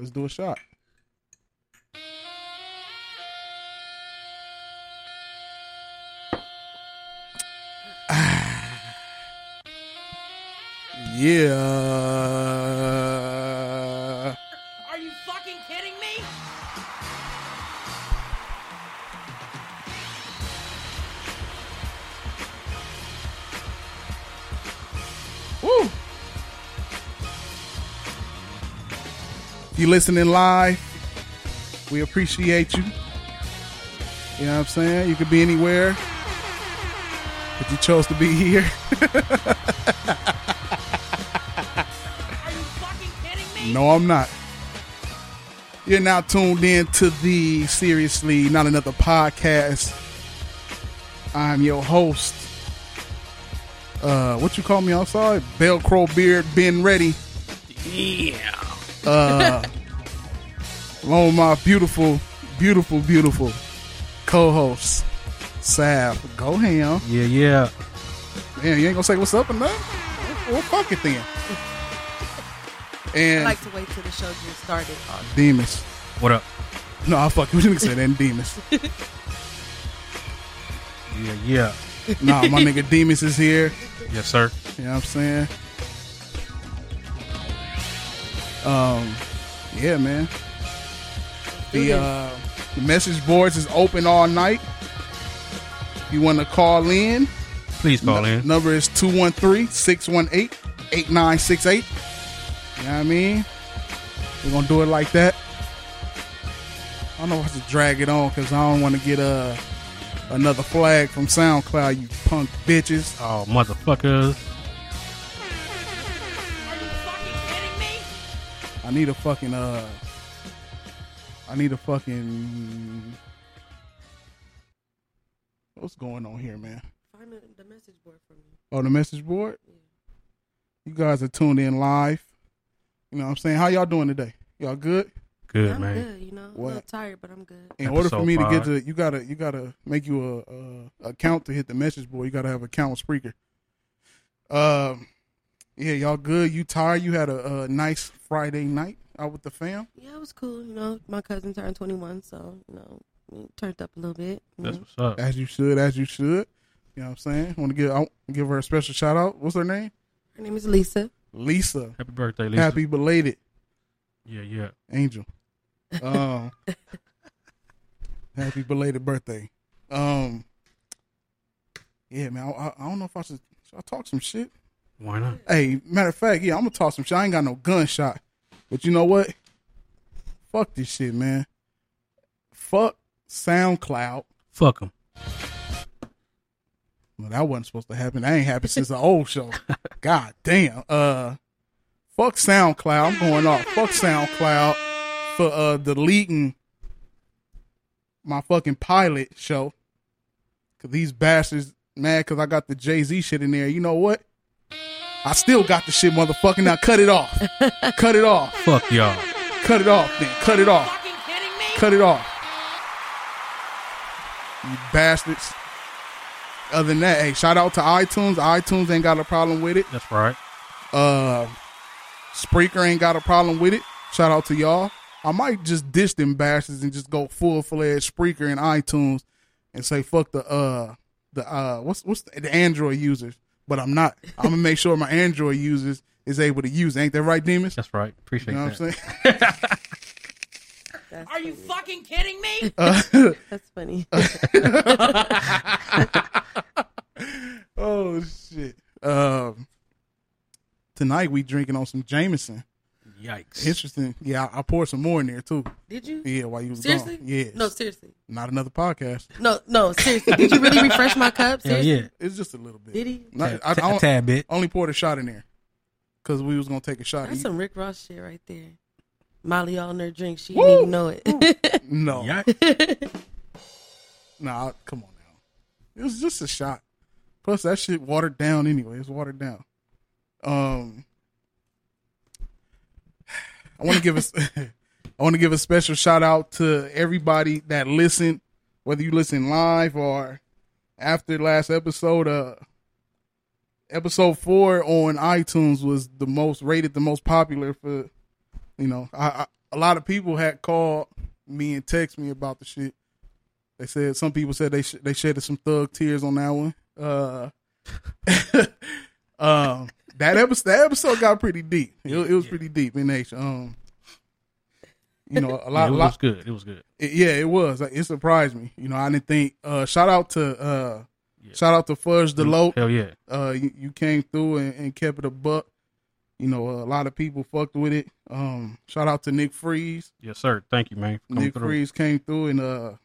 Let's do a shot. Yeah. Are you fucking kidding me? Woo. If you're listening live, we appreciate you. You know what I'm saying? You could be anywhere, but you chose to be here. No, I'm not. You're now tuned in to the Seriously Not Another podcast. I'm your host. What you call me? I'm sorry. Velcro Beard, Ben Ready. Yeah. Along with my beautiful, beautiful, beautiful co-host, Sav Go Ham. Yeah, yeah. Man, you ain't gonna say what's up or nothing? Well, fuck it then. And I like to wait till the show gets started. Demas. What up? No, I fuck you. We didn't say that in Demas. Yeah, yeah. Nah, my nigga Demas is here. Yes, sir. You know what I'm saying? Yeah, man. The message boards is open all night. If you want to call in, please call in. Number is 213-618-8968. You know what I mean? We're going to do it like that. I don't know how to drag it on because I don't want to get another flag from SoundCloud, you punk bitches. Oh, motherfuckers. Are you fucking kidding me? I need a fucking, what's going on here, man? Find the message board for me. Oh, the message board? Yeah. You guys are tuned in live. You know what I'm saying? How y'all doing today? Y'all good? Good, I'm man. Good, you know. What? I'm tired, but I'm good. In order for me to get to, you gotta make you a account to hit the message board. You gotta have an account with Spreaker. Yeah, y'all good? You tired? You had a nice Friday night out with the fam? Yeah, it was cool. You know, my cousin turned 21, so you know, we turned up a little bit. That's what's up. As you should, as you should. You know what I'm saying? I want to give her a special shout out. What's her name? Her name is Lisa. Lisa. Happy birthday, Lisa. Happy belated. Yeah, yeah. Angel. Happy belated birthday. Yeah, man. I don't know if I should I talk some shit? Why not? Hey, matter of fact, yeah, I'm going to talk some shit. I ain't got no gunshot. But you know what? Fuck this shit, man. Fuck SoundCloud. Fuck them. Well, that wasn't supposed to happen. That ain't happened since the old show. God damn. Fuck SoundCloud. I'm going off. Fuck SoundCloud for deleting my fucking pilot show. Because these bastards mad because I got the Jay-Z shit in there. You know what? I still got the shit, motherfucker. Now cut it off. Cut it off. Fuck y'all. Cut it off, then. Cut it off. Are you fucking kidding me? Cut it off. You bastards. Other than that, hey, shout out to iTunes. iTunes ain't got a problem with it. That's right. Spreaker ain't got a problem with it. Shout out to y'all. I might just dish them bastards and just go full-fledged Spreaker and iTunes and say fuck the Android users. But I'm not. I'm gonna make sure my Android users is able to use it. Ain't that right, Demas? That's right. Appreciate that. You know what I'm saying? That's Are funny. You fucking kidding me? That's funny. Oh, shit. Tonight we drinking on some Jameson. Yikes. Interesting. Yeah, I poured some more in there, too. Did you? Yeah, while you was seriously? Gone. Yes. No, seriously. Not another podcast. No, seriously. Did you really refresh my cup? Seriously? Yeah. It's just a little bit. Did he? A tad bit. Only poured a shot in there because we was going to take a shot. That's some Rick Ross shit right there. Molly all in her drink. She didn't even know it. No. Nah, come on now. It was just a shot. Plus, that shit watered down anyway. It's watered down. I want to give us. I want to give a special shout out to everybody that listened, whether you listen live or after last episode. Episode 4 on iTunes was the most rated, the most popular for. You know, a lot of people had called me and text me about the shit. They said some people said they shedded some thug tears on that one. That episode got pretty deep. It was pretty deep in nature. You know, It was good. It was. It surprised me. You know, I didn't think. Shout out to Fudge DeLote. Hell yeah. You came through and kept it a buck. You know, a lot of people fucked with it. Shout out to Nick Freeze. Yes, sir. Thank you, man. Nick Freeze came through and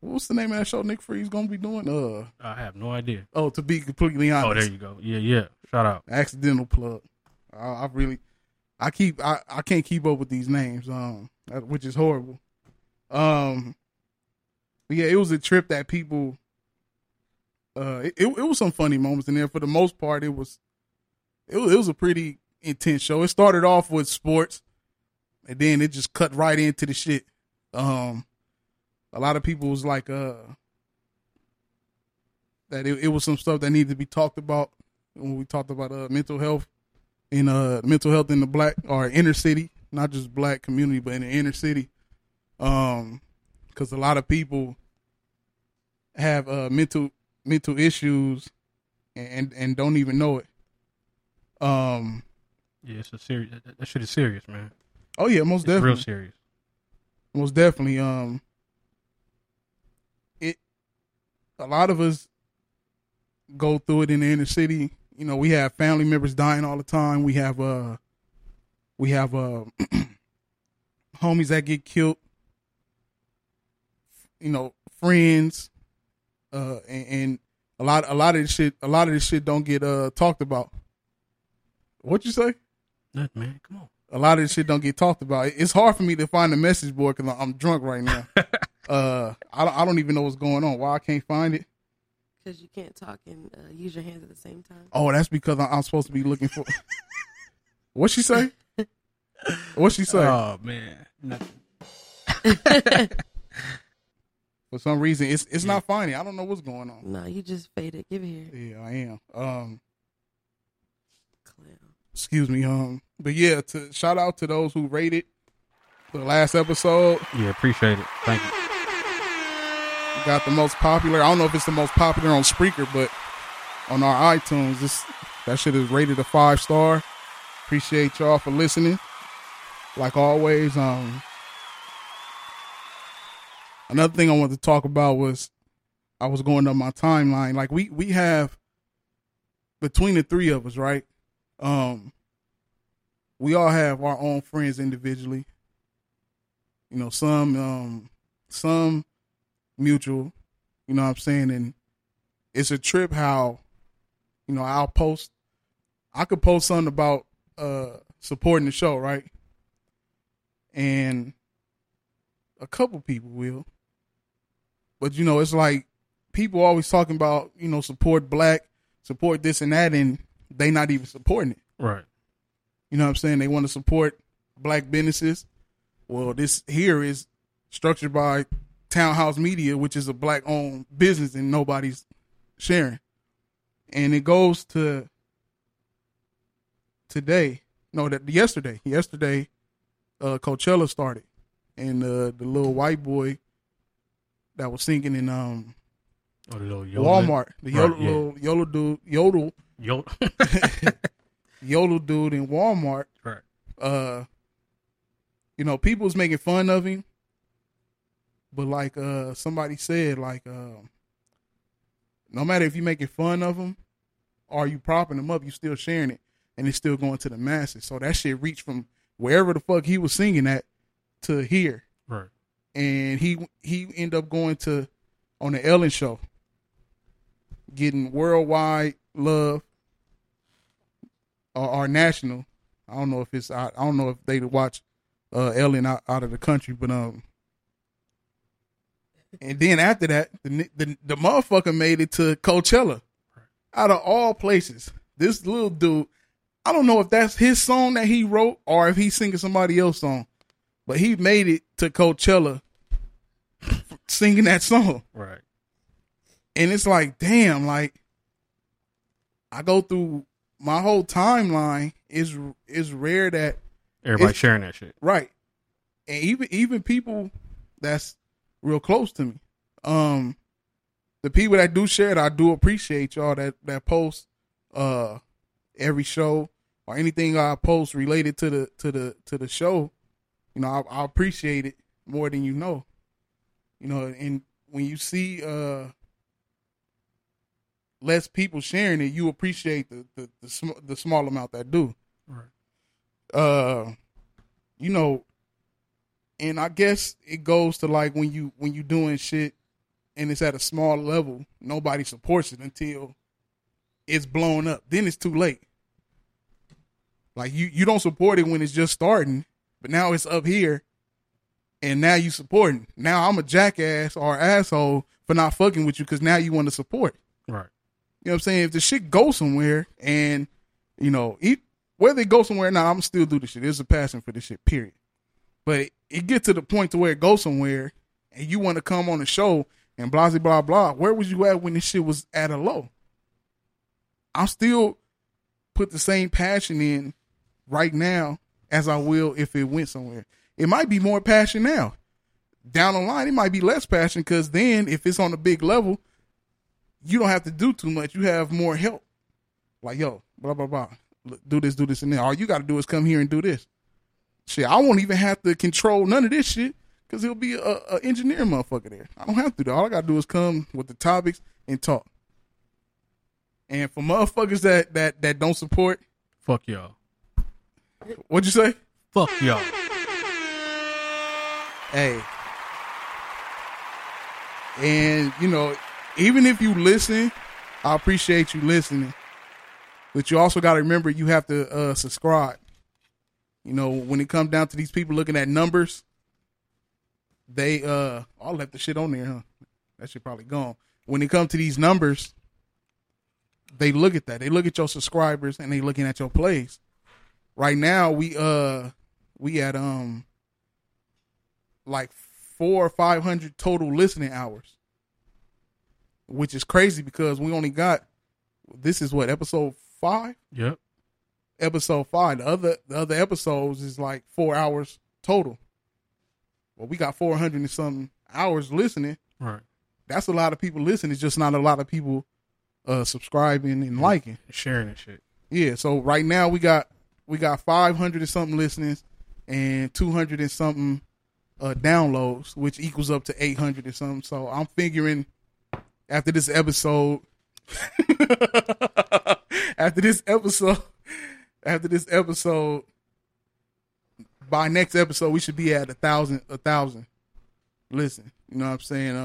what's the name of that show Nick Freeze gonna be doing? I have no idea. Oh, to be completely honest. Oh, there you go. Yeah. Shout out. Accidental plug. I can't keep up with these names, which is horrible. It was a trip that people it was some funny moments in there. For the most part, it was a pretty intense show. It started off with sports, and then it just cut right into the shit. A lot of people was like, that it was some stuff that needed to be talked about when we talked about mental health in the black or inner city, not just black community, but in the inner city, because a lot of people have mental issues and don't even know it. It's a serious. That shit is serious, man. Oh yeah, most definitely. Real serious. Most definitely. A lot of us go through it in the inner city. You know, we have family members dying all the time. We have homies that get killed. You know, friends, and a lot of this shit don't get talked about. What'd you say? Nothing, man. Come on. A lot of this shit don't get talked about. It's hard for me to find the message board because I'm drunk right now. I don't even know what's going on. Why I can't find it? Because you can't talk and use your hands at the same time. Oh, that's because I'm supposed to be looking for. What'd she say? Oh man, nothing. For some reason, it's not funny. I don't know what's going on. No, you just faded. Give it here. Yeah, I am. Excuse me, but yeah, to shout out to those who rated the last episode. Yeah, appreciate it. Thank you. Got the most popular. I don't know if it's the most popular on Spreaker, but on our iTunes, that shit is rated a 5-star. Appreciate y'all for listening. Like always, another thing I wanted to talk about was I was going up my timeline. Like we have between the three of us, right? We all have our own friends individually, you know, some mutual, you know what I'm saying? And it's a trip how, you know, I could post something about, supporting the show. Right. And a couple people will, but you know, it's like people always talking about, you know, support black, support this and that. And they not even supporting it. Right. You know what I'm saying? They want to support black businesses. Well, this here is structured by Townhouse Media, which is a black owned business and nobody's sharing. And it goes to today. No, that yesterday. Yesterday, Coachella started. And the little white boy that was singing in Walmart. The yodel dude in Walmart. Right. You know, people was making fun of him, but like somebody said, like no matter if you making fun of him or you propping him up, you still sharing it and it's still going to the masses. So that shit reached from wherever the fuck he was singing at to here. Right. And he ended up going to on the Ellen show, getting worldwide love or national. I don't know if they watch Ellen out of the country. But and then after that, the motherfucker made it to Coachella, out of all places. This little dude, I don't know if that's his song that he wrote or if he's singing somebody else's song, but he made it to Coachella singing that song. Right. And it's like, damn, like I go through my whole timeline. It's rare that everybody's sharing that shit. Right. And even people that's real close to me. The people that do share it, I do appreciate y'all that post every show or anything I post related to the show. You know, I appreciate it more than you know. You know, and when you see less people sharing it, you appreciate the small amount that do. Right. You know, and I guess it goes to like when you doing shit and it's at a small level, nobody supports it until it's blown up. Then it's too late. Like you don't support it when it's just starting, but now it's up here and now you supporting. Now I'm a jackass or asshole for not fucking with you because now you want to support. Right. You know what I'm saying? If the shit goes somewhere and, you know, whether it goes somewhere or not, I'm still do the shit. There's a passion for this shit, period. But it gets to the point to where it goes somewhere and you want to come on the show and blah, blah, blah, blah. Where was you at when this shit was at a low? I still put the same passion in right now as I will if it went somewhere. It might be more passion now. Down the line, it might be less passion because then if it's on a big level, you don't have to do too much. You have more help. Like, yo, blah, blah, blah. Look, do this, and then all you got to do is come here and do this. Shit, I won't even have to control none of this shit because he'll be an engineer motherfucker there. I don't have to do that. All I got to do is come with the topics and talk. And for motherfuckers that don't support, fuck y'all. What'd you say? Fuck y'all. Hey. And, you know, even if you listen, I appreciate you listening. But you also got to remember you have to subscribe. You know, when it comes down to these people looking at numbers, they I'll let the shit on there, huh? That shit probably gone. When it comes to these numbers, they look at that. They look at your subscribers and they looking at your plays. Right now we at like 400 or 500 total listening hours. Which is crazy because we only got this is what, episode 5? Yep. Episode 5. The other episodes is like 4 hours total. Well, we got 400 and something hours listening. Right. That's a lot of people listening. It's just not a lot of people subscribing and liking, sharing and shit. Yeah. So right now we got 500 and something listenings and 200 and something downloads, which equals up to 800 and something. So I'm figuring after this episode, by next episode, we should be at 1,000 listen. You know what I'm saying?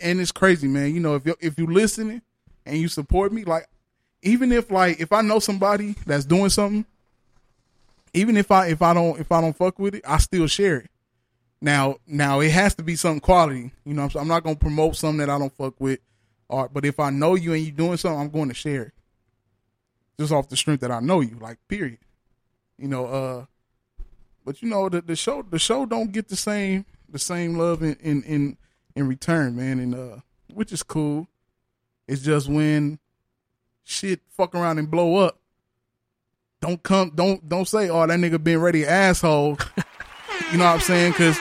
And it's crazy, man. You know, if you listening and you support me, like, even if like, if I know somebody that's doing something, even if I don't fuck with it, I still share it. Now it has to be some quality. You know what I'm saying? I'm not going to promote something that I don't fuck with. But if I know you and you doing something, I'm going to share it. Just off the strength that I know you, like, period. You know, but you know, the show don't get the same love in return, man. And, which is cool. It's just when shit fuck around and blow up, don't say, oh, that nigga been ready asshole. You know what I'm saying? Cause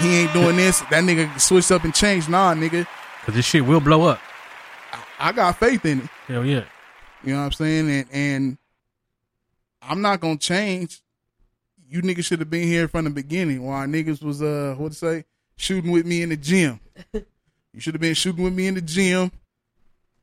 he ain't doing this. That nigga switched up and changed. Nah, nigga. Cause this shit will blow up. I got faith in it. Hell yeah. You know what I'm saying? And I'm not going to change. You niggas should have been here from the beginning while niggas was, shooting with me in the gym. You should have been shooting with me in the gym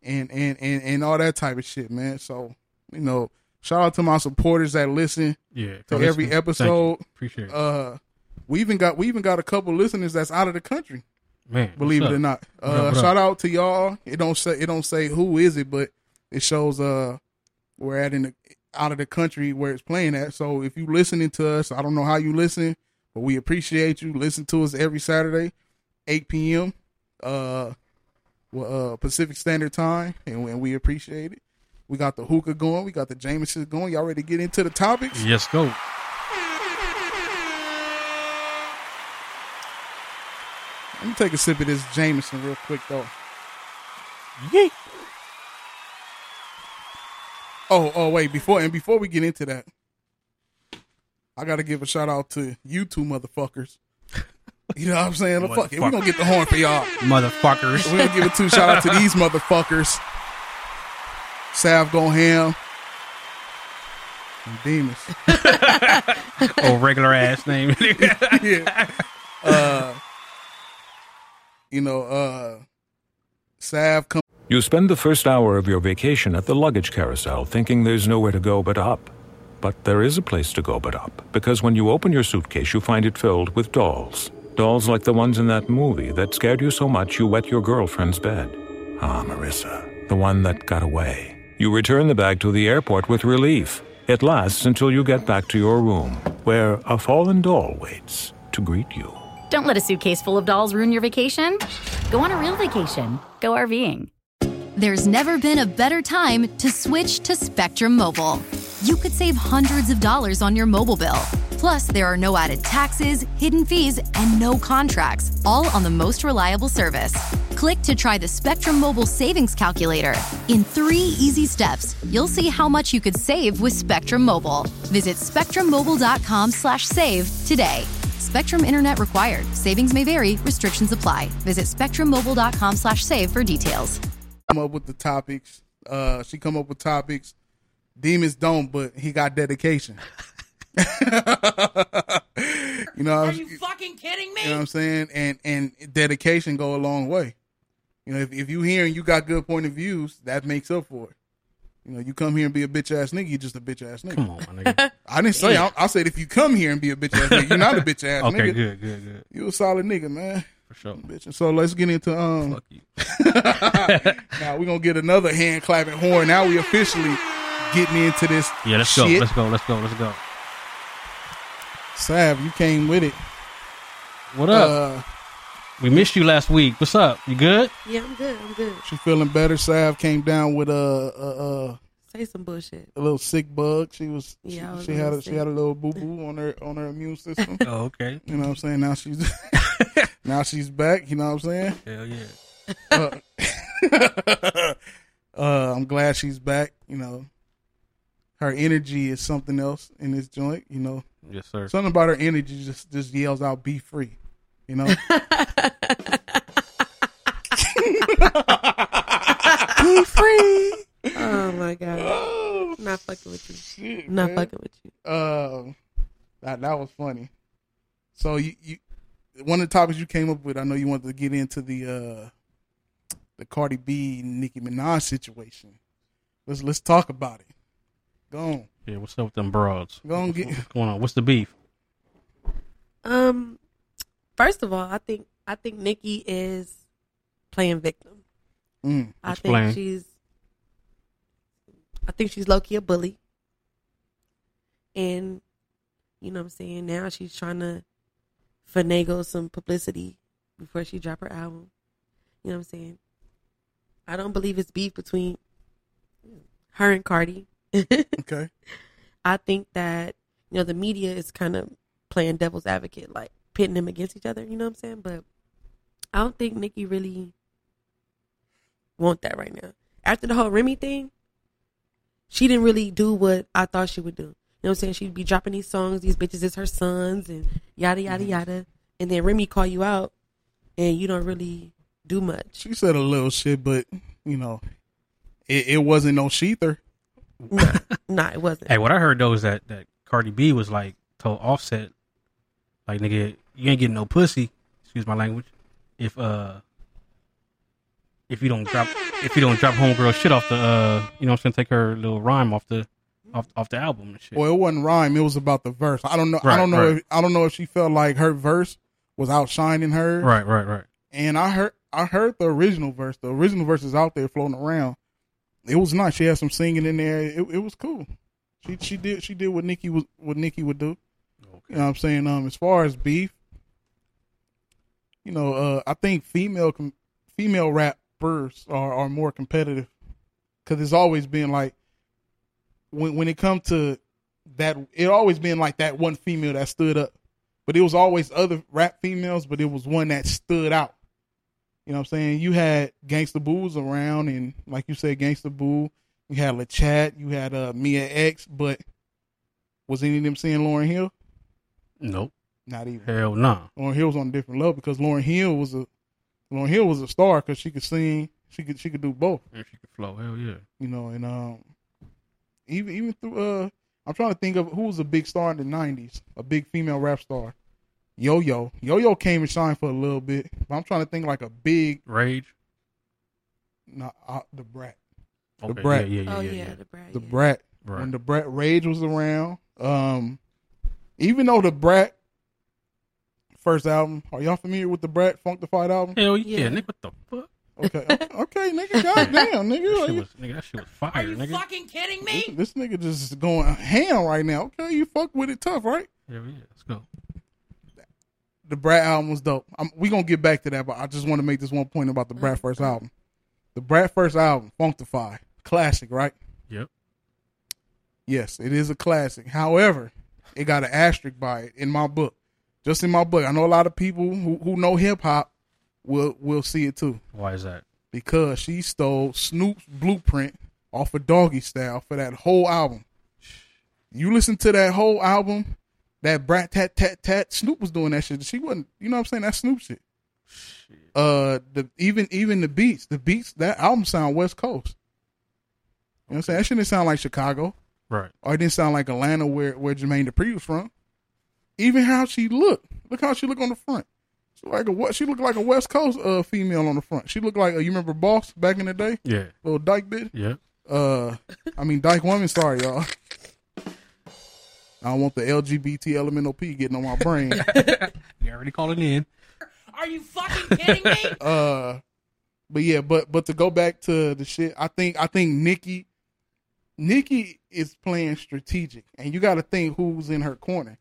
and all that type of shit, man. So, you know, shout out to my supporters that listen to every episode. Appreciate it. We even got a couple listeners that's out of the country. Man. Believe it or not. Shout out to y'all. It don't say who is it, but it shows we're at in the out of the country where it's playing at. So if you listening to us, I don't know how you listen, but we appreciate you. Listen to us every Saturday, 8 p.m. Pacific Standard Time, and we appreciate it. We got the hookah going. We got the Jameson going. Y'all ready to get into the topics? Yes, go. Let me take a sip of this Jameson real quick, though. Yeet. Oh, wait. Before we get into that, I got to give a shout out to you two motherfuckers. You know what I'm saying? Fuck it. We're going to get the horn for y'all. Motherfuckers. We're going to give a shout out to these motherfuckers. Sav Go Ham. And Demas. Oh, regular ass name. Yeah. Sav come. You spend the first hour of your vacation at the luggage carousel thinking there's nowhere to go but up. But there is a place to go but up, because when you open your suitcase, you find it filled with dolls. Dolls like the ones in that movie that scared you so much you wet your girlfriend's bed. Ah, Marissa, the one that got away. You return the bag to the airport with relief. It lasts until you get back to your room, where a fallen doll waits to greet you. Don't let a suitcase full of dolls ruin your vacation. Go on a real vacation. Go RVing. There's never been a better time to switch to Spectrum Mobile. You could save hundreds of dollars on your mobile bill. Plus, there are no added taxes, hidden fees, and no contracts, all on the most reliable service. Click to try the Spectrum Mobile Savings Calculator. In 3 easy steps, you'll see how much you could save with Spectrum Mobile. Visit SpectrumMobile.com/save today. Spectrum Internet required. Savings may vary. Restrictions apply. Visit SpectrumMobile.com/save for details. Come up with the topics. She come up with topics. Demons don't, but he got dedication. You know, are you fucking kidding me? You know what I'm saying? And dedication go a long way. You know, if you here and you got good point of views, that makes up for it. You know, you come here and be a bitch ass nigga, you just a bitch ass nigga. Come on, my nigga. I didn't say. I said if you come here and be a bitch ass nigga, you're not a bitch ass nigga. Okay, good. You a solid nigga, man. For sure, bitch. So let's get into Fuck you. Now we're gonna get another hand clapping horn. Now we officially. Get me into this. Yeah, let's shit. Go. Let's go. Sav, you came with it. What up? We missed you last week. What's up? You good? Yeah, I'm good. She feeling better. Sav came down with say some bullshit. A little sick bug. She had a little boo boo on her immune system. Oh, okay. You know what I'm saying? Now she's back. You know what I'm saying? Hell yeah. I'm glad she's back. You know. Her energy is something else in this joint, you know. Yes, sir. Something about her energy just yells out, be free, you know. Be free. Oh, my God. Oh, not fucking with you. Shit, not man. Fucking with you. That was funny. So, you one of the topics you came up with, I know you wanted to get into the Cardi B, Nicki Minaj situation. Let's talk about it. Go on. Yeah, what's up with them broads? Go on, what's going on? What's the beef? First of all, I think Nicki is playing victim. I think she's low-key a bully. And you know what I'm saying? Now she's trying to finagle some publicity before she drop her album. You know what I'm saying? I don't believe it's beef between her and Cardi. Okay. I think that, you know, the media is kind of playing devil's advocate, like pitting them against each other, you know what I'm saying? But I don't think Nicki really want that right now. After the whole Remy thing, she didn't really do what I thought she would do. You know what I'm saying? She'd be dropping these songs, these bitches is her sons, and yada, yada, yada. And then Remy call you out, and you don't really do much. She said a little shit, but, you know, it wasn't no sheather. No, it wasn't. Hey, what I heard though is that Cardi B was like told Offset, like, nigga, you ain't getting no pussy, excuse my language, if you don't drop homegirl shit off the you know what I'm saying, take her little rhyme off the album and shit. Well, it wasn't rhyme, it was about the verse. I don't know if she felt like her verse was outshining her. Right. And I heard the original verse. The original verse is out there floating around. It was nice. She had some singing in there. It was cool. She did what Nicki would do. Okay. You know what I'm saying? As far as beef, you know, I think female rappers are more competitive, because it's always been like when it comes to that, it always been like that one female that stood up, but it was always other rap females, but it was one that stood out. You know what I'm saying? You had Gangsta Boo's around, and like you said, Gangsta Boo. You had La Chat, you had Mia X, but was any of them seeing Lauryn Hill? Nope. Not even. Hell nah. Lauryn Hill was on a different level, because Lauryn Hill was a star, because she could sing, she could do both. And she could flow, hell yeah. You know, and even through I'm trying to think of who was a big star in the 90s, a big female rap star. Yo-Yo. Yo-Yo came and shined for a little bit, but I'm trying to think like a big Rage. Nah, Da Brat. Okay, the Brat. Yeah. The Brat. When the Brat Rage was around, even though the Brat first album, are y'all familiar with the Brat Funkdafied album? Hell yeah, nigga, what the fuck? Okay, nigga, goddamn, nigga. That shit was fire, nigga. Are you fucking kidding me? This nigga just going ham right now. Okay, you fuck with it tough, right? Hell yeah, let's go. The Brat album was dope. We gonna get back to that, but I just want to make this one point about the Brat first album. The Brat first album, Funkdafied. Classic, right? Yep. Yes, it is a classic. However, it got an asterisk by it in my book. Just in my book. I know a lot of people who know hip-hop will see it too. Why is that? Because she stole Snoop's blueprint off of Doggy Style for that whole album. You listen to that whole album, that Brat tat. Snoop was doing that shit. She wasn't, you know what I'm saying? That Snoop shit. Shit. Even the beats, that album sound West Coast. You know what I'm saying? That shouldn't sound like Chicago, right? Or it didn't sound like Atlanta, where Jermaine Dupri was from. Even how she looked, look how she looked on the front. She looked like a West Coast female on the front. She looked like you remember Boss back in the day, yeah, little dyke bitch, yeah. Dyke woman. Sorry, y'all. I don't want the LGBT LMNOP getting on my brain. You already calling in. Are you fucking kidding me? But to go back to the shit, I think Nicki is playing strategic, and you got to think who's in her corner.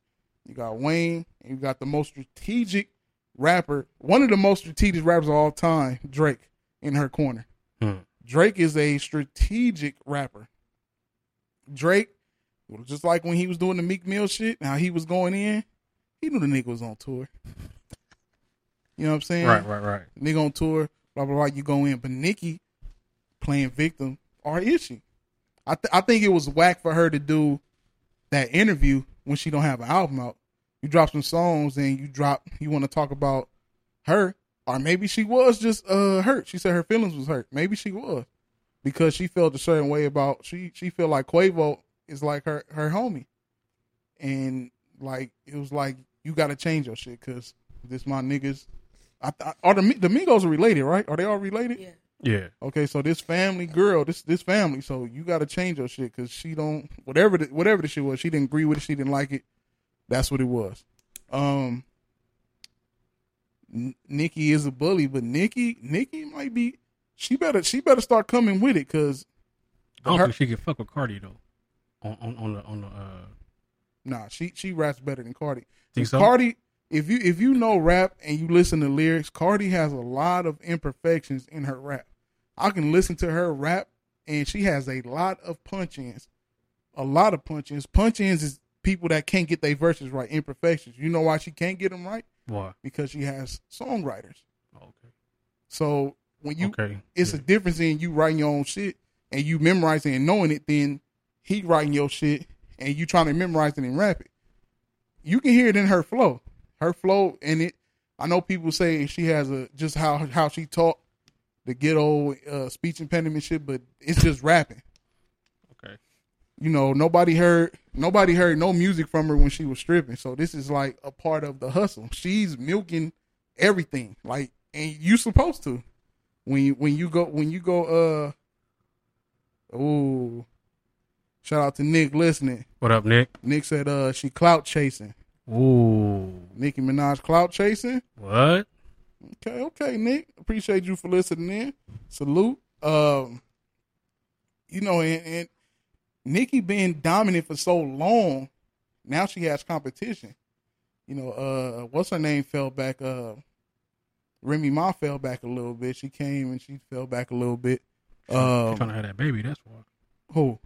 You got Wayne, and you got the most strategic rapper, one of the most strategic rappers of all time, Drake, in her corner. Hmm. Drake is a strategic rapper. Drake, just like when he was doing the Meek Mill shit, how he was going in, he knew the nigga was on tour. You know what I'm saying? Right. Nigga on tour, blah, blah, blah, you go in. But Nicki playing victim, or is she? I think it was whack for her to do that interview when she don't have an album out. You drop some songs and you want to talk about her, or maybe she was just hurt. She said her feelings was hurt. Maybe she was, because she felt a certain way about, she felt like Quavo is like her homie. And like, it was like, you got to change your shit, because this my niggas. Are the Migos are related, right? Are they all related? Yeah. Okay, so this family girl, this family. So you got to change your shit, because she don't, whatever the shit was, she didn't agree with it, she didn't like it. That's what it was. Nicki is a bully, but Nicki might be. She better start coming with it, because I don't think she can fuck with Cardi though. Nah, she raps better than Cardi. Think so? Cardi. If you know rap and you listen to lyrics, Cardi has a lot of imperfections in her rap. I can listen to her rap, and she has a lot of punch-ins. A lot of punch-ins. Punch-ins is people that can't get their verses right, imperfections. You know why she can't get them right? Why? Because she has songwriters. Okay. So when you, it's a difference in you writing your own shit and you memorizing and knowing it, then he writing your shit and you trying to memorize it and rap it. You can hear it in her flow. Her flow in it, I know people say she has just how she talk, the ghetto speech impediment shit, but it's just rapping. Okay. You know, nobody heard no music from her when she was stripping. So this is like a part of the hustle. She's milking everything, like, and you supposed to when you go. Ooh, shout out to Nick listening. What up, Nick? Nick said she clout chasing. Ooh, Nicki Minaj clout chasing. What? Okay, Nick. Appreciate you for listening in. Salute. You know, and Nicki being dominant for so long, now she has competition. You know, what's her name fell back. Remy Ma fell back a little bit. She came and she fell back a little bit. She's trying to have that baby, that's why. Who?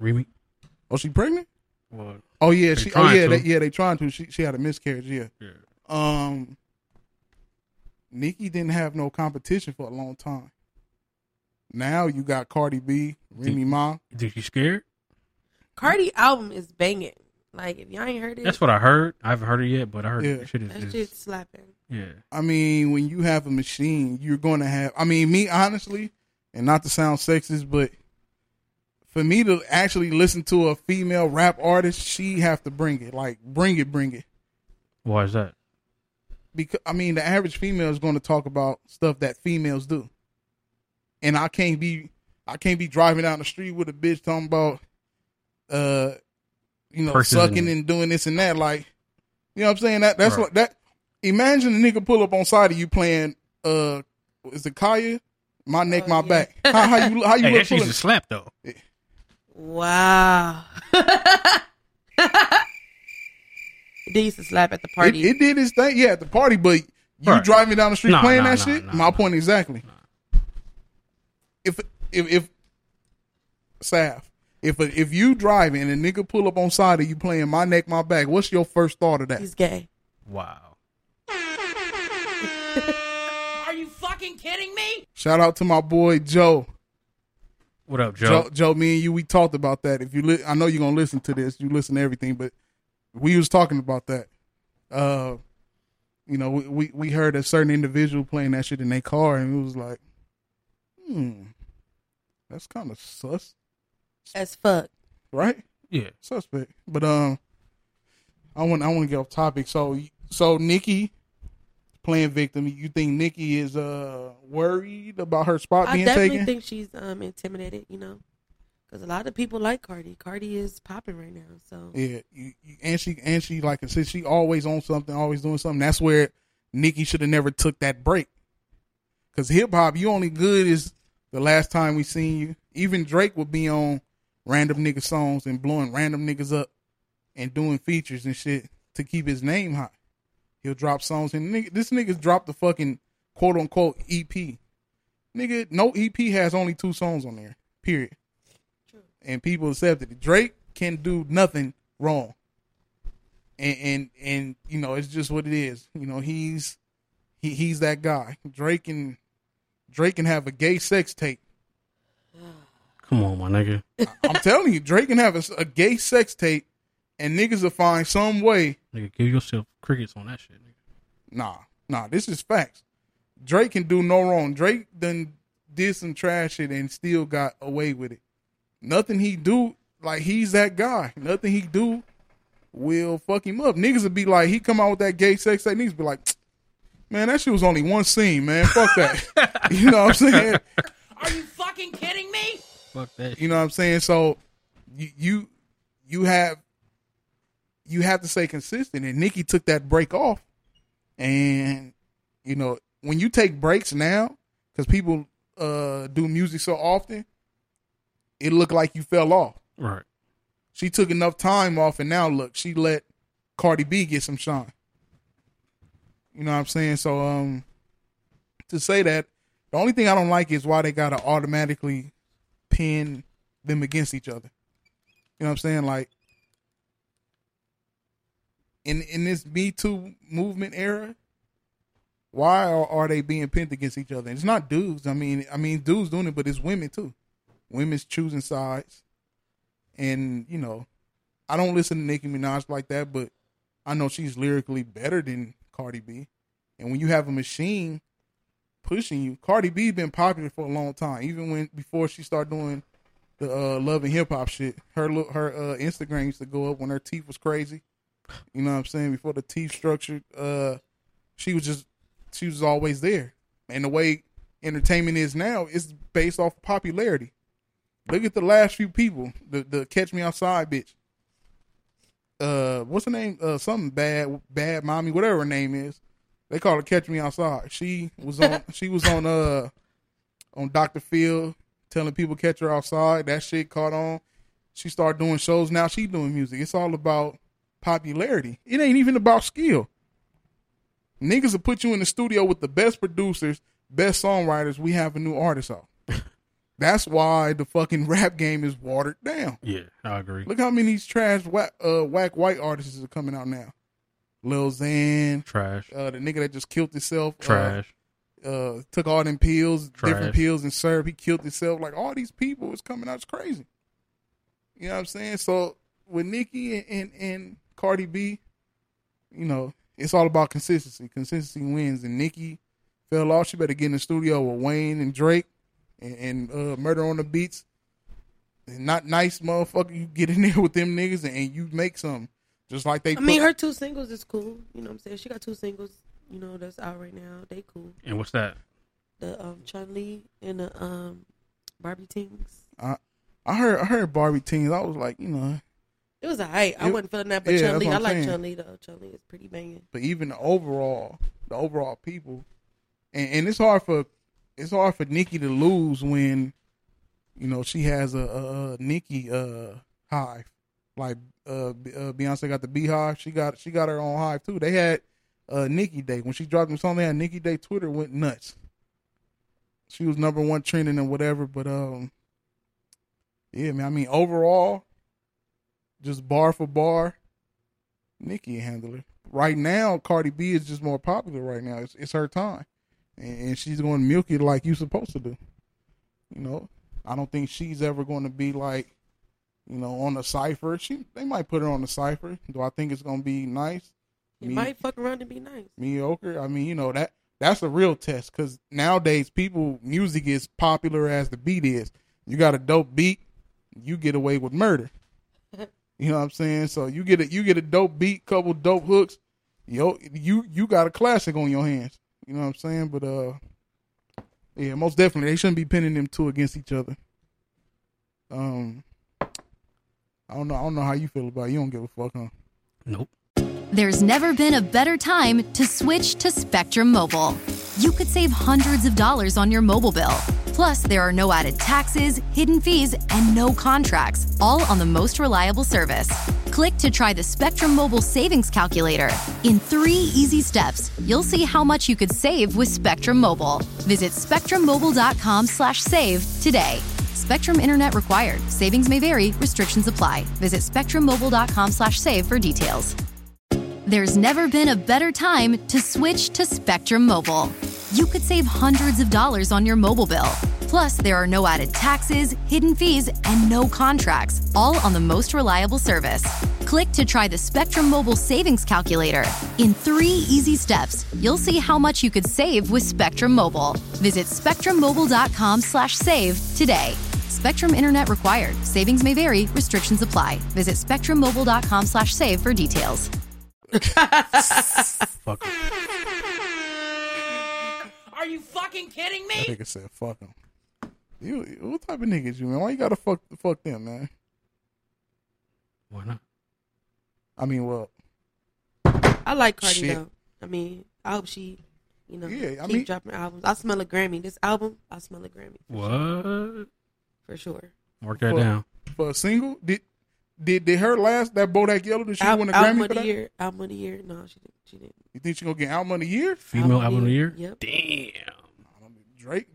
Remy. Oh, she pregnant? Well, oh yeah, she. Oh yeah, they trying to. She had a miscarriage. Yeah. Nicki didn't have no competition for a long time. Now you got Cardi B, Remy Ma. Did you scared? Cardi album is banging. Like, if y'all ain't heard it, that's what I heard. I haven't heard it yet, but I heard it. Shit is that shit's slapping. Yeah. I mean, when you have a machine, you're going to have. I mean, me honestly, and not to sound sexist, but for me to actually listen to a female rap artist, she have to bring it. Like, bring it. Why is that? Because I mean, the average female is going to talk about stuff that females do, and I can't be driving down the street with a bitch talking about, sucking and doing this and that. Like, you know what I'm saying? That's right. Imagine a nigga pull up on side of you playing, is it Kaya? My neck, my back. How you look? That shit's a slap though. Yeah. Wow. They used to slap at the party. It did its thing, yeah, at the party. But you driving down the street playing that shit. My point exactly. If Sav, if you driving and a nigga pull up on side of you playing My Neck, My Back, what's your first thought of that? He's gay. Wow. Are you fucking kidding me? Shout out to my boy Joe. What up, Joe? Joe, me and you, we talked about that. If you, I know you're gonna listen to this. You listen to everything, but. We was talking about that. You know, we heard a certain individual playing that shit in their car, and we was like, that's kind of sus. As fuck. Right? Yeah. Suspect. But I want to get off topic. So Nicki playing victim. You think Nicki is worried about her spot being taken? I definitely think she's intimidated, you know. Because a lot of people like Cardi. Cardi is popping right now, so yeah. And she like I said, she always on something, always doing something. That's where Nicki should have never took that break. Because hip hop, you only good is the last time we seen you. Even Drake would be on random nigga songs and blowing random niggas up and doing features and shit to keep his name hot. He'll drop songs and this nigga's dropped the fucking quote unquote EP. Nigga, no EP has only 2 songs on there. Period. And people accepted it. Drake can do nothing wrong. And you know, it's just what it is. You know, he's that guy. Drake can have a gay sex tape. Come on, my nigga. I'm telling you, Drake can have a gay sex tape and niggas will find some way. Nigga, give yourself crickets on that shit, nigga. Nah, this is facts. Drake can do no wrong. Drake done did some trash shit and still got away with it. Nothing he do, like, he's that guy. Nothing he do will fuck him up. Niggas would be like, he come out with that gay sex tape. Niggas be like, man, that shit was only one scene, man. Fuck that. You know what I'm saying? Are you fucking kidding me? Fuck that shit. You know what I'm saying? So you have to stay consistent. And Nicki took that break off. And, you know, when you take breaks now, because people do music so often, it looked like you fell off. Right. She took enough time off, and now look, she let Cardi B get some shine. You know what I'm saying? So, to say that, the only thing I don't like is why they gotta automatically pin them against each other. You know what I'm saying? Like, in this Me Too movement era, why are they being pinned against each other? And it's not dudes. I mean, dudes doing it, but it's women too. Women's choosing sides. And, you know, I don't listen to Nicki Minaj like that, but I know she's lyrically better than Cardi B. And when you have a machine pushing you, Cardi B been popular for a long time. Even before she started doing the Love and Hip Hop shit, her Instagram used to go up when her teeth was crazy. You know what I'm saying? Before the teeth structured, she was always there. And the way entertainment is now is based off popularity. Look at the last few people. The Catch Me Outside bitch. What's her name? Something bad mommy, whatever her name is. They call her Catch Me Outside. She was on on Dr. Phil, telling people catch her outside. That shit caught on. She started doing shows. Now she doing music. It's all about popularity. It ain't even about skill. Niggas will put you in the studio with the best producers, best songwriters. We have a new artist out. That's why the fucking rap game is watered down. Yeah, I agree. Look how many trash whack white artists are coming out now. Lil Xan. Trash. The nigga that just killed himself. Trash. Took all them pills, trash. Different pills and syrup. He killed himself. Like, all these people is coming out. It's crazy. You know what I'm saying? So with Nicki and Cardi B, you know, it's all about consistency. Consistency wins. And Nicki fell off. She better get in the studio with Wayne and Drake and Murder on the Beats. And not nice, motherfucker. You get in there with them niggas and you make something. Just like they. I mean, her two singles is cool. You know what I'm saying? She got two singles, you know, that's out right now. They cool. And what's that? The Chun-Li and the Barbie Tings. I heard Barbie Tings. I was like, you know. It was all right. I wasn't feeling that, but yeah, Chun-Li. I like Chun-Li, though. Chun-Li is pretty banging. But even the overall people. And it's hard for Nicki to lose when, you know, she has a Nicki hive. Like Beyonce got the Beehive, she got her own hive too. They had Nicki Day when she dropped them song. They had Nicki Day. Twitter went nuts. She was #1 trending and whatever. But yeah, man. I mean, overall, just bar for bar, Nicki handled it. Right now, Cardi B is just more popular. Right now, it's her time, and she's going to milk it like you supposed to do. You know, I don't think she's ever going to be like, you know, on the cypher. They might put her on the cypher. Do I think it's going to be nice? It might fuck around and be nice. Mediocre. I mean, you know, that's a real test, because nowadays music is popular as the beat is. You got a dope beat, you get away with murder. You know what I'm saying? So you get a dope beat, couple dope hooks, you got a classic on your hands. You know what I'm saying? But yeah, most definitely they shouldn't be pinning them two against each other. I don't know how you feel about it. You don't give a fuck, huh? Nope. There's never been a better time to switch to Spectrum Mobile. You could save hundreds of dollars on your mobile bill. Plus, there are no added taxes, hidden fees, and no contracts, all on the most reliable service. Click to try the Spectrum Mobile Savings Calculator. In 3 easy steps, you'll see how much you could save with Spectrum Mobile. Visit SpectrumMobile.com/save today. Spectrum Internet required. Savings may vary. Restrictions apply. Visit SpectrumMobile.com/save for details. There's never been a better time to switch to Spectrum Mobile. You could save hundreds of dollars on your mobile bill. Plus, there are no added taxes, hidden fees, and no contracts, all on the most reliable service. Click to try the Spectrum Mobile Savings Calculator. In 3 easy steps, you'll see how much you could save with Spectrum Mobile. Visit SpectrumMobile.com/save today. Spectrum Internet required. Savings may vary. Restrictions apply. Visit SpectrumMobile.com/save for details. Fuck him. Are you fucking kidding me? That nigga said fuck him. You, what type of niggas you, man? Why you gotta fuck them, man? Why not? I mean, well, I like Cardi though. I mean, I hope she, you know, keep dropping albums. I smell a Grammy. This album, I smell a Grammy. What? Sure. For sure. Mark that down. For a single? Did her last, that Bodak Yellow, did she win a Grammy for that? Album of the year. No, she didn't. You think she gonna get Album of the Year? Female Album of the Year? Yep. Damn.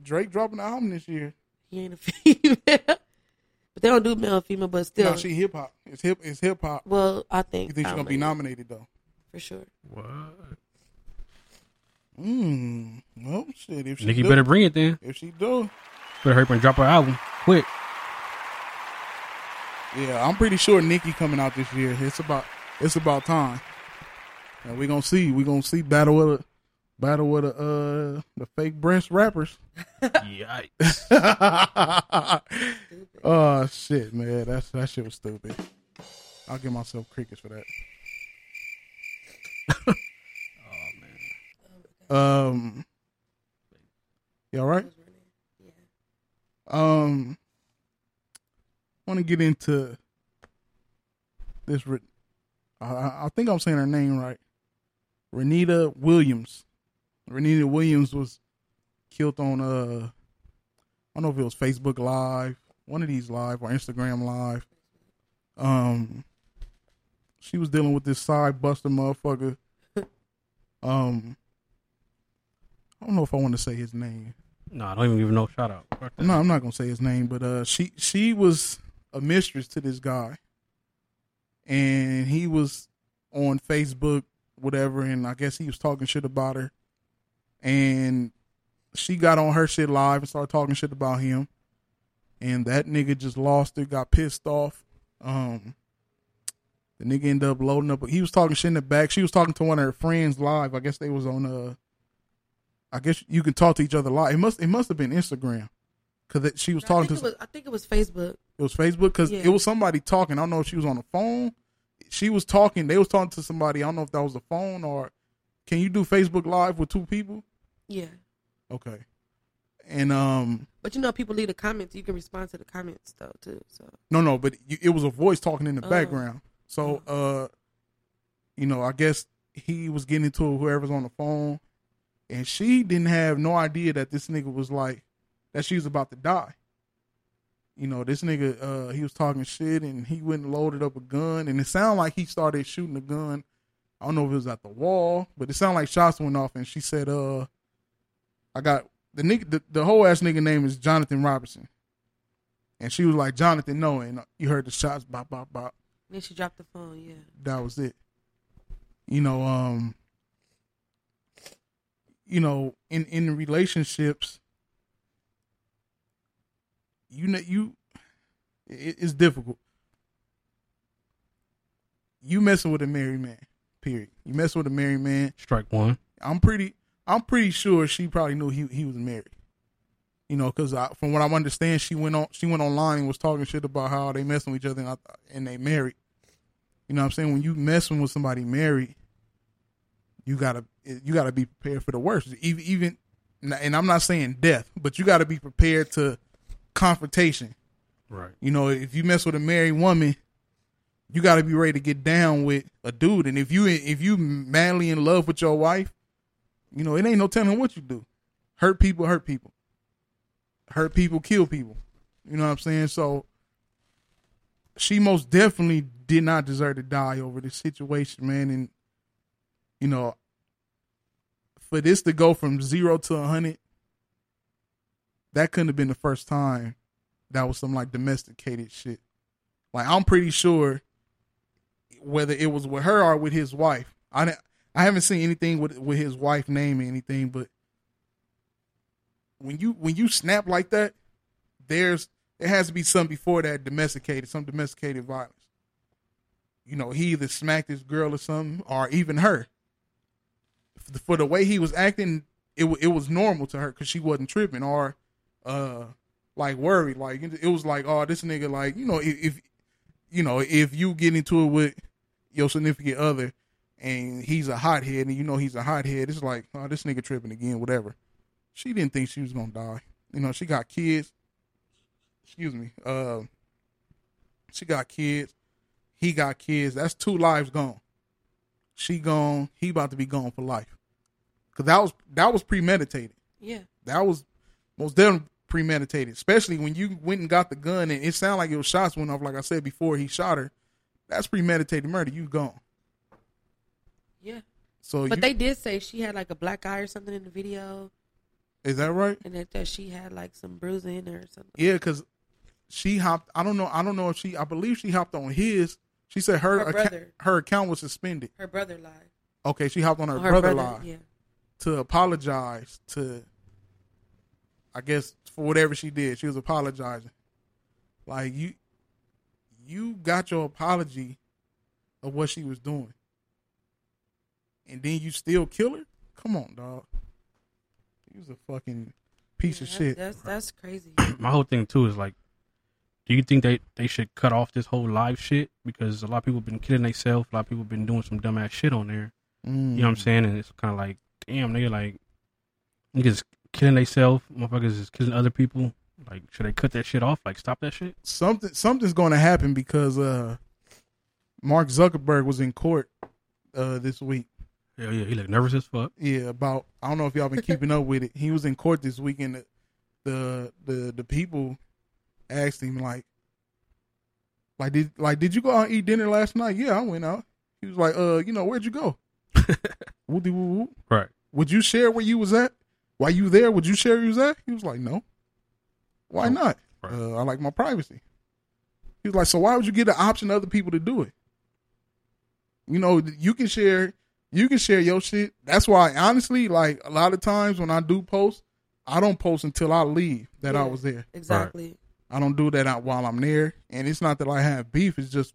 Drake dropping an album this year. He ain't a female. But they don't do male and female, but still. No, she hip hop. It's hip hop. Well, I think. You think she's gonna be nominated though? For sure. What? Well, shit. If she Nicki do, better bring it then. If she do, better hurry up and drop her album quick. Yeah, I'm pretty sure Nicki coming out this year. It's about time. And we're gonna see battle with the fake breast rappers. Yikes! Oh shit, man, that shit was stupid. I'll give myself crickets for that. Oh man. You all right? I want to get into this. I think I'm saying her name right. Renita Williams. Renita Williams was killed on don't know if it was Facebook Live, one of these live, or Instagram Live. She was dealing with this side buster motherfucker. I don't know if I want to say his name. No, I don't even give no shout out. No, I'm not gonna say his name, but she was a mistress to this guy, and he was on Facebook, whatever, and I guess he was talking shit about her, and she got on her shit live and started talking shit about him, and that nigga just lost it, got pissed off. The nigga ended up loading up. He was talking shit in the back. She was talking to one of her friends live. I guess they was on I guess you can talk to each other live. It must have been Instagram, because she was talking to. I think it was Facebook. It was Facebook because it was somebody talking. I don't know if she was on the phone. She was talking. They was talking to somebody. I don't know if that was the phone or. Can you do Facebook Live with two people? Yeah. Okay. And but you know, people leave the comments. You can respond to the comments though too. So. No, but it was a voice talking in the background. So you know, I guess he was getting into whoever's on the phone. And she didn't have no idea that this nigga was like, that she was about to die. You know, this nigga, he was talking shit and he went and loaded up a gun. And it sounded like he started shooting a gun. I don't know if it was at the wall, but it sounded like shots went off. And she said, I got, the nigga, the whole ass nigga name is Jonathan Robertson. And she was like, Jonathan, no. And you heard the shots, bop, bop, bop. Then she dropped the phone, yeah. That was it. You know, in relationships, you know, it's difficult. You messing with a married man, period. You messing with a married man. Strike one. I'm pretty sure she probably knew he was married. You know, because from what I understand, she went online and was talking shit about how they messing with each other and they married. You know what I'm saying? When you messing with somebody married, you gotta be prepared for the worst. Even, and I'm not saying death, but you gotta be prepared to confrontation. Right. You know, if you mess with a married woman, you gotta be ready to get down with a dude. And if you madly in love with your wife, you know, it ain't no telling what you do. Hurt people. Hurt people, kill people. You know what I'm saying? So she most definitely did not deserve to die over this situation, man. And you know, for this to go from 0 to 100, that couldn't have been the first time that was some like domesticated shit. Like, I'm pretty sure whether it was with her or with his wife, I haven't seen anything with his wife name or anything, but when you snap like that, there has to be something before that domesticated, some domesticated violence. You know, he either smacked his girl or something, or even her. For the way he was acting, it was normal to her because she wasn't tripping or like worried. Like, it was like, oh, this nigga, like, you know, if you get into it with your significant other and he's a hothead and you know he's a hothead, it's like, oh, this nigga tripping again, whatever. She didn't think she was gonna die. You know, she got kids. Excuse me. She got kids. He got kids. That's 2 lives gone. She gone. He about to be gone for life. Cause that was premeditated. Yeah. That was most definitely premeditated. Especially when you went and got the gun and it sounded like your shots went off. Like I said before, he shot her. That's premeditated murder. You gone. Yeah. So, but they did say she had like a black eye or something in the video. Is that right? And that she had like some bruising in her or something. Yeah, cause she hopped. I don't know if she. I believe she hopped on his. She said her account was suspended. Her brother lied. Okay, she hopped on her brother lied, yeah, to apologize to, I guess, for whatever she did. She was apologizing. Like, you got your apology of what she was doing, and then you still kill her? Come on, dog. He was a fucking piece of shit. That's crazy. My whole thing too is like, do you think they should cut off this whole live shit? Because a lot of people have been killing themselves. A lot of people have been doing some dumbass shit on there. You know what I'm saying? And it's kind of like, damn, nigga, like, niggas killing themselves. Motherfuckers is killing other people. Like, should they cut that shit off? Like, stop that shit? Something's going to happen because Mark Zuckerberg was in court this week. Yeah, he looked nervous as fuck. Yeah, about, I don't know if y'all been keeping up with it. He was in court this weekend. the people asked him did you go out and eat dinner last night? Yeah, I went out. He was like, where'd you go? Right. Would you share where you was at? While you there, would you share where you was at? He was like, no. Why not? Right. I like my privacy. He was like, so why would you get an option to other people to do it? You know, you can share your shit. That's why, honestly, like a lot of times when I do post, I don't post until I leave that I was there. Exactly. Right. I don't do that out while I'm there. And it's not that I have beef. It's just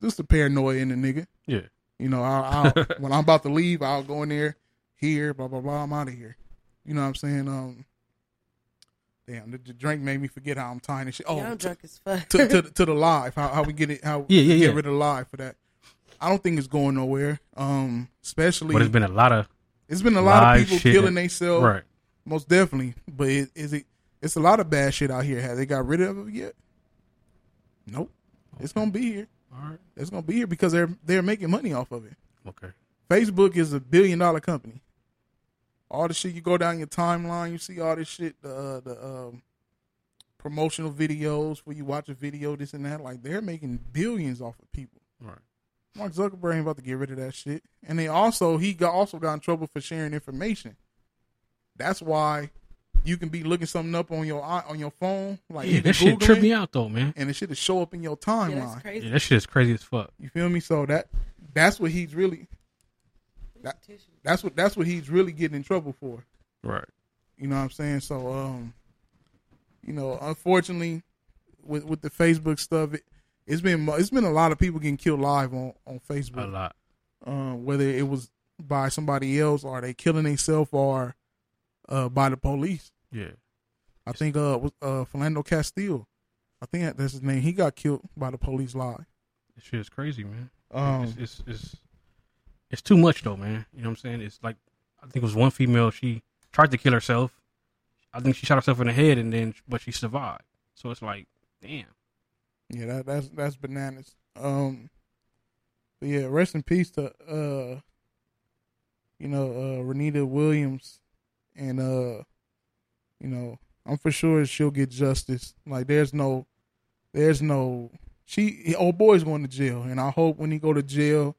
this the paranoia in the nigga. Yeah. You know, I'll when I'm about to leave, I'll go in there, blah, blah, blah. I'm out of here. You know what I'm saying? Damn, the drink made me forget how I'm tying and shit. Oh, yeah, I'm drunk as fuck. to the live, how we get it, how we get rid of live for that. I don't think it's going nowhere. Especially, but it's been a lot of people shit. Killing themselves, right? Most definitely. But it's a lot of bad shit out here. Have they got rid of it yet? Nope. Okay. It's gonna be here. All right. It's gonna be here because they're making money off of it. Okay. Facebook is a $1 billion company. All the shit, you go down your timeline, you see all this shit, the promotional videos where you watch a video, this and that. Like, they're making billions off of people. Right. Mark Zuckerberg ain't about to get rid of that shit. And he also got in trouble for sharing information. That's why you can be looking something up on your phone. Like, yeah, that shit tripped me out though, man. And the shit is show up in your timeline. Yeah, that's crazy. Yeah, that shit is crazy as fuck. You feel me? So that's what he's really... That's what he's really getting in trouble for. Right. You know what I'm saying? So, unfortunately with the Facebook stuff, it's been a lot of people getting killed live on Facebook. A lot. Whether it was by somebody else or they killing themselves or by the police. Yeah. I think Philando Castile, I think that's his name. He got killed by the police live. This shit is crazy, man. It's too much though, man. You know what I'm saying? It's like, I think it was one female, she tried to kill herself. I think she shot herself in the head but she survived. So it's like, damn. Yeah, that's bananas. Yeah, rest in peace to Renita Williams, and I'm for sure she'll get justice. Like old boy's going to jail, and I hope when he go to jail,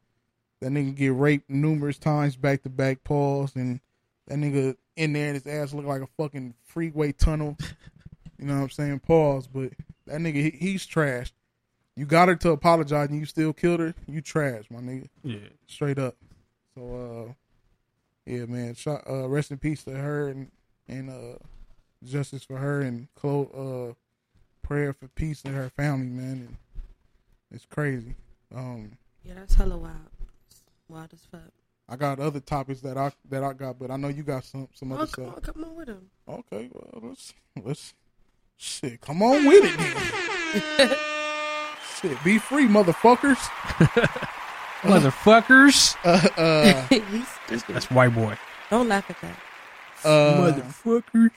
that nigga get raped numerous times back to back, pause, and that nigga in there and his ass look like a fucking freeway tunnel. You know what I'm saying? Pause. But that nigga, he's trash. You got her to apologize and you still killed her? You trash, my nigga. Yeah. Straight up. So, yeah, man. Rest in peace to her and justice for her, and prayer for peace to her family, man. And it's crazy. Yeah, that's hella wild. Wild as fuck. I got other topics that I got, but I know you got some other stuff. Come on with them. Okay, well let's shit. Come on with it, then. Shit, be free, motherfuckers. Motherfuckers. That's white boy. Don't laugh at that. Motherfuckers.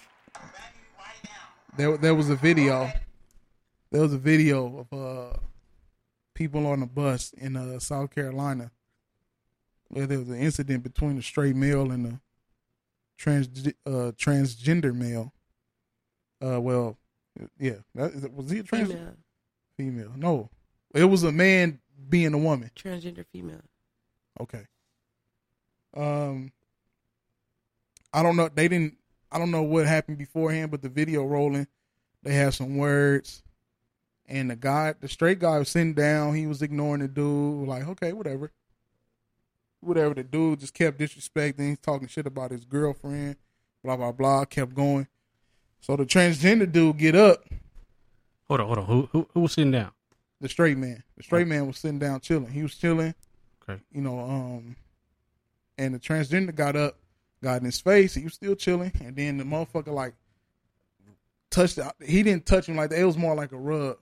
There was a video of people on a bus in South Carolina. There was an incident between a straight male and a transgender male. Was he a transgender? Female. No. It was a man being a woman. Transgender female. Okay. I don't know. I don't know what happened beforehand, but the video rolling, they had some words, and the straight guy was sitting down. He was ignoring the dude. Like, okay, whatever. Whatever, the dude just kept disrespecting. He's talking shit about his girlfriend, blah, blah, blah. Kept going. So the transgender dude get up. Hold on. Who was sitting down? The straight man. The straight man was sitting down chilling. He was chilling. Okay. And the transgender got up, got in his face. He was still chilling. And then the motherfucker, he didn't touch him like that. It was more like a rub.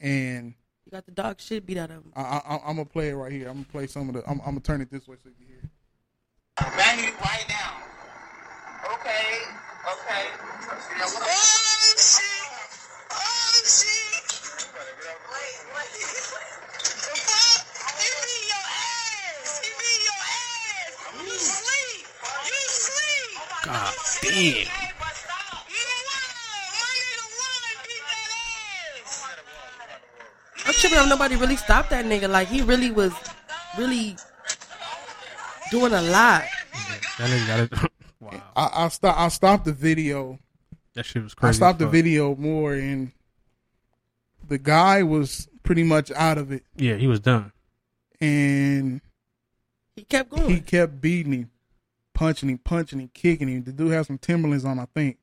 And... you got the dog shit beat out of him. I'm going to play it right here. I'm going to play some of the... I'm going to turn it this way so you can hear it. I'm banging right now. Okay. Oh, shit. Wait. The fuck? He beat your ass. You sleep. God damn. You tripping if nobody really stopped that nigga. Like, he really was really doing a lot. That nigga got it. Wow. I stopped the video. That shit was crazy. I stopped the video more, and the guy was pretty much out of it. Yeah, he was done. And he kept going. He kept beating him, punching him, kicking him. The dude had some Timberlands on, I think.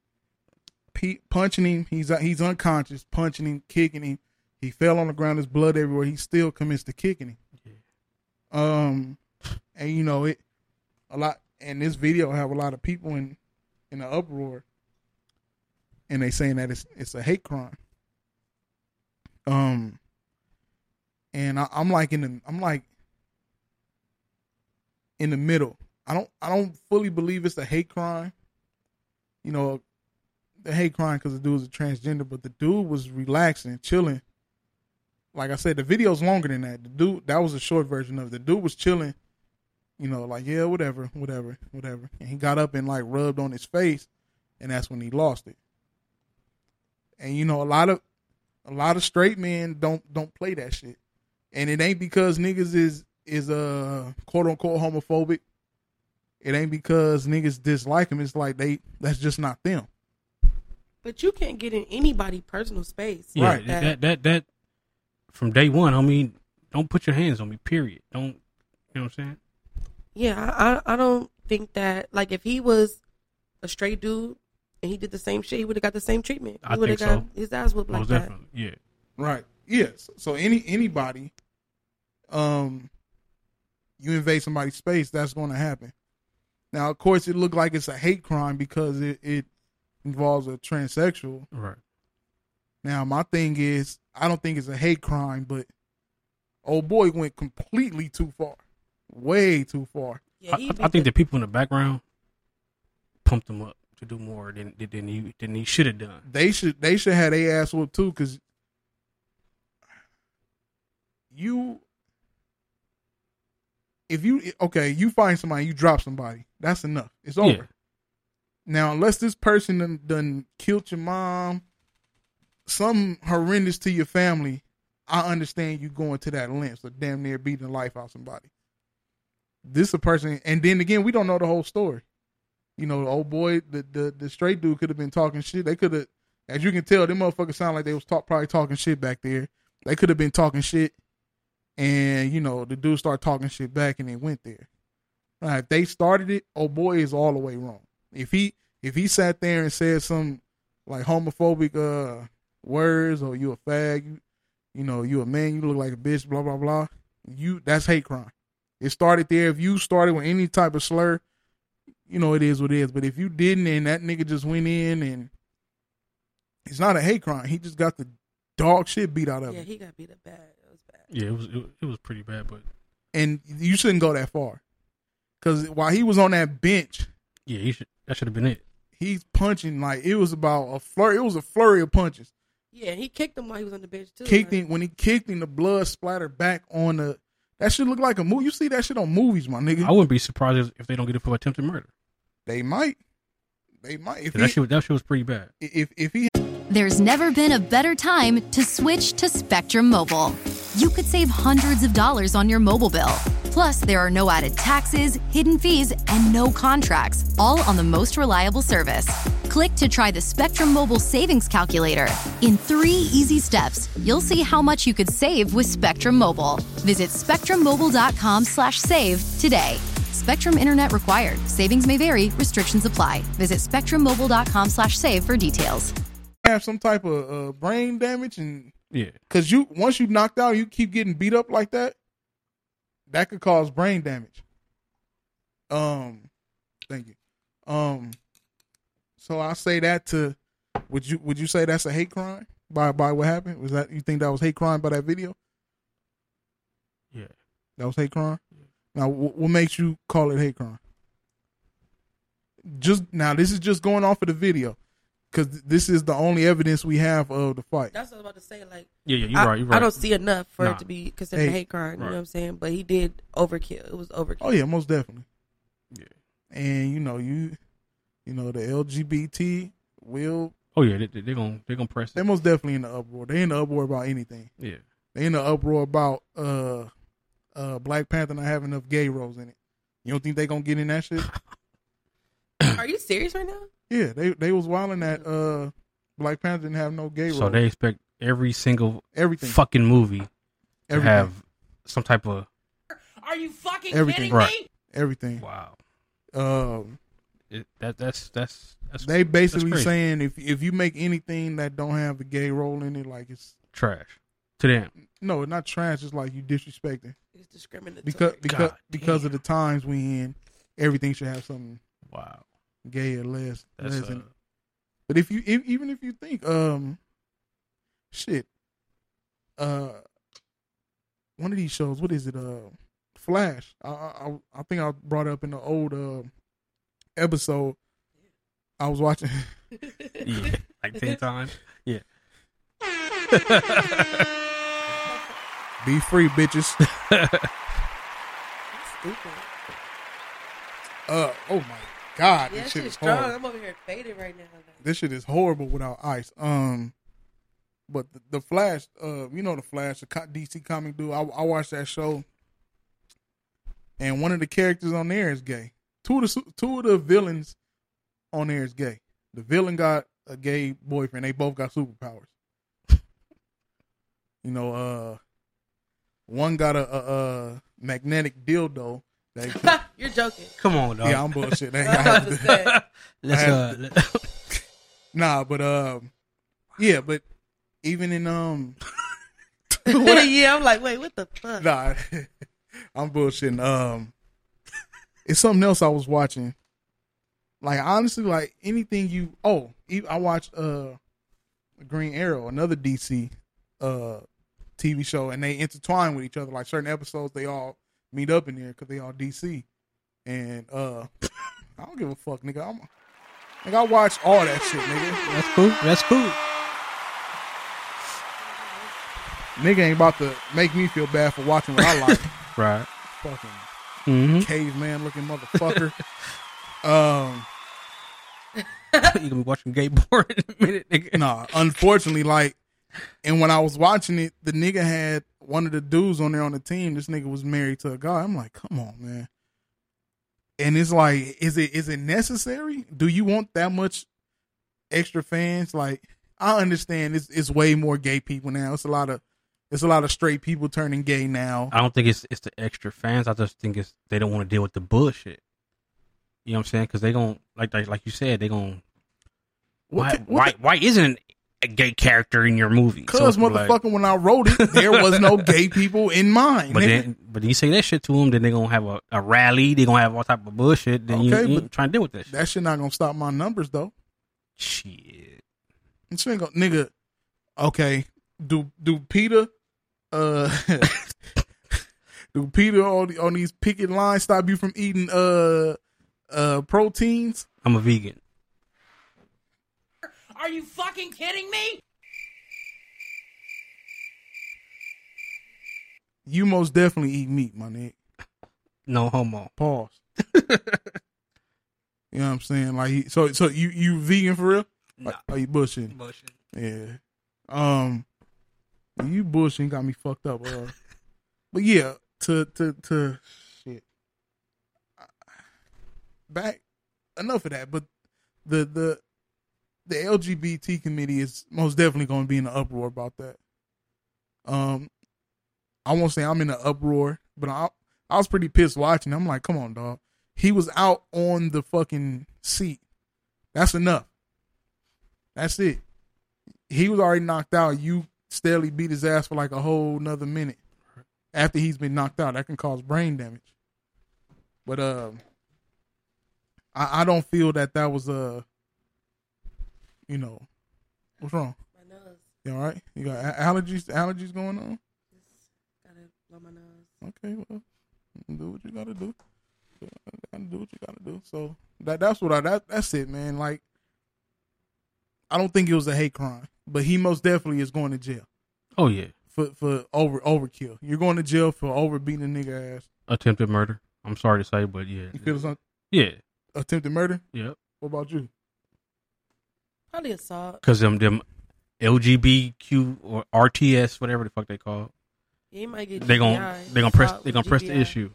Punching him. He's unconscious. Punching him, kicking him. He fell on the ground. There's blood everywhere. He still commits to kicking him. Yeah. And you know it a lot. And this video have a lot of people in an uproar, and they saying that it's a hate crime. And I'm like in the middle. I don't fully believe it's a hate crime. You know, the hate crime because the dude's a transgender, but the dude was relaxing, chilling. Like I said, the video's longer than that. The dude, that was a short version of it. The dude was chilling. You know, like, yeah, whatever. And he got up and, like, rubbed on his face, and that's when he lost it. And, you know, a lot of straight men don't play that shit. And it ain't because niggas is quote-unquote homophobic. It ain't because niggas dislike them. It's like that's just not them. But you can't get in anybody's personal space. Yeah, right. That from day one, I mean, don't put your hands on me, period. Don't, you know what I'm saying? Yeah, I don't think that, like, if he was a straight dude and he did the same shit, he would have got the same treatment. He would have got his ass whooped like that. Yeah. Right. Yes. So anybody, you invade somebody's space, that's going to happen. Now, of course, it looked like it's a hate crime because it involves a transsexual. Right. Now, my thing is, I don't think it's a hate crime, but old boy went completely too far. Way too far. Yeah, I think the people in the background pumped him up to do more than he should have done. They should have their ass whooped too, because you find somebody, you drop somebody, that's enough. It's over. Yeah. Now, unless this person done killed your mom, something horrendous to your family, I understand you going to that length, so damn near beating the life out of somebody. This a person, and then again, we don't know the whole story. You know, the old boy, the straight dude could have been talking shit. They could have, as you can tell, them motherfuckers sound like they was probably talking shit back there. They could have been talking shit, and, you know, the dude started talking shit back, and it went there. If they started it, old boy is all the way wrong. If he sat there and said some, like, homophobic words, or you a fag, you know, you a man, you look like a bitch, blah, blah, blah, that's hate crime. It started there. If you started with any type of slur, you know, it is what it is. But if you didn't, and that nigga just went in, and it's not a hate crime. He just got the dog shit beat out of him. Yeah, he got beat up bad. It was bad. Yeah, it was pretty bad. But and you shouldn't go that far, because while he was on that bench, yeah, that should have been it. He's punching, like, it was about a flurry. It was a flurry of punches. Yeah, he kicked him while he was on the bench too. When he kicked him, the blood splattered back on the. That shit look like a movie. You see that shit on movies, my nigga. I wouldn't be surprised if they don't get it for attempted murder. They might. If that shit was pretty bad. If he. There's never been a better time to switch to Spectrum Mobile. You could save hundreds of dollars on your mobile bill. Plus, there are no added taxes, hidden fees, and no contracts, all on the most reliable service. Click to try the Spectrum Mobile Savings Calculator. In 3 easy steps, you'll see how much you could save with Spectrum Mobile. Visit SpectrumMobile.com/save today. Spectrum Internet required. Savings may vary. Restrictions apply. Visit SpectrumMobile.com/save for details. Have some type of brain damage, and yeah, because once you knocked out, you keep getting beat up like that. That could cause brain damage. Thank you. So I say that to, would you say that's a hate crime by what happened? Was that, you think that was hate crime by that video? Yeah, that was hate crime. Yeah. Now, what makes you call it hate crime? Just now, this is just going off of the video, because this is the only evidence we have of the fight. That's what I was about to say. Like, yeah, you're right. I don't see enough for it to be considered a hate crime. Right. You know what I'm saying? But he did overkill. It was overkill. Oh yeah, most definitely. Yeah, and you know the LGBT will. Oh yeah, they're gonna press. They're most definitely in the uproar. They're in the uproar about anything. Yeah, They in an uproar about Black Panther not having enough gay roles in it. You don't think they gonna get in that shit? Are you serious right now? Yeah, they was wilding that Black Panther didn't have no gay roles. So they expect every single fucking movie to have some type of. Are you fucking kidding me? Everything. Wow. That's they basically that's saying if you make anything that don't have the gay role in it, like it's trash to them. No, it's not trash. It's like you disrespecting. It's discriminatory because of the times we in. Everything should have something. Wow. Gay or less. That's in it. But if you think one of these shows, what is it? Flash. I think I brought it up in the old episode. I was watching. Yeah, like 10 times. Yeah. Be free, bitches. That's stupid. Oh my God, yeah, this shit is strong. Horrible. I'm over here faded right now. This shit is horrible without ice. But the Flash, you know the Flash, the DC comic dude. I watched that show, and one of the characters on there is gay. Two of the villains on there is gay. The villain got a gay boyfriend. They both got superpowers. You know, one got a magnetic dildo. You're joking. Come on, dog. Yeah, I'm bullshit. Nah, but yeah, but even in yeah, I'm like, wait, what the fuck? Nah, I'm bullshitting. It's something else I was watching. Like honestly, like anything you. Oh, I watched Green Arrow, another DC TV show, and they intertwine with each other. Like certain episodes, they all meet up in there because they all DC, and I don't give a fuck, nigga. Like I watch all that shit, nigga. That's cool. That's cool. Nigga ain't about to make me feel bad for watching what I like. Right. Fucking caveman looking motherfucker. You gonna be watching gay porn in a minute, nigga. Nah, unfortunately, like, and when I was watching it, the nigga had. One of the dudes on there on the team, this nigga was married to a guy. I'm like, come on, man. And it's like, is it necessary? Do you want that much extra fans? Like, I understand it's way more gay people now. It's a lot of straight people turning gay now. I don't think it's the extra fans. I just think it's they don't want to deal with the bullshit. You know what I'm saying? Because they gon' like you said, they gon' why isn't a gay character in your movie? Because so motherfucker, like, when I wrote it, there was no gay people in mind. But you say that shit to them, then they're going to have a rally. They're going to have all type of bullshit. Then you trying to deal with that shit. That shit not going to stop my numbers, though. Shit. It's gonna, nigga, okay, do Peter, do Peter on these picket lines stop you from eating proteins? I'm a vegan. Are you fucking kidding me? You most definitely eat meat, my nigga. No homo. Pause. You know what I'm saying? Like, so you vegan for real? Nah. Are you bushing? Bushing. Yeah. You bushing got me fucked up. But yeah, to shit. Back. Enough of that. But the LGBT committee is most definitely going to be in an uproar about that. I won't say I'm in an uproar, but I was pretty pissed watching. I'm like, come on, dog. He was out on the fucking seat. That's enough. That's it. He was already knocked out. You steadily beat his ass for like a whole nother minute after he's been knocked out. That can cause brain damage. But I don't feel that was a, you know, what's wrong? My nose. You all right? You got allergies going on? Just gotta blow my nose. Okay, well, do what you gotta do. So that's what that's it, man. Like, I don't think it was a hate crime, but he most definitely is going to jail. Oh yeah, for overkill. You're going to jail for overbeating a nigga ass. Attempted murder. I'm sorry to say, but yeah. You feel something? Yeah. Attempted murder. Yep. What about you? Probably assault. Because them LGBTQ or RTS, whatever the fuck they call He might get. They gonna press the issue.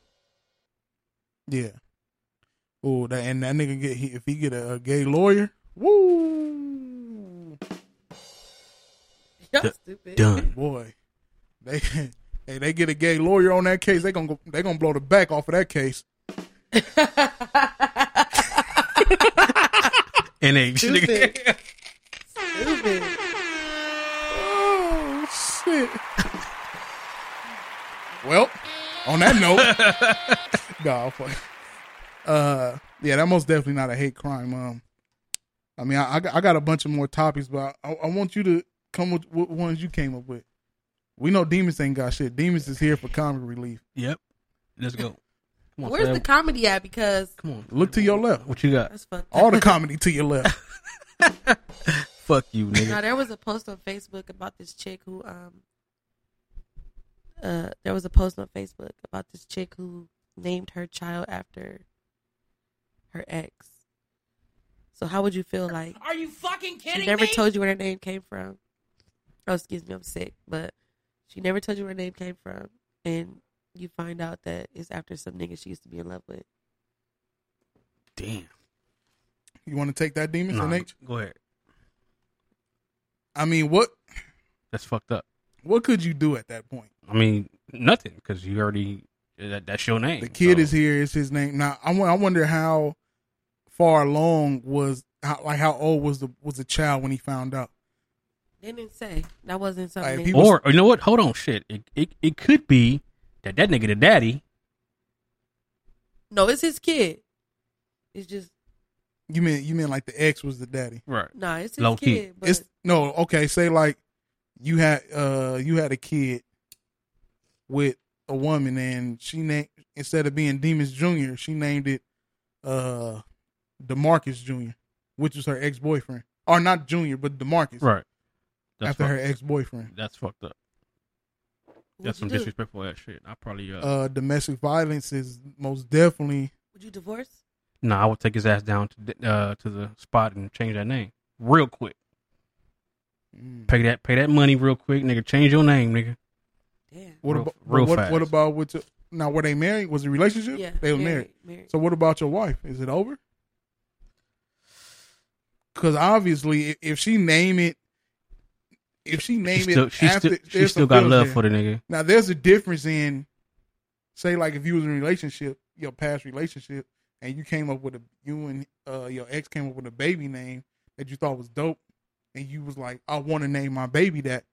Yeah. Oh, and that nigga if he get a gay lawyer. Woo. Y'all stupid. Done. Boy. They get a gay lawyer on that case. They gonna blow the back off of that case. And they stupid. Stupid. Oh shit. Well, on that note, God, fuck. Yeah, that most definitely not a hate crime. I mean, I got a bunch of more topics, but I want you to come with what ones you came up with. We know Demas ain't got shit. Demas is here for comedy relief. Yep, let's go. Come on, where's the comedy at? Because come on, look to your left. What you got? That's fucked up. All the comedy to your left. Fuck you, nigga. Now there was a post on Facebook about this chick who named her child after her ex. So how would you feel like? Are you fucking kidding me? She never told you where her name came from. Oh, excuse me, I'm sick. But she never told you where her name came from. And you find out that it's after some nigga she used to be in love with. Damn. You want to take that, Demon? Nah, go ahead. I mean, what? That's fucked up. What could you do at that point? I mean, nothing, because you already... That's your name. The kid is here. It's his name. Now I wonder how far along how old was the child when he found out? They didn't say. That wasn't something. Like, or you know what? Hold on, shit. It could be that nigga the daddy. No, it's his kid. It's just. You mean like the ex was the daddy, right? No, it's his low kid. Key. But... It's no okay. Say like you had a kid with. A woman, and she named, instead of being Demas Jr., she named it DeMarcus Jr., which was her ex-boyfriend. Or not Jr., but DeMarcus. Right. That's after her ex-boyfriend. That's fucked up. That's some disrespectful ass shit. I probably... domestic violence is most definitely... Would you divorce? No, I would take his ass down to the spot and change that name real quick. Mm. Pay that money real quick, nigga. Change your name, nigga. Yeah. What about were they married? Was it a relationship? Yeah, they were married. So what about your wife? Is it over? Because obviously, if she still got love for the nigga. Now there's a difference in, say, like if you was in a relationship, your past relationship, and your ex came up with a baby name that you thought was dope, and you was like, I want to name my baby that.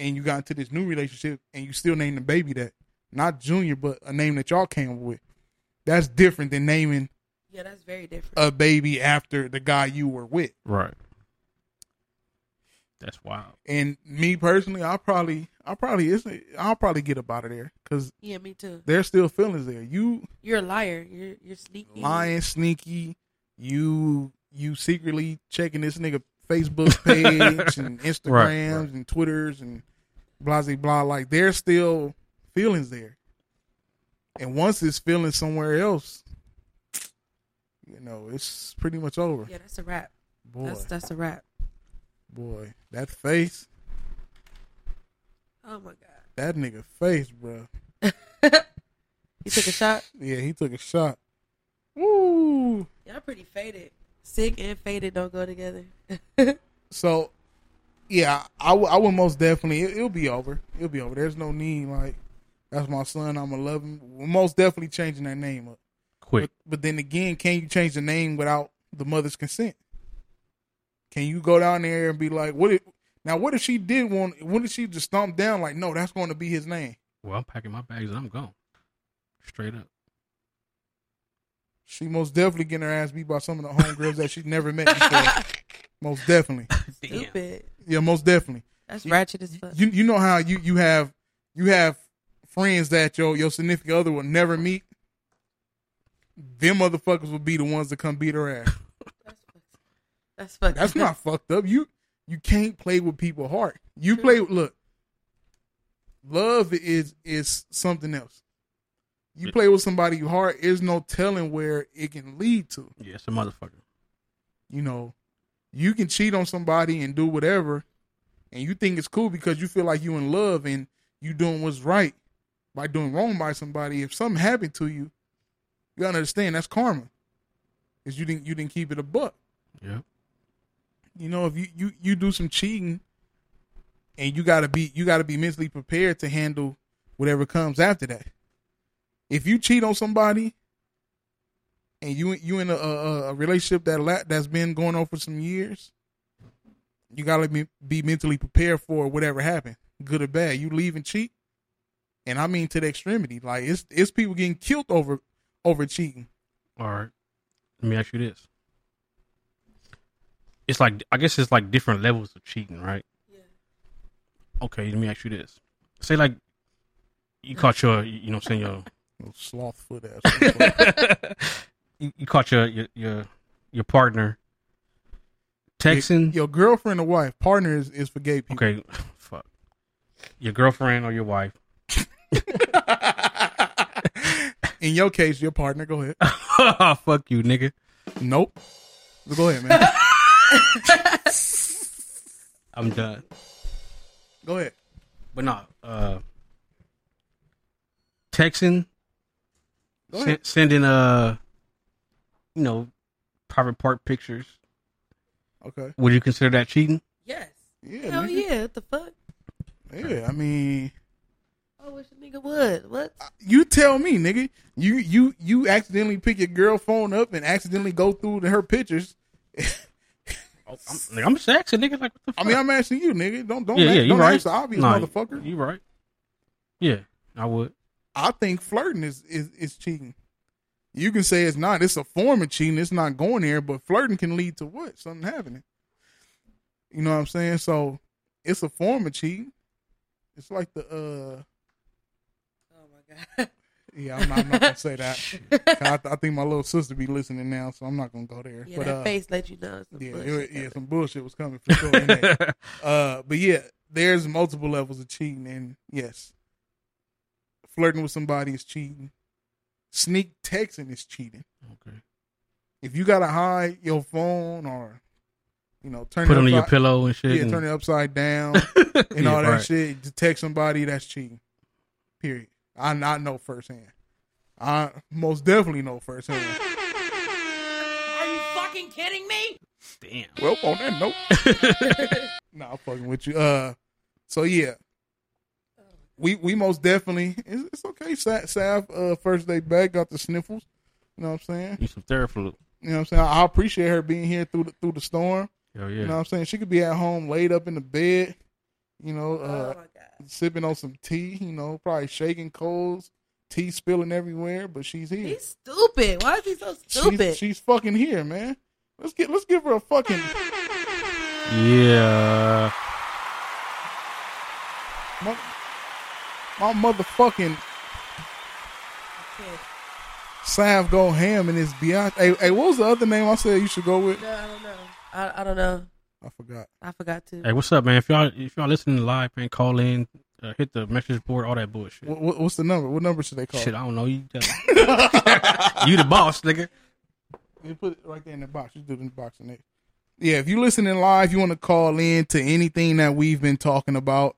And you got into this new relationship, and you still named the baby that, not Junior, but a name that y'all came up with. That's different than naming. Yeah, that's very different. A baby after the guy you were with. Right. That's wild. And me personally, I'll probably get up out of there because yeah, me too. There's still feelings there. You're a liar. You're sneaky. Lying, sneaky. You secretly checking this nigga. Facebook page and Instagrams right. and Twitters and blah, blah, blah. Like, there's still feelings there. And once it's feeling somewhere else, you know, it's pretty much over. Yeah, that's a wrap. Boy. That's a wrap. Boy, that face. Oh, my God. That nigga face, bro. He took a shot? Yeah, he took a shot. Woo! Y'all pretty faded. Sick and faded don't go together. So, yeah, I would most definitely. It'll be over. It'll be over. There's no need. Like, that's my son. I'm going to love him. We're most definitely changing that name up. Quick. But then again, can you change the name without the mother's consent? Can you go down there and be like, what if she did want, what if she just stomped down like, no, that's going to be his name? Well, I'm packing my bags and I'm gone. Straight up. She most definitely getting her ass beat by some of the homegirls that she's never met before. Most definitely. Stupid. Yeah, most definitely. That's ratchet as fuck. You know how you have friends that your significant other will never meet? Them motherfuckers will be the ones that come beat her ass. That's fucked up. That's not fucked up. You can't play with people's heart. You play with love is something else. You play with somebody's heart, there's no telling where it can lead to. Yeah, it's a motherfucker. You know, you can cheat on somebody and do whatever, and you think it's cool because you feel like you in love and you doing what's right. by doing wrong by somebody, if something happened to you, you gotta understand that's karma. Because you didn't keep it a buck. Yeah. You know, if you do some cheating, and you gotta be mentally prepared to handle whatever comes after that. If you cheat on somebody, and you in a relationship that's been going on for some years, you gotta be mentally prepared for whatever happened, good or bad. You leave and cheat, and I mean to the extremity. Like it's people getting killed over cheating. All right, let me ask you this. It's like, I guess it's like different levels of cheating, right? Yeah. Okay, let me ask you this. Say like you caught your, you know what I'm saying, your sloth foot ass. You caught your partner texting. Your girlfriend or wife. Partner is for gay people. Okay, fuck. Your girlfriend or your wife. In your case, your partner. Go ahead. Fuck you, nigga. Nope. Go ahead, man. I'm done. Go ahead. But no, texting, sending you know, private part pictures. Okay. Would you consider that cheating? Yes. Yeah, hell nigga. Yeah. What the fuck? Yeah, I mean, I wish a nigga would. What? You tell me, nigga. You accidentally pick your girl phone up and accidentally go through her pictures. I'm just asking, nigga. Like, what the fuck? I mean, I'm asking you, nigga. Don't ask the obvious, motherfucker. You right? Yeah, I would. I think flirting is cheating. You can say it's not. It's a form of cheating. It's not going there, but flirting can lead to what? Something happening. You know what I'm saying? So it's a form of cheating. It's like the. Oh my god. Yeah, I'm not gonna say that. I think my little sister be listening now, so I'm not gonna go there. Yeah, but, that face let you know. Some bullshit was coming for sure. But yeah, there's multiple levels of cheating, and yes, flirting with somebody is cheating. Sneak texting is cheating. Okay. If you gotta hide your phone or, you know, turn put it on your pillow and shit. Yeah, turn it upside down and all that shit to text somebody. That's cheating. Period. I know firsthand. I most definitely know firsthand. Are you fucking kidding me? Damn. Well, on that note. Nah, I'm fucking with you. So yeah, we most definitely. It's okay. Sav, first day back, got the sniffles. You know what I'm saying? Need some Theraflu. You know what I'm saying? I appreciate her being here through the storm. Hell yeah. You know what I'm saying? She could be at home, laid up in the bed. You know, sipping on some tea, you know, probably shaking colds, tea spilling everywhere, but she's here. He's stupid. Why is he so stupid? She's fucking here, man. Let's give her a fucking. Yeah. My motherfucking Sav Go Ham and his Beyonce. Hey, what was the other name I said you should go with? No, I don't know. I don't know. I forgot too. Hey, what's up, man? If y'all listening live, man, call in, hit the message board, all that bullshit. What's the number? What number should they call? Shit, I don't know. You the boss, nigga. You put it right there in the box. You do it in the box, nigga. Yeah, if you listening live, you want to call in to anything that we've been talking about,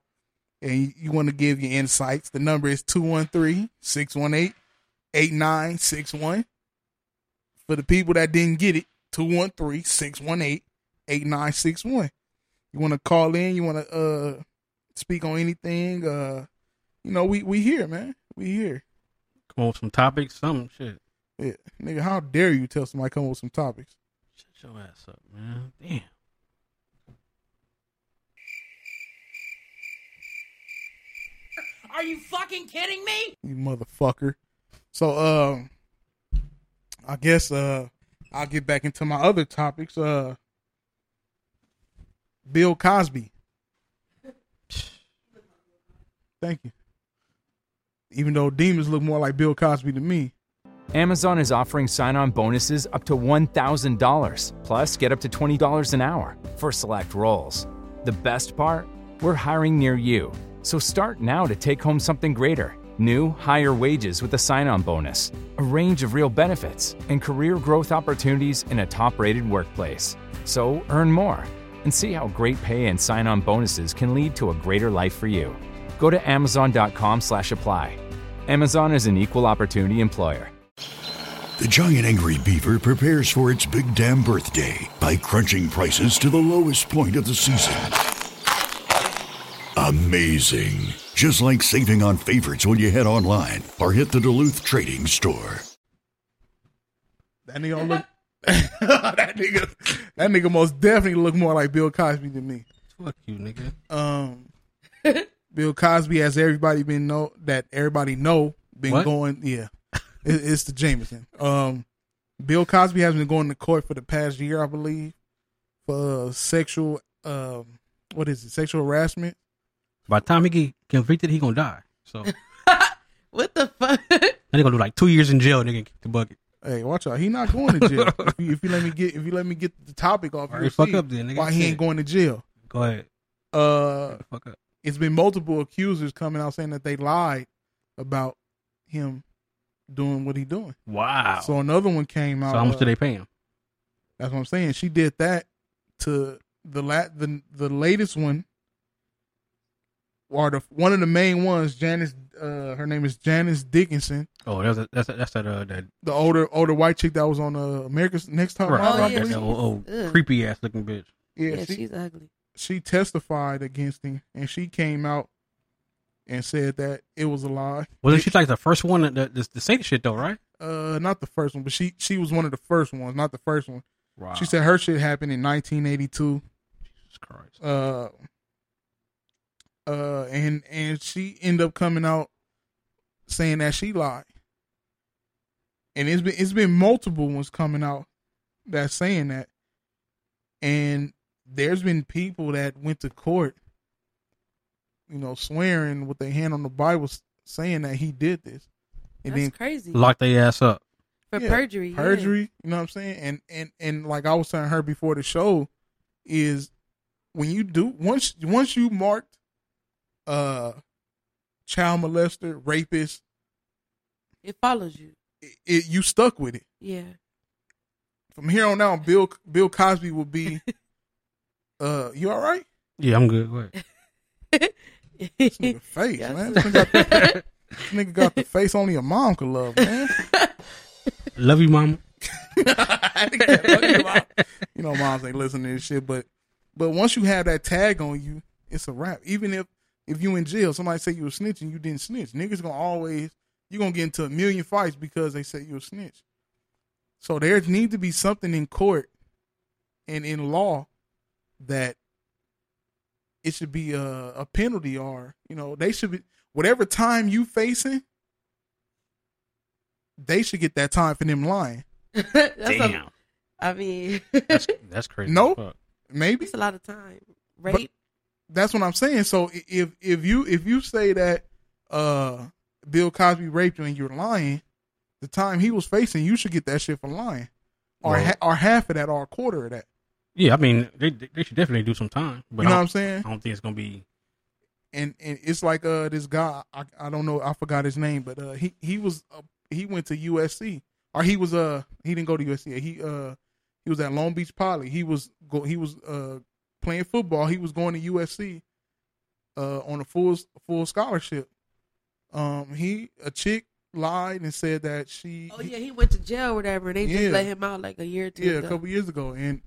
and you want to give your insights. The number is 213-618-8961. For the people that didn't get it, 213-618-8961. You want to call in? You want to speak on anything? You know, we here, man. We here. Come on with some topics, some shit. Yeah, nigga, how dare you tell somebody come up with some topics? Shut your ass up, man. Damn. Are you fucking kidding me? You motherfucker. So, I guess I'll get back into my other topics. Bill Cosby. Thank you. Even though demons look more like Bill Cosby to me. Amazon is offering sign-on bonuses up to $1,000, plus get up to $20 an hour for select roles. The best part? We're hiring near you. So start now to take home something greater. New, higher wages with a sign-on bonus, a range of real benefits, and career growth opportunities in a top-rated workplace. So earn more and see how great pay and sign-on bonuses can lead to a greater life for you. Go to Amazon.com/apply. Amazon is an equal opportunity employer. The giant angry beaver prepares for its big damn birthday by crunching prices to the lowest point of the season. Amazing. Just like saving on favorites when you head online or hit the Duluth Trading Store. That nigga look. that nigga most definitely look more like Bill Cosby than me. Fuck you, nigga. Bill Cosby, as everybody been know that everybody know been what? Going. Yeah, it's the Jameson. Bill Cosby has been going to court for the past year, I believe, for sexual. What is it? Sexual harassment. By the time he get convicted, he gonna die. So what the fuck? Then he gonna do like 2 years in jail. Nigga, kick the bucket. Hey, watch out! He not going to jail. if you let me get the topic off, right, fuck up then. Nigga. Why he ain't going to jail? Go ahead. Fuck up. It's been multiple accusers coming out saying that they lied about him doing what he doing. Wow. So another one came out. So how much did they pay him? That's what I'm saying. She did that to the latest one. Or one of the main ones, Janice. Her name is Janice Dickinson. Oh, the older white chick that was on America's Next Top Model. Right. Oh, yeah, that creepy ass looking bitch. Yeah, she's ugly. She testified against him, and she came out and said that it was a lie. Wasn't she like the first one to say the shit though, right? Not the first one, but she was one of the first ones, not the first one. Wow. She said her shit happened in 1982. Jesus Christ. And she ended up coming out saying that she lied. And it's been multiple ones coming out that's saying that. And there's been people that went to court, you know, swearing with their hand on the Bible, saying that he did this. And that's then crazy. Lock their ass up. For perjury. Perjury, yeah. You know what I'm saying? And like I was telling her before the show, is when you do, once you marked child molester, rapist. It follows you. You stuck with it. Yeah. From here on out, Bill Cosby will be... you all right? Yeah, I'm good. What? This nigga face, yes, man. This nigga got the face only a mom could love, man. Love you, mama. Love you, mama. You know, moms ain't listening to this shit, but once you have that tag on you, it's a wrap. Even if you in jail, somebody say you were snitching, you didn't snitch. Niggas gonna always, you gonna get into a million fights because they say you a snitch. So there needs to be something in court and in law that it should be a penalty, or, you know, they should be, whatever time you facing, they should get that time for them lying. Damn. That's crazy. No, fuck. Maybe it's a lot of time. Rape. But that's what I'm saying. So if you say that Bill Cosby raped you and you're lying, the time he was facing, you should get that shit for lying, or right. or half of that, or a quarter of that. Yeah, I mean, they should definitely do some time. But you know what I'm saying? I don't think it's going to be... And it's like this guy, I don't know, I forgot his name, but he went to USC. Or he was, he didn't go to USC. He was at Long Beach Poly. He was playing football. He was going to USC on a full scholarship. A chick lied and said that she... Oh, yeah, he went to jail or whatever, and they just let him out like a year or two ago. Yeah, a couple years ago, And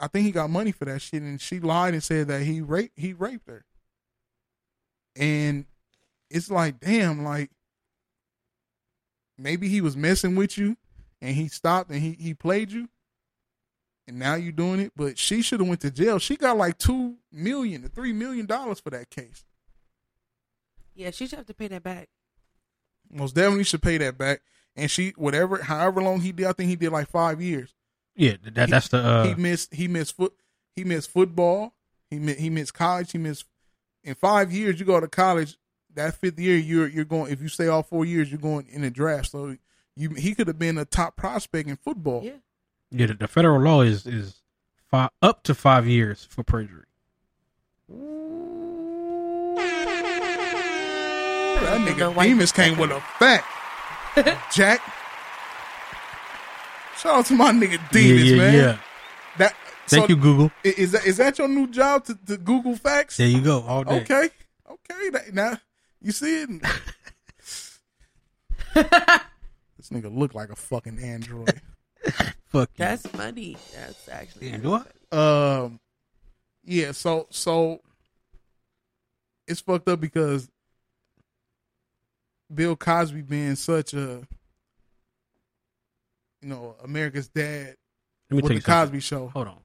I think he got money for that shit. And she lied and said that he raped her. And it's like, damn, like maybe he was messing with you and he stopped and he played you. And now you doing it. But she should have went to jail. She got like $2 million to $3 million for that case. Yeah, she should have to pay that back. Most definitely should pay that back. And she, however long he did, I think he did like 5 years. Yeah, that's the he missed football. He missed college. He missed in 5 years. You go to college. That fifth year, you're going. If you stay all 4 years, you're going in a draft. So he could have been a top prospect in football. Yeah, the federal law is up to 5 years for perjury. That nigga Demas came with a fact, Jack. Shout out to my nigga Demas, man. Yeah. Thank you, Google. Is that your new job to Google facts? There you go. All day. Okay. Now you see it. This nigga look like a fucking android. Fuck. That's funny. That's actually android. Yeah. So it's fucked up because Bill Cosby being such a, you know, America's dad with the Cosby Show. Hold on.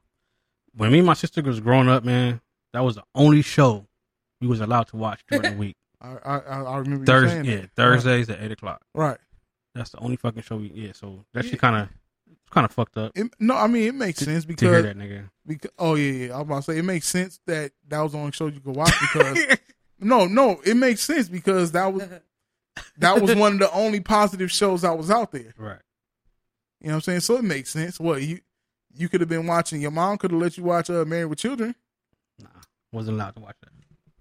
When me and my sister was growing up, man, that was the only show we was allowed to watch during the week. I remember Thursday, you saying Thursdays at 8 o'clock. Right. That's the only fucking show we so that shit kind of fucked up. No, I mean it makes sense because to hear that nigga. Because, I was about to say it makes sense that was the only show you could watch because no, it makes sense because that was one of the only positive shows that was out there. Right. You know what I'm saying? So it makes sense. What you could have been watching. Your mom could have let you watch Married with Children. Nah, wasn't allowed to watch that.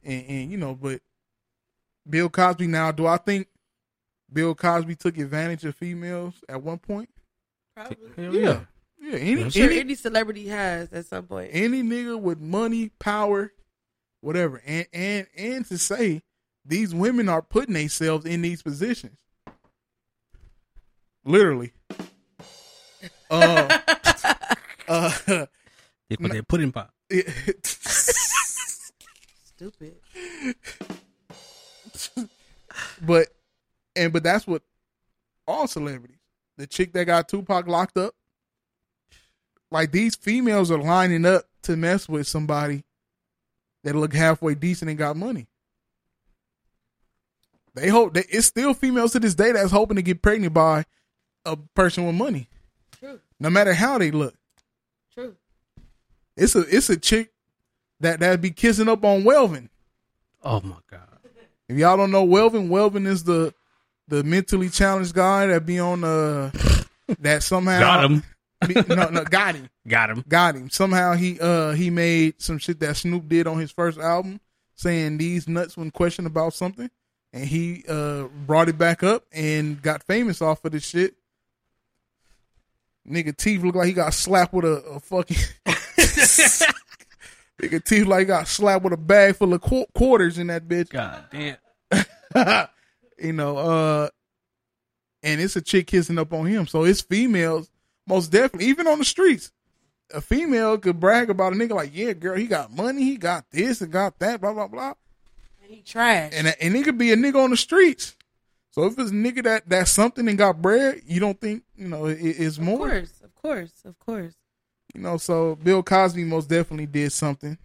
And you know, but Bill Cosby now, do I think Bill Cosby took advantage of females at one point? Probably. Yeah. Any celebrity has at some point. Any nigga with money, power, whatever. And to say these women are putting themselves in these positions. Literally. They put their pudding pop. Stupid. But that's what all celebrities. The chick that got Tupac locked up. Like these females are lining up to mess with somebody that look halfway decent and got money. They hope that it's still females to this day that's hoping to get pregnant by a person with money. True. No matter how they look. True. It's a chick that'd be kissing up on Welvin. Oh my God. If y'all don't know Welvin is the mentally challenged guy that be on that somehow got him. Got him. Somehow he made some shit that Snoop did on his first album, saying these nuts when questioned about something, and he brought it back up and got famous off of this shit. Nigga teeth look like he got slapped with a fucking. Nigga teeth like he got slapped with a bag full of quarters in that bitch. God damn. You know, and it's a chick kissing up on him. So it's females, most definitely, even on the streets. A female could brag about a nigga like, yeah, girl, he got money, he got this and got that, blah, blah, blah. And he trash. And it could be a nigga on the streets. So if it's a nigga that's something and got bread, you don't think, you know, it's more? Of course. You know, so Bill Cosby most definitely did something.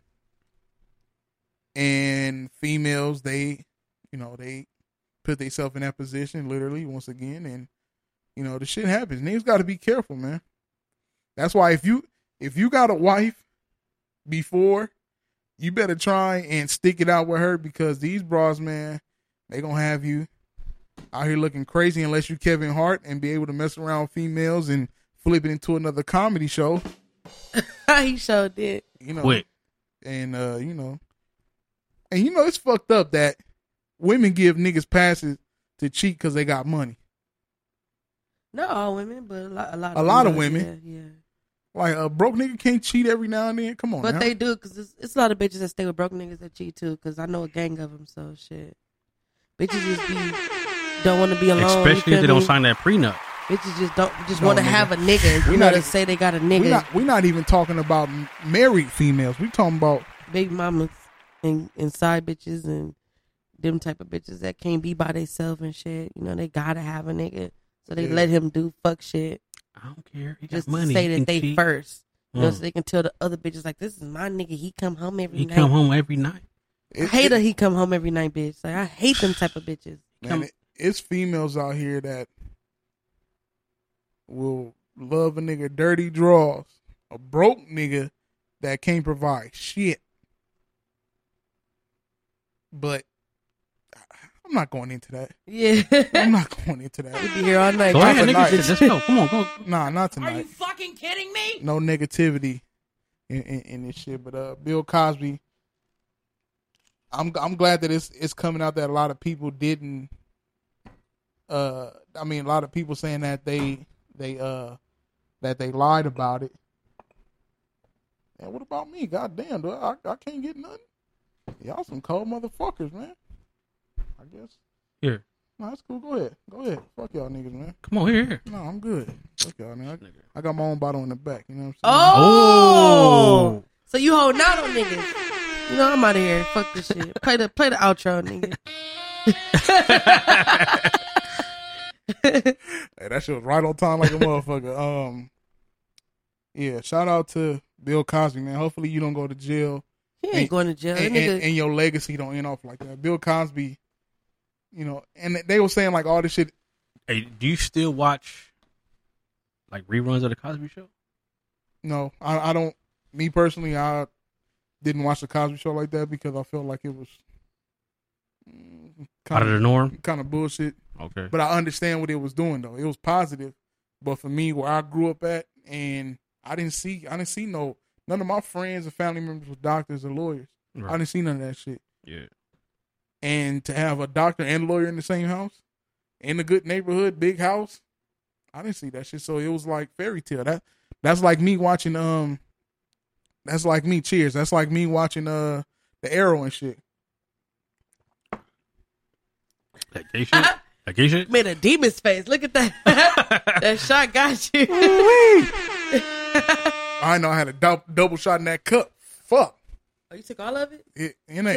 And females, they put themselves in that position, literally, once again, and you know the shit happens. Niggas got to be careful, man. That's why if you got a wife before, you better try and stick it out with her because these bras, man, they gonna have you out here looking crazy unless you Kevin Hart and be able to mess around with females and flip it into another comedy show. He sure did. You know, quick. And you know it's fucked up that. Women give niggas passes to cheat because they got money. Not all women, but a lot of women. Yeah. Like a broke nigga can't cheat every now and then. Come on, but they do because it's a lot of bitches that stay with broke niggas that cheat too. Because I know a gang of them. So shit, bitches just don't want to be alone, especially if they don't sign that prenup. Bitches just want to have a nigga. You know they say they got a nigga. We're not even talking about married females. We talking about baby mamas and side bitches and. Them type of bitches that can't be by themselves and shit. You know, they gotta have a nigga. So they let him do fuck shit. I don't care. He just got money. Say that they cheat. First. You know, so they can tell the other bitches like, this is my nigga. He come home every night. He come home every night, bitch. Like, I hate them type of bitches. Man, it's females out here that will love a nigga dirty draws. A broke nigga that can't provide shit. But I'm not going into that. Yeah. We'll be here all night. Go ahead, niggas. Let's go. Come on, go. Nah, not tonight. Are you fucking kidding me? No negativity in this shit. But Bill Cosby, I'm glad that it's coming out that a lot of people didn't. I mean, a lot of people saying that they lied about it. And what about me? Goddamn, dude, I can't get nothing. Y'all some cold motherfuckers, man. I guess. Here. No, that's cool. Go ahead. Fuck y'all niggas, man. Come on, here. No, I'm good. Fuck y'all, man. I got my own bottle in the back. You know what I'm saying? Oh! So you holding out on niggas. You know, I'm out of here. Fuck this shit. Play the outro, nigga. Hey, that shit was right on time like a motherfucker. Yeah, shout out to Bill Cosby, man. Hopefully you don't go to jail. He ain't going to jail. And your legacy don't end off like that. Bill Cosby, you know, and they were saying like all this shit. Hey, do you still watch like reruns of the Cosby Show? No, I don't. Me personally, I didn't watch the Cosby Show like that because I felt like it was out of the norm, kind of bullshit. Okay, but I understand what it was doing though. It was positive, but for me, where I grew up at, and I didn't see none of my friends or family members were doctors or lawyers. Right. I didn't see none of that shit. Yeah. And to have a doctor and lawyer in the same house, in a good neighborhood, big house, I didn't see that shit. So it was like fairy tale. That's like me watching that's like me, Cheers. That's like me watching the Arrow and shit. That gay shit? That gay shit? Made a demon's face. Look at that. That shot got you. I know I had a double shot in that cup. Fuck. Oh, you took all of it? It ain't.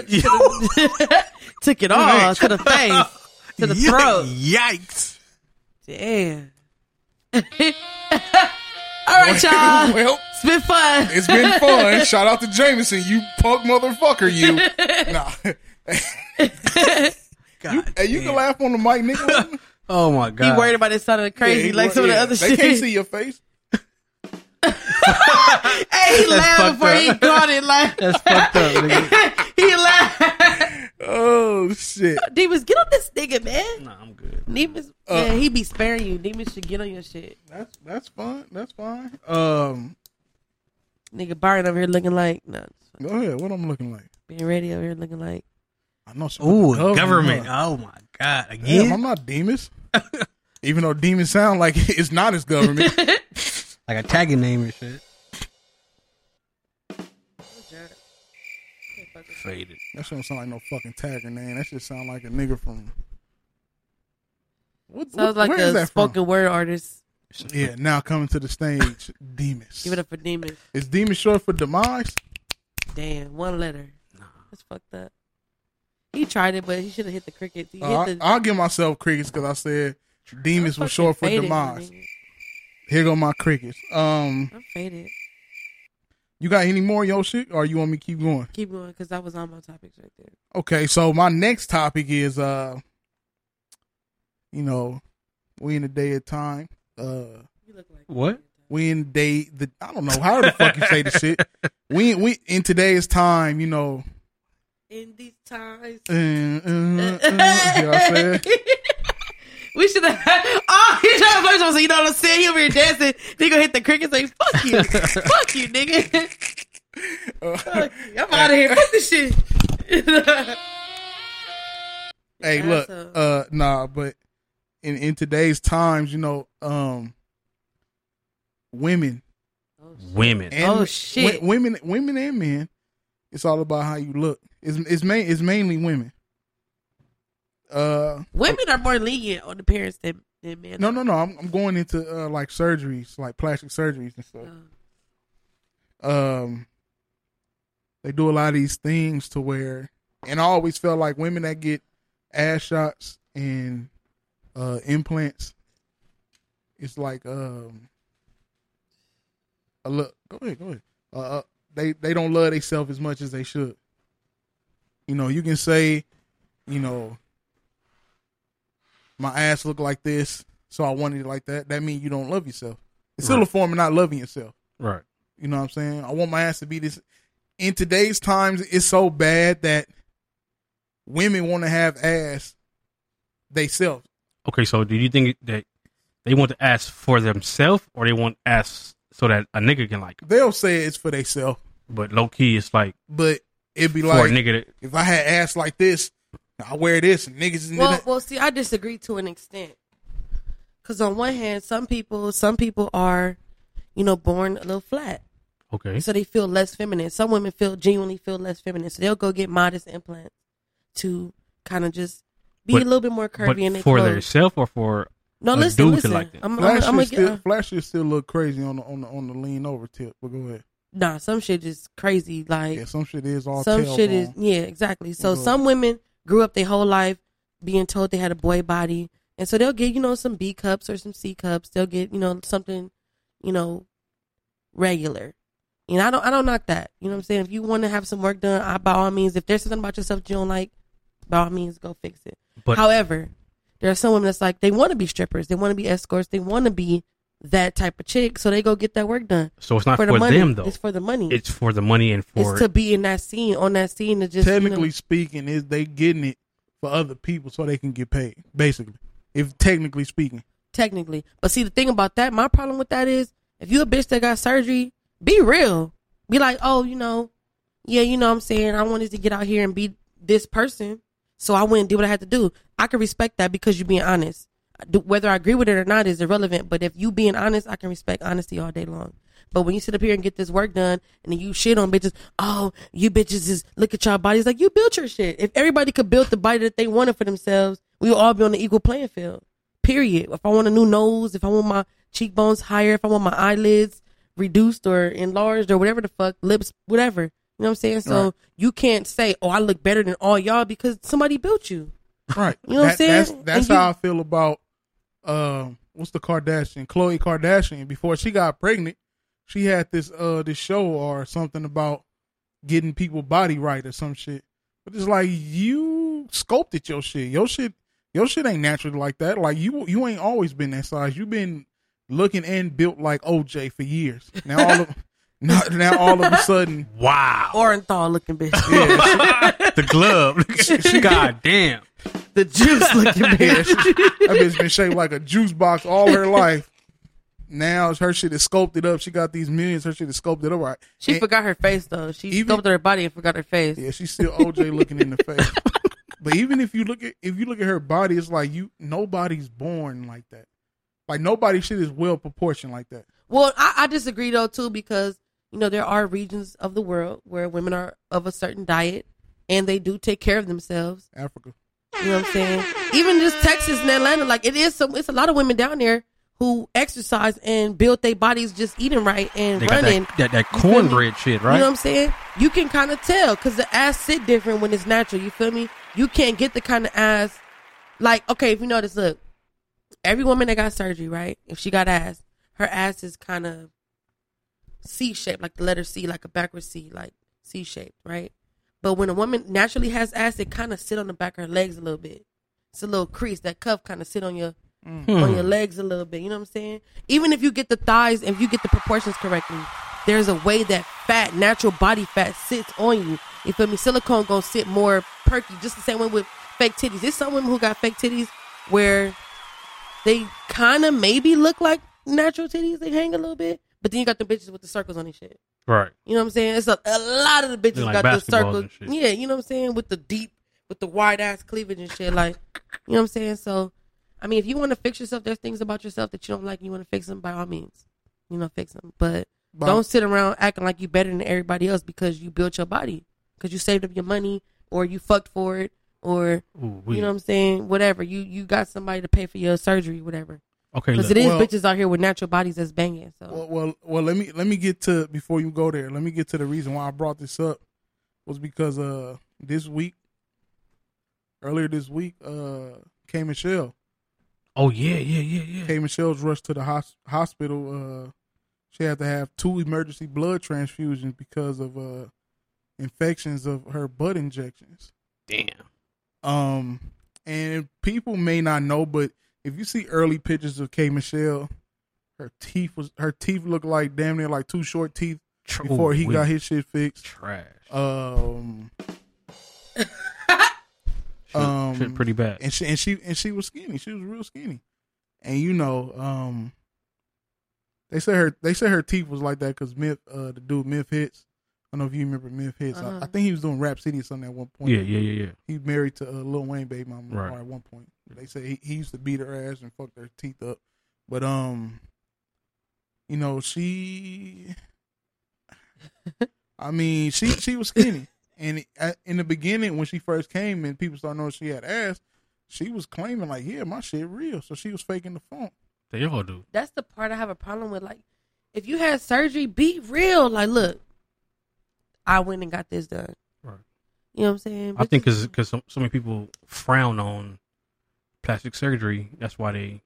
Took it all to the face, to the throat. Yikes. Damn. All right, y'all. Well, it's been fun. It's been fun. Shout out to Jameson. You punk motherfucker, you. Nah. God, hey, you can laugh on the mic, nigga. Oh, my God. He worried about it sounding crazy like some of the other shit. They can't see your face. Hey, he laughed before he caught it. Like, that's fucked up, nigga. He laughed. Oh shit, Demas, get on this nigga, man. Nah, I'm good. Demas, yeah, he be sparing you. Demas should get on your shit. That's fine. That's fine. Nigga Byron over here looking like. No, go ahead. What I'm looking like? Being ready over here looking like. I know. Ooh, government. Oh my God. Again, damn, I'm not Demas. Even though Demas sound like it's not his government. Like a tagging name and shit. Faded. That shit don't sound like no fucking tagging name. That shit sound like a nigga from. What, sounds what, like where a is that spoken from? Word artist. Yeah, now coming to the stage, Demas. Give it up for Demas. Is Demas short for demise? Damn, one letter. Nah. That's fucked up. He tried it, but he should have hit the crickets. I'll give myself crickets because I said Demas was short for demise. Here go my crickets. I'm faded. You got any more of your shit, or you want me to keep going? Keep going, because that was on my topics right there. Okay, so my next topic is, you know, we in the day of time. You look like what? We in the I don't know how the fuck you say the shit. We in today's time, you know. In these times. You know what I'm saying? We should have. Oh, he's trying to punch him. So you know what I'm saying? He over here dancing. They gonna hit the crickets. Like fuck you, fuck you, nigga. Fuck you. I'm out of here. Fuck this shit. Hey, look. Nah, but in today's times, you know, women, women and men. It's all about how you look. It's mainly women. Women are more lenient on appearance than men. No. I'm going into like surgeries, like plastic surgeries and stuff. They do a lot of these things to where, and I always felt like women that get ass shots and implants, it's like a look. Go ahead. They don't love themselves as much as they should. You know, you can say, you know. My ass look like this, so I wanted it like that. That means you don't love yourself. It's still a form of not loving yourself. Right. You know what I'm saying? I want my ass to be this. In today's times, it's so bad that women want to have ass themselves. Okay, so do you think that they want the ass for themselves, or they want ass so that a nigga can like them? They'll say it's for themselves. But low-key, it's like... But it'd be like, if I had ass like this, I wear this and niggas. Well, see, I disagree to an extent. Because on one hand, some people are, you know, born a little flat. Okay. So they feel less feminine. Some women genuinely feel less feminine. So they'll go get modest implants to kind of just a little bit more curvy in their for clothes. Themselves or for no, listen. Like that. Flash is still look crazy on the lean over tip. But go ahead. Nah, some shit is crazy. Like yeah, some shit is all. Some shit is yeah, exactly. So some women grew up their whole life being told they had a boy body, and so they'll get some B cups or some C cups. They'll get something regular. And I don't knock that. You know what I'm saying? If you want to have some work done, by all means. If there's something about yourself you don't like, by all means, go fix it. But, however, there are some women that's like, they want to be strippers. They want to be escorts. They want to be that type of chick. So they go get that work done. So it's not for them, though. It's for the money. It's for the money and for... It's to be in that scene, on that scene to just... Technically speaking, is they getting it for other people so they can get paid, basically. If technically speaking. Technically. But see, the thing about that, my problem with that is, if you a bitch that got surgery... Be real. Be like, what I'm saying? I wanted to get out here and be this person, so I went and did what I had to do. I can respect that because you're being honest. Whether I agree with it or not is irrelevant, but if you being honest, I can respect honesty all day long. But when you sit up here and get this work done and then you shit on bitches, you bitches just look at y'all bodies like you built your shit. If everybody could build the body that they wanted for themselves, we would all be on the equal playing field, period. If I want a new nose, if I want my cheekbones higher, if I want my eyelids reduced or enlarged or whatever the fuck, lips, whatever, you know what I'm saying? So right. You can't say, I look better than all y'all because somebody built you, right? You know what I'm saying? That's how I feel about what's the Kardashian, Khloe Kardashian. Before she got pregnant, she had this show or something about getting people body right or some shit, but it's like, you sculpted your shit ain't naturally like that. Like you ain't always been that size. You've been looking and built like OJ for years. Now all of a sudden, wow, Orenthal looking bitch. Yeah, the glove, god damn, the juice looking bitch. That bitch been shaped like a juice box all her life. Now her shit is sculpted up. She got these millions. Her shit is sculpted up. Right. She forgot her face though. She sculpted her body and forgot her face. Yeah, she's still OJ looking in the face. But even if you look at her body, it's like nobody's born like that. Like, nobody's shit is well proportioned like that. Well, I disagree, though, too, because, there are regions of the world where women are of a certain diet, and they do take care of themselves. Africa. You know what I'm saying? Even just Texas and Atlanta, like, it's a lot of women down there who exercise and build their bodies just eating right and running. That cornbread shit, right? You know what I'm saying? You can kind of tell, because the ass sit different when it's natural, you feel me? You can't get the kind of ass, like, okay, if you notice, look. Every woman that got surgery, right? If she got ass, her ass is kind of C-shaped, like the letter C, like a backward C, like C-shaped, right? But when a woman naturally has ass, it kind of sit on the back of her legs a little bit. It's a little crease. That cuff kind of sit on your legs a little bit. You know what I'm saying? Even if you get the thighs, if you get the proportions correctly, there's a way that fat, natural body fat sits on you. You feel me? Silicone gonna sit more perky, just the same way with fake titties. There's some women who got fake titties where... They kind of maybe look like natural titties. They hang a little bit. But then you got the bitches with the circles on and shit. Right. You know what I'm saying? It's a lot of the bitches like got the circles. Yeah, you know what I'm saying? With the wide ass cleavage and shit. Like, you know what I'm saying? So, I mean, if you want to fix yourself, there's things about yourself that you don't like and you want to fix them, by all means. Fix them. But don't sit around acting like you better than everybody else because you built your body. Because you saved up your money or you fucked for it. Or, you know what I'm saying? Whatever. You got somebody to pay for your surgery, whatever. Okay. Because it is bitches out here with natural bodies that's banging. So. Well, let me get to, before you go there, let me get to the reason why I brought this up was because earlier this week, K. Michelle. Oh, yeah. K. Michelle's rushed to the hospital. She had to have 2 emergency blood transfusions because of infections of her butt injections. Damn. And people may not know, but if you see early pictures of K. Michelle, her teeth looked like damn near like 2 short teeth before he got his shit fixed. Trash. Shit pretty bad. And she was skinny. She was real skinny. And they said her teeth was like that because the dude Myth Hits. I don't know if you remember Myth Hits. Uh-huh. I think he was doing Rap City or something at one point. Yeah. He married to Lil Wayne baby mama right. At one point. They say he used to beat her ass and fuck her teeth up. But, she was skinny. And in the beginning, when she first came and people started knowing she had ass, she was claiming like, yeah, my shit real. So she was faking the funk. They all do. That's the part I have a problem with. Like, if you had surgery, be real. Like, look, I went and got this done. Right. You know what I'm saying? But I think because so many people frown on plastic surgery. That's why they.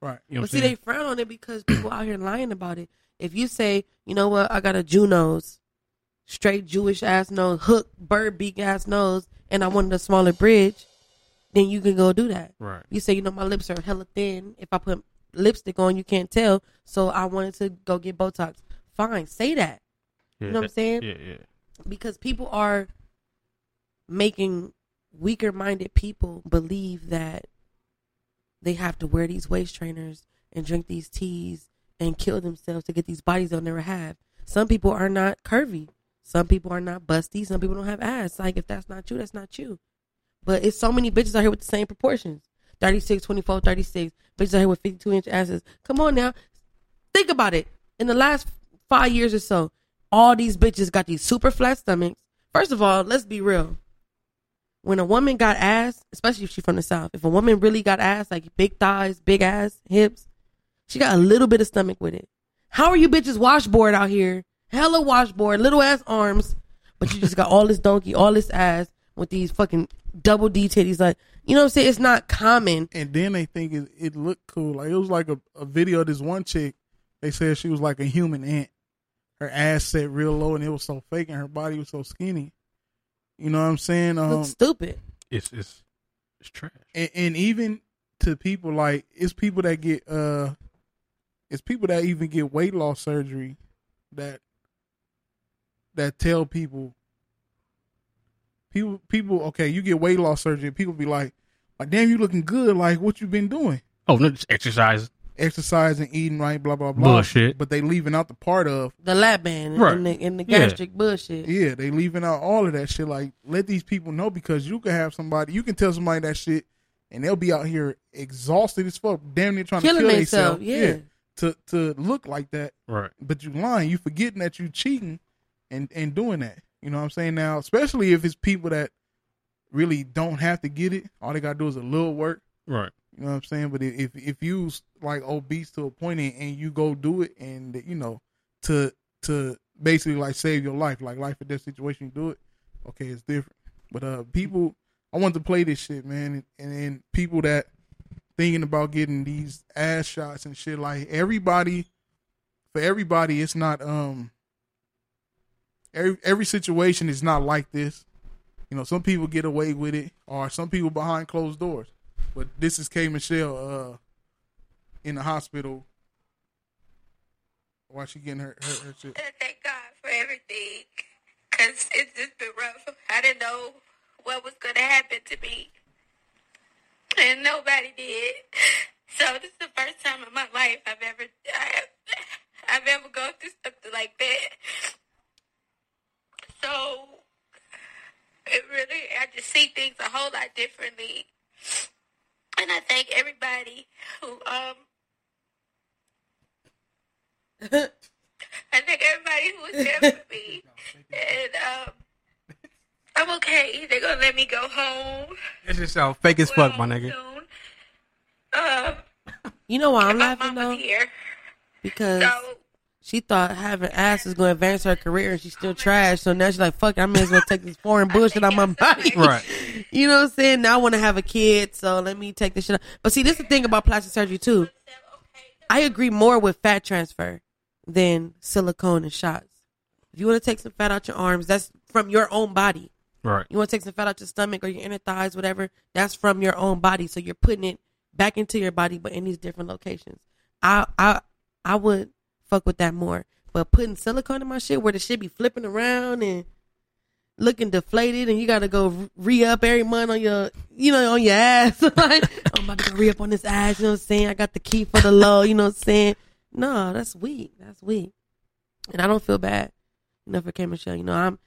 Right. You know what I'm saying? They frown on it because people out here lying about it. If you say, you know what, I got a Jew nose, straight Jewish ass nose, hook, bird beak ass nose, and I wanted a smaller bridge, then you can go do that. Right. You say, you know, my lips are hella thin. If I put lipstick on, you can't tell. So I wanted to go get Botox. Fine, say that. Yeah, you know what I'm saying? Yeah, yeah. Because people are making weaker-minded people believe that they have to wear these waist trainers and drink these teas and kill themselves to get these bodies they'll never have. Some people are not curvy. Some people are not busty. Some people don't have ass. Like, if that's not you, that's not you. But it's so many bitches out here with the same proportions. 36, 24, 36. Bitches out here with 52-inch asses. Come on now. Think about it. In the last 5 years or so, all these bitches got these super flat stomachs. First of all, let's be real. When a woman got ass, especially if she's from the South, if a woman really got ass, like big thighs, big ass, hips, she got a little bit of stomach with it. How are you bitches washboard out here? Hella washboard, little ass arms, but you just got all this donkey, all this ass with these fucking double D titties. Like, you know what I'm saying? It's not common. And then they think it looked cool. Like, it was like a video of this one chick. They said she was like a human ant. Her ass sat real low and it was so fake and her body was so skinny. You know what I'm saying? Looks stupid. It's trash. And even to people, like, it's people that even get weight loss surgery that tell people, okay, you get weight loss surgery, people be like, damn, you looking good. Like, what you been doing? Oh, no, just exercising, eating right, blah, blah, blah. Bullshit. But they leaving out the part of the lap band, right, and the gastric bullshit. Yeah, they leaving out all of that shit. Like, let these people know, because you can tell somebody that shit and they'll be out here exhausted as fuck, damn near trying to kill themselves. Yeah. To look like that. Right. But you lying, you forgetting that you cheating and doing that. You know what I'm saying? Now, especially if it's people that really don't have to get it, all they gotta do is a little work. Right. You know what I'm saying? But if you like obese to a point and you go do it and, you know, to basically like save your life, like life or death situation, you do it, okay, it's different. But people, I want to play this shit, man, and people that thinking about getting these ass shots and shit, like, for everybody it's not every situation is not like this. You know, some people get away with it, or some people behind closed doors. But this is K. Michelle in the hospital while she getting her shit. Thank God for everything, because it's just been rough. I didn't know what was going to happen to me, and nobody did. So this is the first time in my life I've ever gone through something like that. So it really, I just see things a whole lot differently, and I thank everybody who I thank everybody who was there for me, and I'm okay. They're gonna let me go home. This is so fake as fuck, my nigga. You know why I'm laughing though? Here. Because she thought having ass is gonna advance her career, and she's still trash. So now she's like, "Fuck, I may as well take this foreign bullshit out my body." Right. You know what I'm saying? Now I want to have a kid, so let me take this shit out. But see, this is the thing about plastic surgery too. I agree more with fat transfer than silicone and shots. If you want to take some fat out your arms, that's from your own body. Right. You want to take some fat out your stomach or your inner thighs, whatever, that's from your own body. So you're putting it back into your body, but in these different locations. I would fuck with that more. But putting silicone in my shit where the shit be flipping around and looking deflated, and you got to go re-up every month on your, you know, on your ass. Like, I'm about to go re-up on this ass, you know what I'm saying? I got the key for the low, you know what I'm saying? No, that's weak. That's weak. And I don't feel bad, you know, for K. Michelle. You know,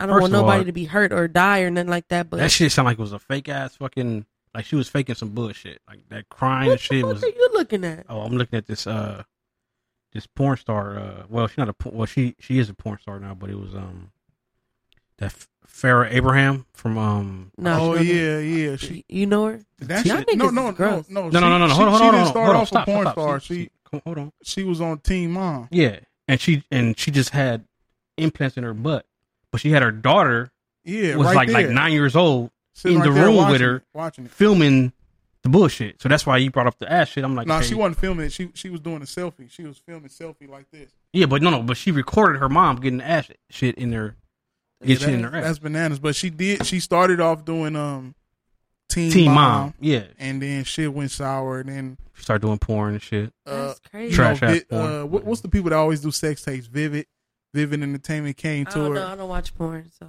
I don't want nobody to be hurt or die or nothing like that. But that shit sounded like it was a fake ass fucking, like she was faking some bullshit. Like that crying and shit. What the fuck are you looking at? Oh, I'm looking at this porn star. Well, she is a porn star now, but it was That Farrah Abraham from no, yeah, she, you know her. That shit, no. Hold on. She was on Teen Mom. Yeah, and she just had implants in her butt, but she had her daughter. Yeah, was right like 9 years old sitting in the room watching, with her, filming the bullshit. So that's why you brought up the ass shit. I'm like, no, she wasn't filming it. She was doing a selfie. She was filming selfie like this. Yeah, but no, but she recorded her mom getting the ass shit in her. That's bananas. But she did. She started off doing Teen Mom, yeah, and then shit went sour. And then she started doing porn and shit. That's crazy. Trash ass porn. What's the people that always do sex tapes? Vivid Entertainment came to her. I don't watch porn, so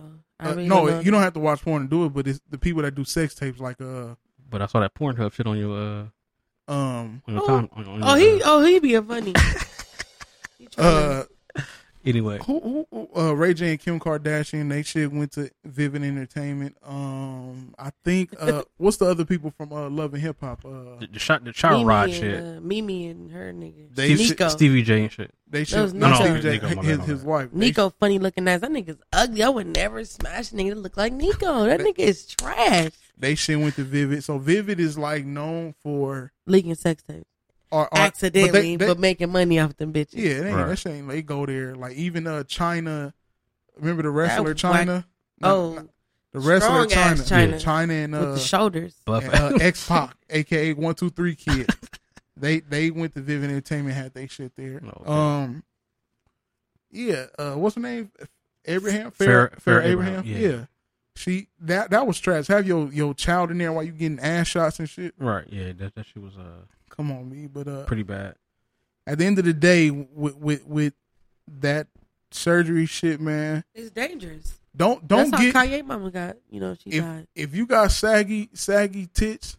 you don't have to watch porn to do it. But it's the people that do sex tapes, like But I saw that Pornhub shit on your he being funny. Anyway, who Ray J and Kim Kardashian, they shit went to Vivid Entertainment. I think what's the other people from Love and Hip Hop? The Child Rod shit. Mimi and her nigga. Stevie J and shit. They shit. No, Stevie J, his wife. Nico, funny looking ass. That nigga's ugly. I would never smash a nigga that look like Nico. That nigga is trash. They shit went to Vivid. So Vivid is like known for leaking sex tapes. Or accidentally, but making money off them bitches. Yeah, that shit ain't. They go there. Like, even China. Remember the wrestler China? The wrestler China. China. Yeah. China and... with the shoulders. And, X-Pac, a.k.a. 123 Kid. They went to Vivid Entertainment, had they shit there. Okay. Yeah. What's her name? Abraham? Farrah Abraham? Yeah. She that was trash. Have your child in there while you getting ass shots and shit. Right, yeah. That shit was... Come on, me, but pretty bad. At the end of the day, with that surgery shit, man, it's dangerous. Don't That's get how Kanye mama got. You know she died. If you got saggy tits,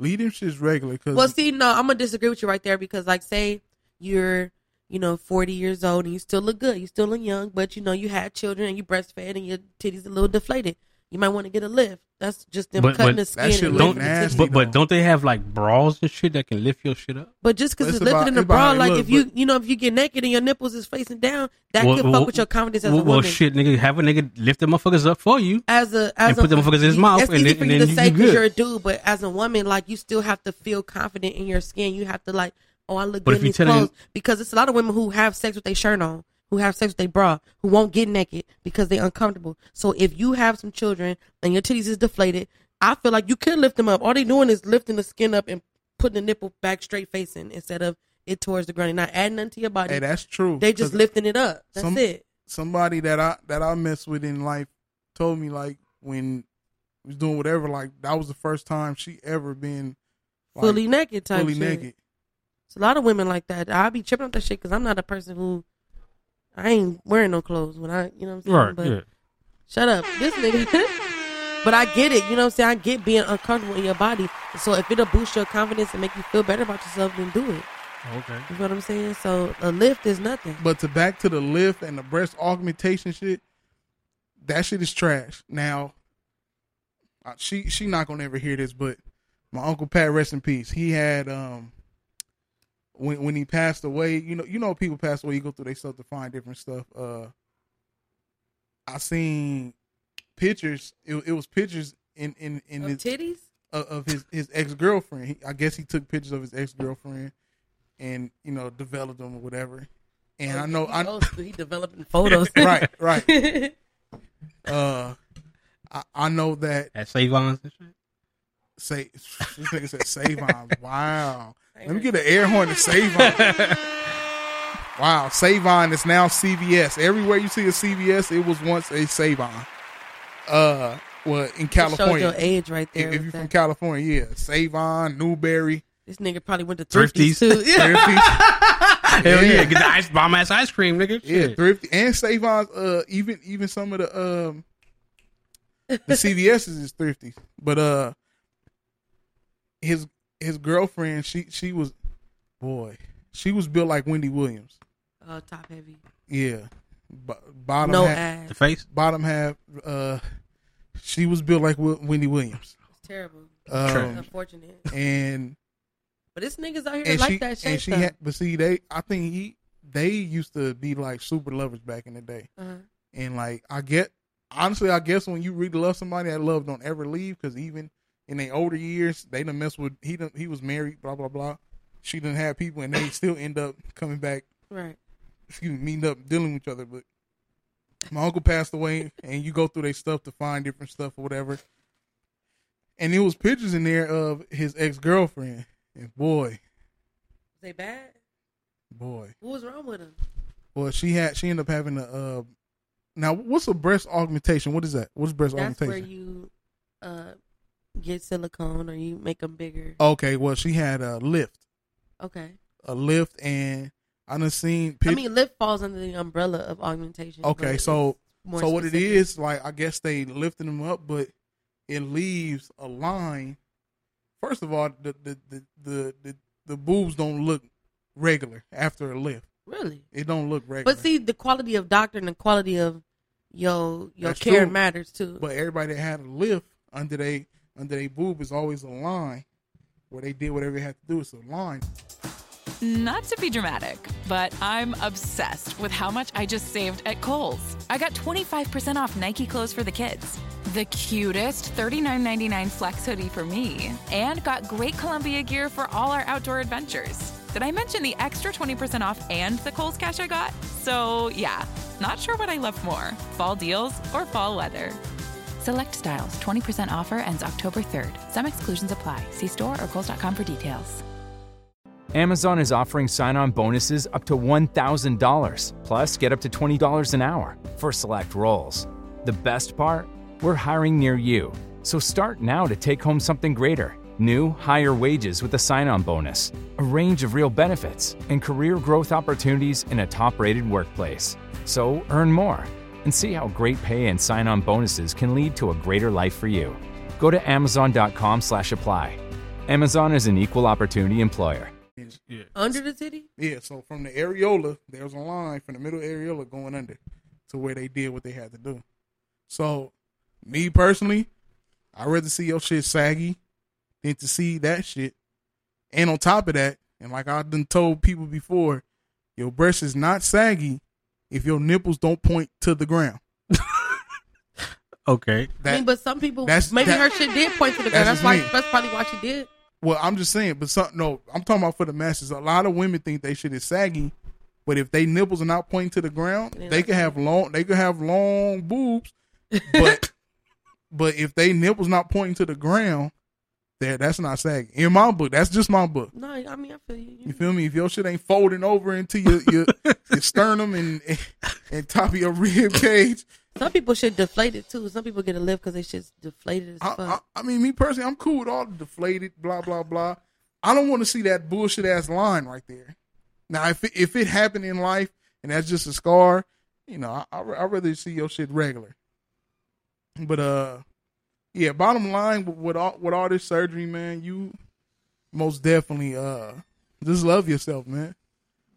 leave them shits regular. Well, see, no, I'm gonna disagree with you right there because, like, say you're 40 years old and you still look good, you still look young, but you had children and you breastfed and your titties a little deflated. You might want to get a lift. That's just them cutting the skin. And nasty, but don't they have like bras and shit that can lift your shit up? But just because it's lifted in a bra, like if you get naked and your nipples is facing down, that could fuck with your confidence as a woman. Well, shit, nigga, have a nigga lift the motherfuckers up for you and put the motherfuckers in his mouth. It's easy for you to say because you're a dude, but as a woman, like you still have to feel confident in your skin. You have to like, oh, I look good in these clothes because it's a lot of women who have sex with their shirt on. Who have sex with their bra, who won't get naked because they're uncomfortable. So if you have some children and your titties is deflated, I feel like you could lift them up. All they doing is lifting the skin up and putting the nipple back straight facing instead of it towards the ground and not adding nothing to your body. Hey, that's true. They just lifting it up. That's it. Somebody that I mess with in life told me like when I was doing whatever, like that was the first time she ever been like, fully naked type shit. It's a lot of women like that. I be tripping up that shit because I'm not a person who I ain't wearing no clothes when I, you know what I'm saying? Right, but yeah. Shut up. This nigga. But I get it. You know what I'm saying? I get being uncomfortable in your body. So if it'll boost your confidence and make you feel better about yourself, then do it. Okay. You know what I'm saying? So a lift is nothing. But back to the lift and the breast augmentation shit, that shit is trash. Now, she not going to ever hear this, but my Uncle Pat, rest in peace, he had, When he passed away, people pass away, you go through their stuff to find different stuff. I seen pictures. It was pictures in his titties of his ex-girlfriend. I guess he took pictures of his ex-girlfriend and developed them or whatever. And he developing photos. right. I know that at Savon's and shit. This nigga said Savon. Wow. Let me get an air horn to Savon. Wow, Savon is now CVS. Everywhere you see a CVS, it was once a Savon. Well, in California. Shows your age right there. If you're from California, yeah. Savon, Newberry. This nigga probably went to Thrifty's too. Hell yeah, get the bomb ass ice cream, nigga. Yeah, shit. Thrifty and Savon's. Even some of the CVS's is Thrifty, but His girlfriend, she was built like Wendy Williams. Top heavy. Yeah. Bottom no half. Ass. The face? Bottom half. She was built like Wendy Williams. It's terrible. Unfortunate. But this niggas out here like that shit. And they used to be like super lovers back in the day. Uh-huh. And like, I get, honestly, I guess when you really love somebody, that love don't ever leave, because even in their older years, they done mess with, he was married, blah, blah, blah. She done had people, and they still end up coming back. Right. Excuse me, meeting up, dealing with each other. But my uncle passed away, and you go through their stuff to find different stuff or whatever. And there was pictures in there of his ex-girlfriend. And boy. They bad? Boy. What was wrong with him? Well, she ended up having a, now what's a breast augmentation? What is that? What's breast augmentation? That's where you, get silicone or you make them bigger. Okay. Well, she had a lift. Okay. A lift, and I done seen. Lift falls under the umbrella of augmentation. Okay. So what it is, like, I guess they lifting them up, but it leaves a line. First of all, the boobs don't look regular after a lift. Really? It don't look regular. But see, the quality of doctor and the quality of your care matters too. But everybody that had a lift under they boob is always a line where they did whatever they had to do. It's a line. Not to be dramatic, but I'm obsessed with how much I just saved at Kohl's. I got 25% off Nike clothes for the kids, the cutest $39.99 flex hoodie for me, and got great Columbia gear for all our outdoor adventures. Did I mention the extra 20% off and the Kohl's cash I got? So yeah, not sure what I love more, fall deals or fall weather. Select styles, 20% offer ends October 3rd. Some exclusions apply. See store or kohls.com for details. Amazon is offering sign-on bonuses up to $1,000, plus get up to $20 an hour for select roles. The best part? We're hiring near you. So start now to take home something greater. New, higher wages with a sign-on bonus, a range of real benefits, and career growth opportunities in a top-rated workplace. So earn more and see how great pay and sign-on bonuses can lead to a greater life for you. Go to Amazon.com/apply. Amazon is an equal opportunity employer. Yeah. Under the titty? Yeah, so from the areola, there was a line from the middle areola going under to where they did what they had to do. So, me personally, I'd rather see your shit saggy than to see that shit. And on top of that, and like I've done told people before, your breast is not saggy if your nipples don't point to the ground. Okay. But some people, her shit did point to the ground. That's probably why she did. Well, I'm just saying, I'm talking about for the masses. A lot of women think they shit is saggy, but if they nipples are not pointing to the ground, they could have long boobs, but but if they nipples not pointing to the ground, that's not saggy. In my book, that's just my book. No, I mean, I feel you. You feel me? If your shit ain't folding over into your sternum and top of your rib cage. Some people should deflate it too. Some people get a lift because they shit's deflated as fuck. I mean, me personally, I'm cool with all the deflated, blah, blah, blah. I don't want to see that bullshit ass line right there. Now, if it happened in life and that's just a scar, you know, I'd rather see your shit regular. But, yeah, bottom line, with all this surgery, man, you most definitely just love yourself, man.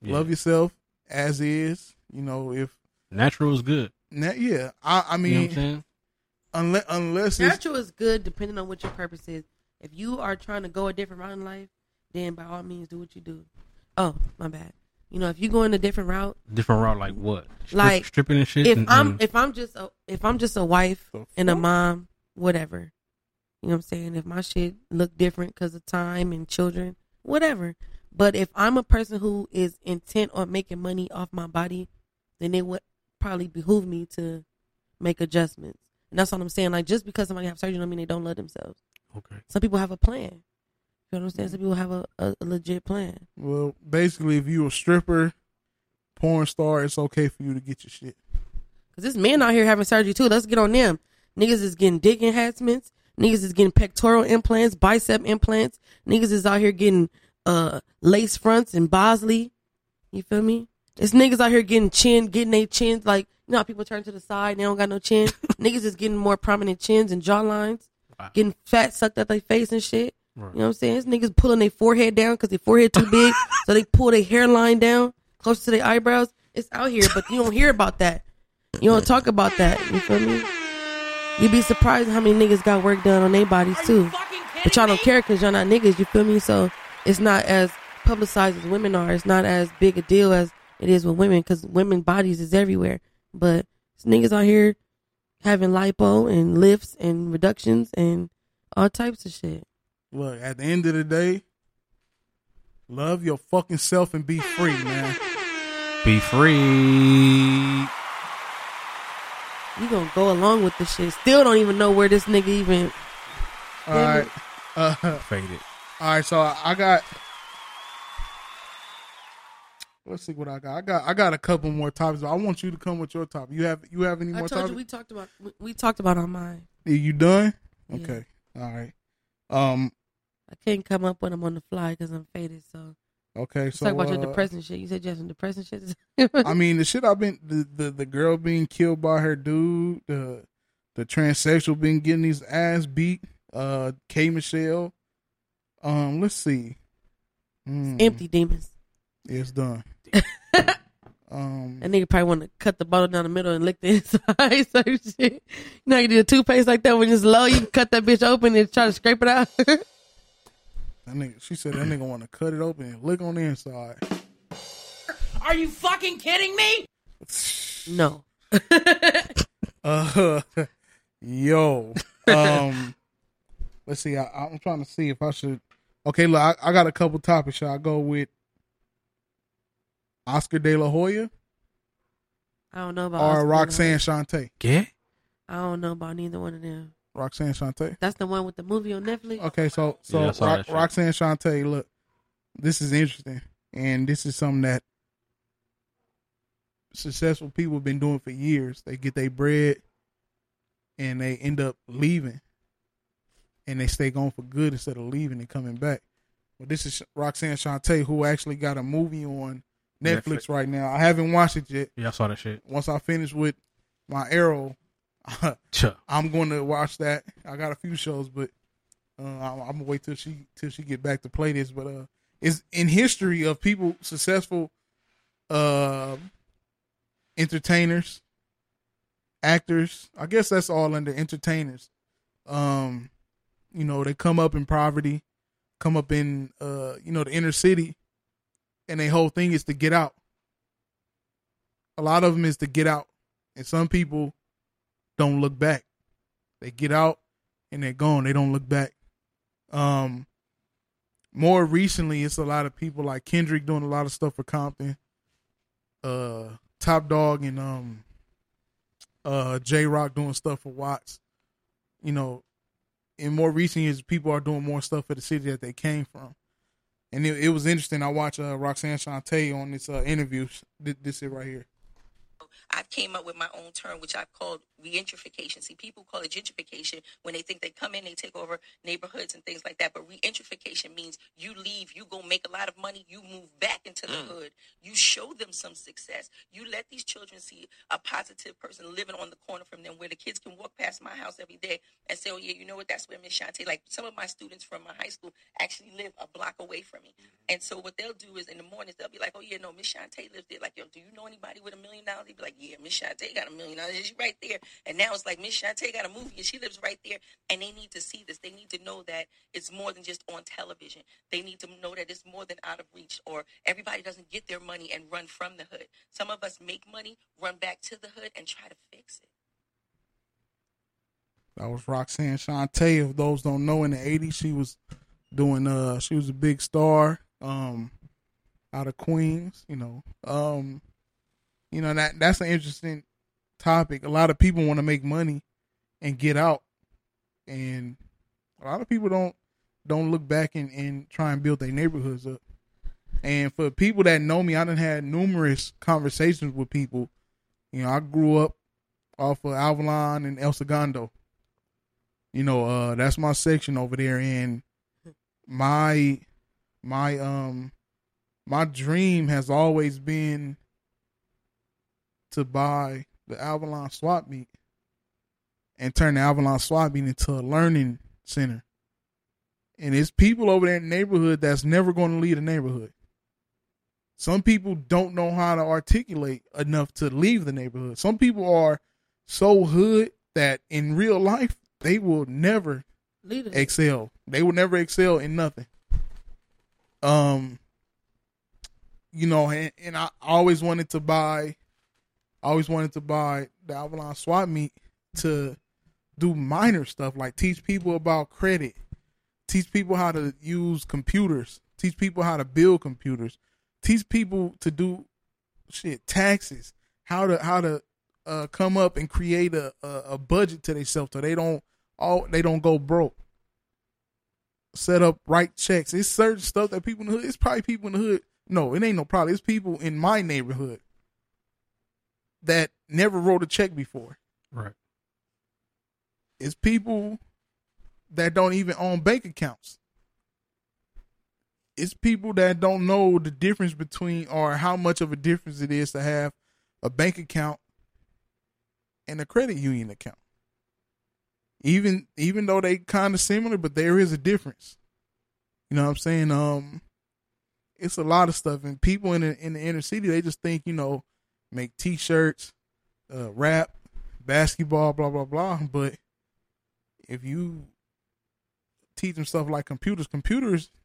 Yeah. Love yourself as is. You know, if natural is good. Yeah, I mean, you know what I'm saying? Unless natural is good, depending on what your purpose is. If you are trying to go a different route in life, then by all means, do what you do. Oh, my bad. You know, if you go in a different route, like what? Like stripping and shit. If I'm just a wife and a mom, whatever. You know what I'm saying? If my shit look different because of time and children, whatever. But if I'm a person who is intent on making money off my body, then it would probably behoove me to make adjustments. And that's what I'm saying. Like, just because somebody have surgery don't mean they don't love themselves. Okay. Some people have a plan. You know what I'm saying? Some people have a legit plan. Well, basically, if you a stripper, porn star, it's okay for you to get your shit. Because there's men out here having surgery too. Let's get on them. Niggas is getting dick enhancements. Niggas is getting pectoral implants, bicep implants. Niggas is out here getting lace fronts and Bosley. You feel me? It's niggas out here getting their chins. Like, you know how people turn to the side and they don't got no chin? Niggas is getting more prominent chins and jawlines. Wow. Getting fat sucked out their face and shit. Right. You know what I'm saying? It's niggas pulling their forehead down because their forehead too big. So they pull their hairline down closer to their eyebrows. It's out here, but you don't hear about that. You don't talk about that. You feel me? You'd be surprised how many niggas got work done on their bodies too. But y'all don't care because y'all not niggas, you feel me? So it's not as publicized as women are. It's not as big a deal as it is with women because women bodies is everywhere. But it's niggas out here having lipo and lifts and reductions and all types of shit. Look, at the end of the day, love your fucking self and be free, man. Be free. You gonna go along with this shit. Still don't even know where this nigga even... Alright. Fade it. Alright, so I got... Let's see what I got. I got a couple more topics. But I want you to come with your topic. You have any more topics? I told you we talked about on mine. Are you done? Okay. Yeah. All right. I can't come up when I'm on the fly because I'm faded. So okay. So talk about your depressing shit. You said you have some depressing shit. I mean, the shit I've been the girl being killed by her dude. The transsexual been getting his ass beat. K Michelle. Let's see. Empty demons. It's done. That nigga probably want to cut the bottle down the middle and lick the inside. So shit. You know, you do a toothpaste like that when it's low, you can cut that bitch open and try to scrape it out. That nigga, she said that nigga want to cut it open and lick on the inside. Are you fucking kidding me? No. Yo. Let's see. I'm trying to see if I should. Okay, look, I got a couple topics. Should I go with Oscar De La Hoya? I don't know about Oscar. Or Roxanne Shante? Yeah. I don't know about neither one of them. Roxanne Shante? That's the one with the movie on Netflix? Okay, so yeah, Roxanne Shante, look, this is interesting. And this is something that successful people have been doing for years. They get their bread and they end up leaving. And they stay gone for good instead of leaving and coming back. But this is Roxanne Shante, who actually got a movie on Netflix right now. I haven't watched it yet. Yeah, I saw that shit. Once I finish with my Arrow, I'm going to watch that. I got a few shows, but I'm going to wait till she get back to play this. But it's in history of people, successful entertainers, actors. I guess that's all under entertainers. You know, they come up in poverty, come up in, you know, the inner city. And their whole thing is to get out. A lot of them is to get out. And some people don't look back. They get out and they're gone. They don't look back. More recently, it's a lot of people like Kendrick doing a lot of stuff for Compton. Top Dog and J-Rock doing stuff for Watts. You know, in more recent years, people are doing more stuff for the city that they came from. And it was interesting. I watched Roxanne Shante on this interview. This is right here. I've came up with my own term, which I've called re-gentrification. See, people call it gentrification when they think they come in, they take over neighborhoods and things like that. But re-gentrification means you leave, you go make a lot of money, you move back into the hood, you show them some success. You let these children see a positive person living on the corner from them, where the kids can walk past my house every day and say, oh, yeah, you know what, that's where Miss Shante. Like, some of my students from my high school actually live a block away from me. And so what they'll do is in the mornings, they'll be like, oh, yeah, no, Miss Shante lives there. Like, yo, do you know anybody with $1 million? They'd be like, yeah, Miss Shante got $1 million. She's right there. And now it's like Miss Shante got a movie and she lives right there. And they need to see this. They need to know that it's more than just on television. They need to know that it's more than out of reach, or everybody doesn't get their money and run from the hood. Some of us make money, run back to the hood, and try to fix it. That was Roxanne Shante. If those don't know, in the 80s, she was doing she was a big star out of Queens, you know. You know, that's an interesting topic. A lot of people want to make money and get out. And a lot of people don't look back and try and build their neighborhoods up. And for people that know me, I done had numerous conversations with people. You know, I grew up off of Avalon and El Segundo. You know, that's my section over there. And my dream has always been to buy the Avalon swap meet and turn the Avalon swap meet into a learning center. And it's people over there in the neighborhood that's never going to leave the neighborhood. Some people don't know how to articulate enough to leave the neighborhood. Some people are so hood that in real life, they will never excel. They will never excel in nothing. You know, and I always wanted to buy the Avalon swap meet to do minor stuff, like teach people about credit, teach people how to use computers, teach people how to build computers, teach people to do taxes, how to come up and create a budget to themselves so they don't go broke. Set up right checks. It's certain stuff that people in the hood, it's probably people in the hood. No, it ain't no problem. It's people in my neighborhood that never wrote a check before. Right. It's people that don't even own bank accounts. It's people that don't know the difference between, or how much of a difference it is to have a bank account and a credit union account. Even though they kind of similar, but there is a difference. You know what I'm saying? It's a lot of stuff, and people in the inner city, they just think, make t-shirts, rap, basketball, blah, blah, blah. But if you teach them stuff like computers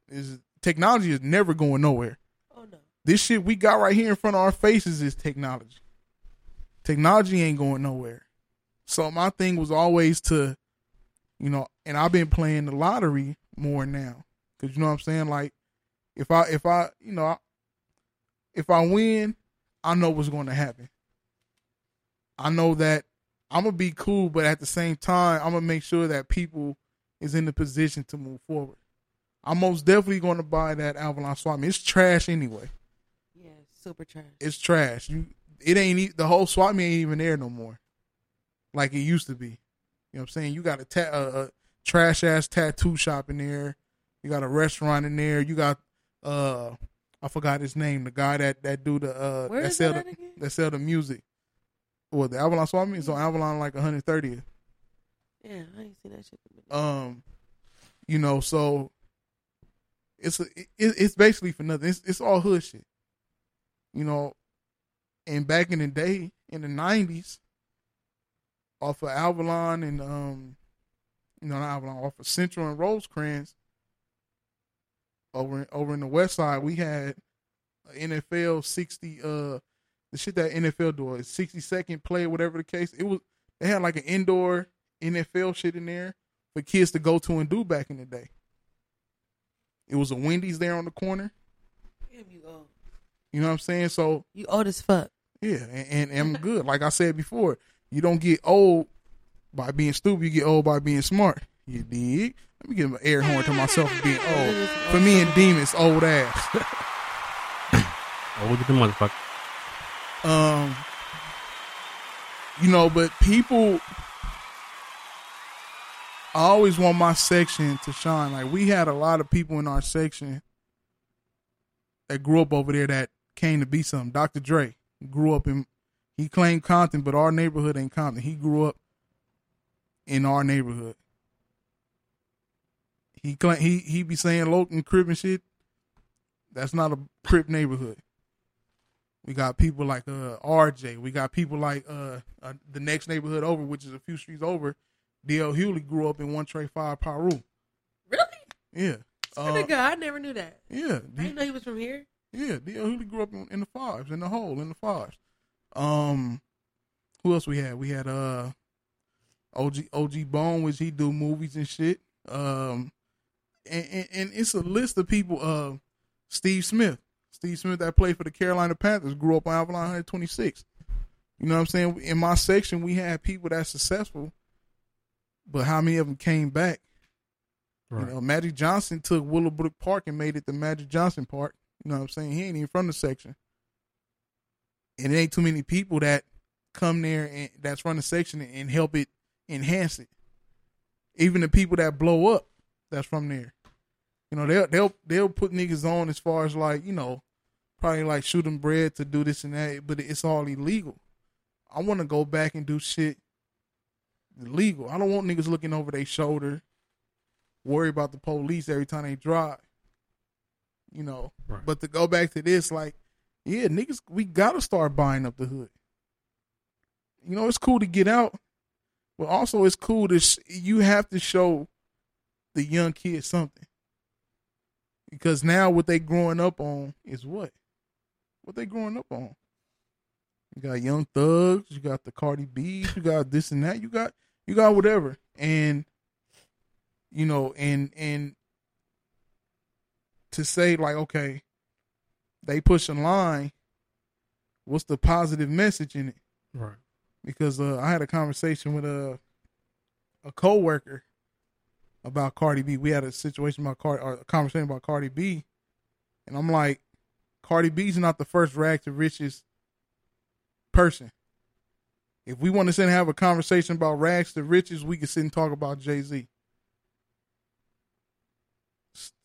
is technology is never going nowhere. Oh no. This shit we got right here in front of our faces is technology. Technology ain't going nowhere. So my thing was always to, and I've been playing the lottery more now, because you know what I'm saying? Like if I win, I know what's going to happen. I know that I'm going to be cool, but at the same time, I'm going to make sure that people is in the position to move forward. I'm most definitely going to buy that Avalon Swap. It's trash anyway. Yeah, super trash. It's trash. The whole swap meet ain't even there no more, like it used to be. You know what I'm saying? You got a trash ass tattoo shop in there. You got a restaurant in there. You got I forgot his name. The guy that do the that sell the music. Well, the Avalon Swap Meet is on Avalon, like 130th. Yeah, I ain't seen that shit. So it's basically for nothing. It's all hood shit. And back in the day, in the 90s, off of Avalon and, not Avalon, off of Central and Rosecrans, over in the west side, we had NFL 60, the shit that NFL do, 62nd play, whatever the case. They had like an indoor NFL shit in there for kids to go to and do back in the day. It was a Wendy's there on the corner. Damn, you old. You know what I'm saying? So you old as fuck. Yeah, and I'm good. Like I said before, you don't get old by being stupid. You get old by being smart. You dig? Let me give an air horn to myself for being old. For me and Demas, old ass. Look at the motherfucker. But people, I always want my section to shine. Like, we had a lot of people in our section that grew up over there that came to be something. Dr. Dre grew up he claimed Compton, but our neighborhood ain't Compton. He grew up in our neighborhood. He be saying Loken Crip and shit. That's not a Crip neighborhood. We got people like RJ. We got people like the next neighborhood over, which is a few streets over. D.L. Hewley grew up in 135 Paru. Really? Yeah. I never knew that. Yeah. I didn't know he was from here. Yeah, D.L. Hewley grew up in the fives, in the hole, in the fives. Who else we had? We had OG Bone, which he do movies and shit. And it's a list of people. Steve Smith that played for the Carolina Panthers grew up on Avalon 126. You know what I'm saying? In my section, we had people that's successful, but how many of them came back? Right. Magic Johnson took Willowbrook Park and made it the Magic Johnson Park. You know what I'm saying? He ain't even from the section. And it ain't too many people that come there and that's run the section and help it enhance it. Even the people that blow up that's from there. They'll put niggas on as far as like, probably like shoot them bread to do this and that, but it's all illegal. I want to go back and do shit legal. I don't want niggas looking over their shoulder, worry about the police every time they drive. Right. But to go back to this, like, yeah, niggas, we gotta start buying up the hood. It's cool to get out, but also it's cool to you have to show the young kids something, because now what they growing up on is what they growing up on. You got Young Thugs. You got the Cardi B's. You got this and that. You got whatever. And, you know, and to say, like, okay, they push a line. What's the positive message in it? Right. Because I had a conversation with a coworker about Cardi B. We had a situation about Cardi B, and I'm like, Cardi B's not the first rag to riches person. If we want to sit and have a conversation about rags to riches, we can sit and talk about Jay-Z.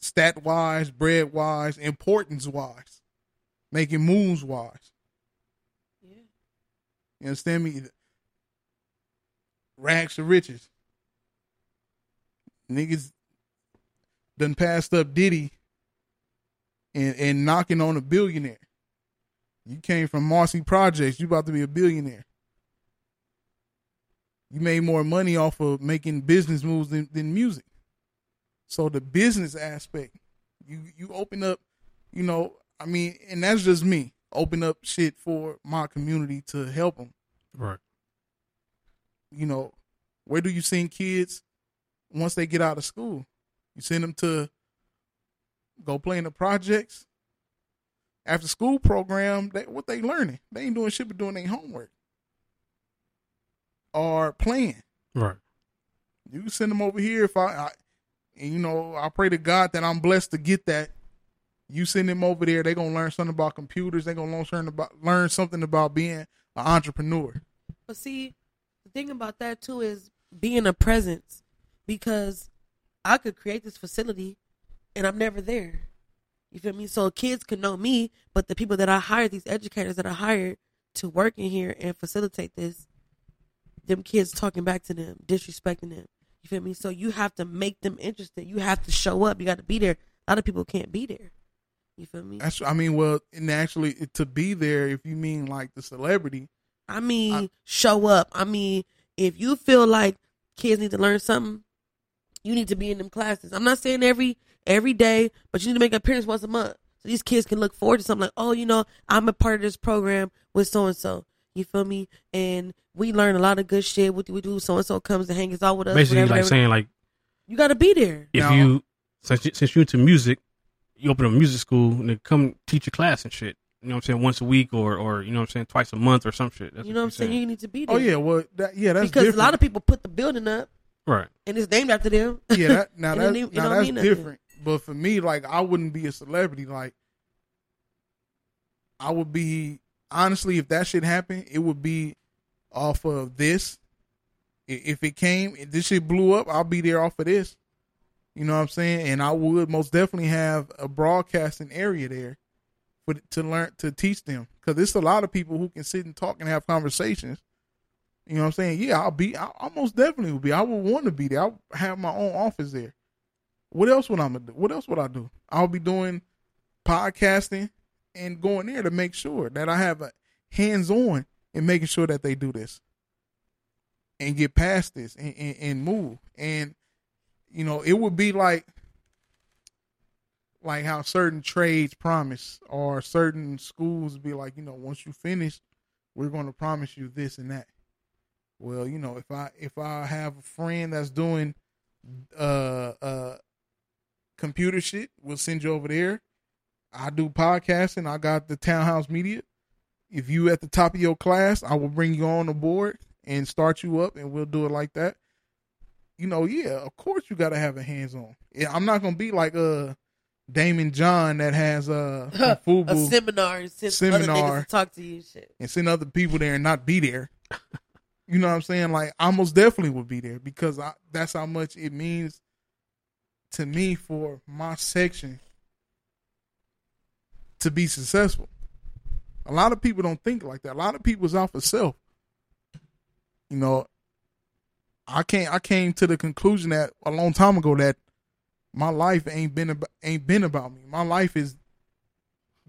Stat-wise, bread-wise, importance-wise, making moves-wise. Yeah. You understand me? Rags to riches. Niggas done passed up Diddy and knocking on a billionaire. You came from Marcy Projects. You about to be a billionaire. You made more money off of making business moves than music. So the business aspect, you open up, you know, I mean, and that's just me. Open up shit for my community to help them. Right. You know, where do you send kids once they get out of school? You send them to go play in the projects. After school program, what they learning? They ain't doing shit but doing their homework or playing. Right. You can send them over here if I and you know, I pray to God that I'm blessed to get that. You send them over there, they gonna learn something about computers. They gonna learn something about being an entrepreneur. But see, the thing about that too is being a presence, because I could create this facility and I'm never there. You feel me? So kids could know me, but the people that I hired, these educators that I hired to work in here and facilitate this, them kids talking back to them, disrespecting them. You feel me? So you have to make them interested. You have to show up. You got to be there. A lot of people can't be there. You feel me? I mean, well, and actually to be there, if you mean like the celebrity. I mean, show up. I mean, if you feel like kids need to learn something, you need to be in them classes. I'm not saying every day, but you need to make an appearance once a month so these kids can look forward to something like, oh, you know, I'm a part of this program with so-and-so. You feel me? And we learn a lot of good shit. What do we do? So-and-so comes and hangs out with us. Basically, whatever, like whatever. Saying, like, you got to be there. If you, since you're into music, you open up a music school and they come teach a class and shit. You know what I'm saying? Once a week or you know what I'm saying? Twice a month or some shit. That's you know what I'm saying? You need to be there. Oh, yeah. Well, that's because different. A lot of people put the building up. Right. And it's named after them. Yeah. That's different. But for me, like, I wouldn't be a celebrity. Like, I would be, honestly, if that shit happened, it would be off of this. If it came, if this shit blew up, I'll be there off of this. You know what I'm saying? And I would most definitely have a broadcasting area there to teach them. Because there's a lot of people who can sit and talk and have conversations. You know what I'm saying? Yeah, I most definitely would be. I would want to be there. I would have my own office there. What else would I do? I'll be doing podcasting and going there to make sure that I have a hands-on and making sure that they do this and get past this and move. And, you know, it would be like how certain trades promise or certain schools be like, you know, once you finish, we're going to promise you this and that. Well, you know, if I have a friend that's doing computer shit, we'll send you over there. I do podcasting. I got the Townhouse Media. If you at the top of your class, I will bring you on the board and start you up, and we'll do it like that. You know, yeah, of course you got to have a hands-on. Yeah, I'm not going to be like Damon John that has Fubu, a seminar and send other niggas to talk to you and shit. And send other people there and not be there. You know what I'm saying? Like, I most definitely would be there because that's how much it means to me for my section to be successful. A lot of people don't think like that. A lot of people's out for self. You know, I came to the conclusion that a long time ago that my life ain't been about me. My life has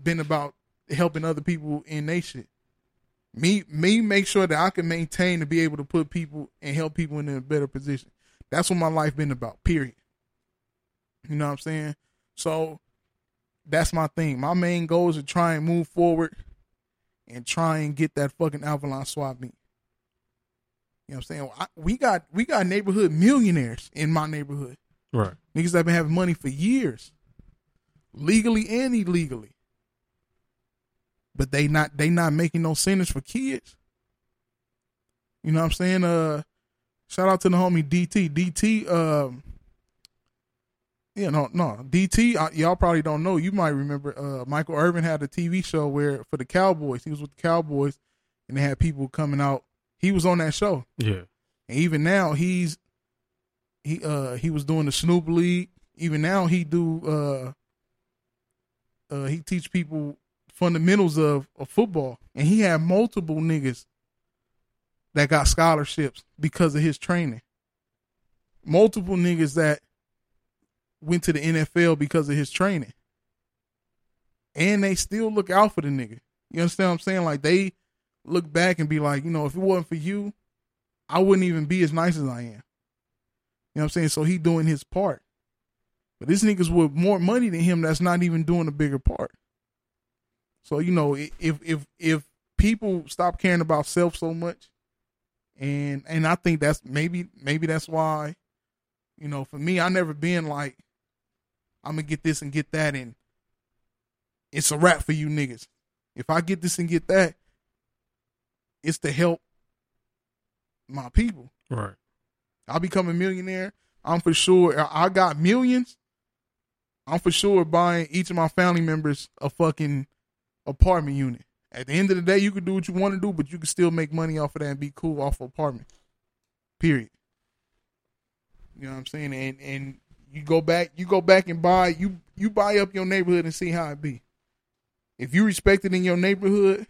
been about helping other people in their shit. Me make sure that I can maintain to be able to put people and help people in a better position. That's what my life been about, period. You know what I'm saying? So that's my thing. My main goal is to try and move forward and try and get that fucking Avalon swap meet. You know what I'm saying? We got neighborhood millionaires in my neighborhood. Right. Niggas that been having money for years, legally and illegally. But they not making no sentence for kids. You know what I'm saying? Shout out to the homie DT. DT, y'all probably don't know. You might remember Michael Irvin had a TV show where for the Cowboys. He was with the Cowboys, and they had people coming out. He was on that show. Yeah. And even now, he was doing the Snoop League. Even now, he he teach people fundamentals of football. And he had multiple niggas that got scholarships because of his training. Multiple niggas that went to the NFL because of his training. And they still look out for the nigga. You understand what I'm saying? Like, they look back and be like, you know, if it wasn't for you, I wouldn't even be as nice as I am. You know what I'm saying? So he doing his part. But this nigga's with more money than him that's not even doing a bigger part. So, you know, if people stop caring about self so much, and I think that's maybe that's why, you know, for me, I never been like, I'm gonna get this and get that and it's a wrap for you niggas. If I get this and get that, it's to help my people. Right. I'll become a millionaire. I'm for sure. I got millions. I'm for sure buying each of my family members a fucking apartment unit. At the end of the day, you can do what you want to do, but you can still make money off of that and be cool off of apartment. Period. You know what I'm saying? And you go back and buy, you buy up your neighborhood and see how it be. If you respect it in your neighborhood,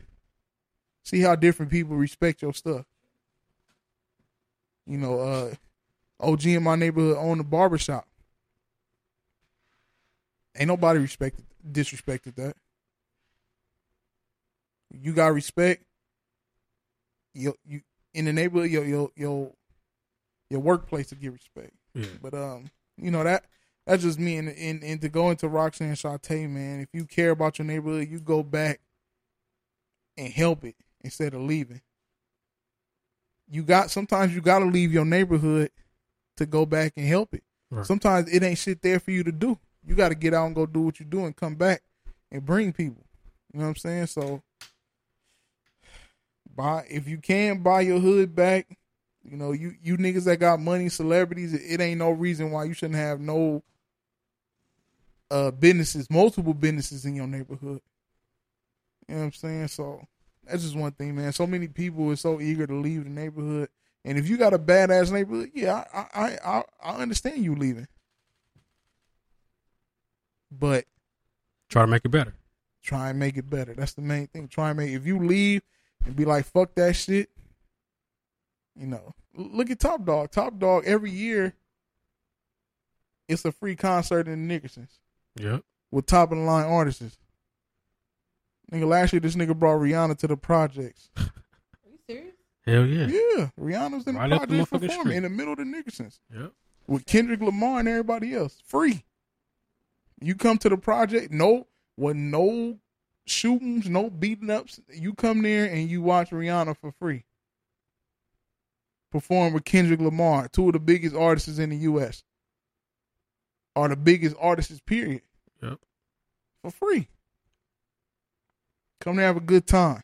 see how different people respect your stuff. You know, OG in my neighborhood owned a barbershop. Ain't nobody disrespected that. You got respect. You in the neighborhood, your workplace to get respect. Yeah. But you know, that's just me. And to go into Roxanne Shante, man, if you care about your neighborhood, you go back and help it instead of leaving. Sometimes you gotta leave your neighborhood to go back and help it. Right. Sometimes it ain't shit there for you to do. You gotta get out and go do what you do and come back and bring people. You know what I'm saying? So if you can buy your hood back, you know, you niggas that got money, celebrities, it ain't no reason why you shouldn't have no businesses, multiple businesses in your neighborhood. You know what I'm saying? So that's just one thing, man. So many people are so eager to leave the neighborhood. And if you got a badass neighborhood, yeah, I understand you leaving. But try to make it better. Try and make it better. That's the main thing. If you leave and be like, fuck that shit. You know, look at Top Dog. Top Dog, every year, it's a free concert in Nickerson's. Yeah. With top of the line artists. Nigga, last year, this nigga brought Rihanna to the projects. Are you serious? Hell yeah. Yeah. Rihanna's in the projects performing in the middle of the Nickerson's. Yep. With Kendrick Lamar and everybody else. Free. You come to the project, no shootings, no beating ups. You come there and you watch Rihanna for free perform with Kendrick Lamar, two of the biggest artists in the U.S. Are the biggest artists, period. Yep. For free. Come there, have a good time.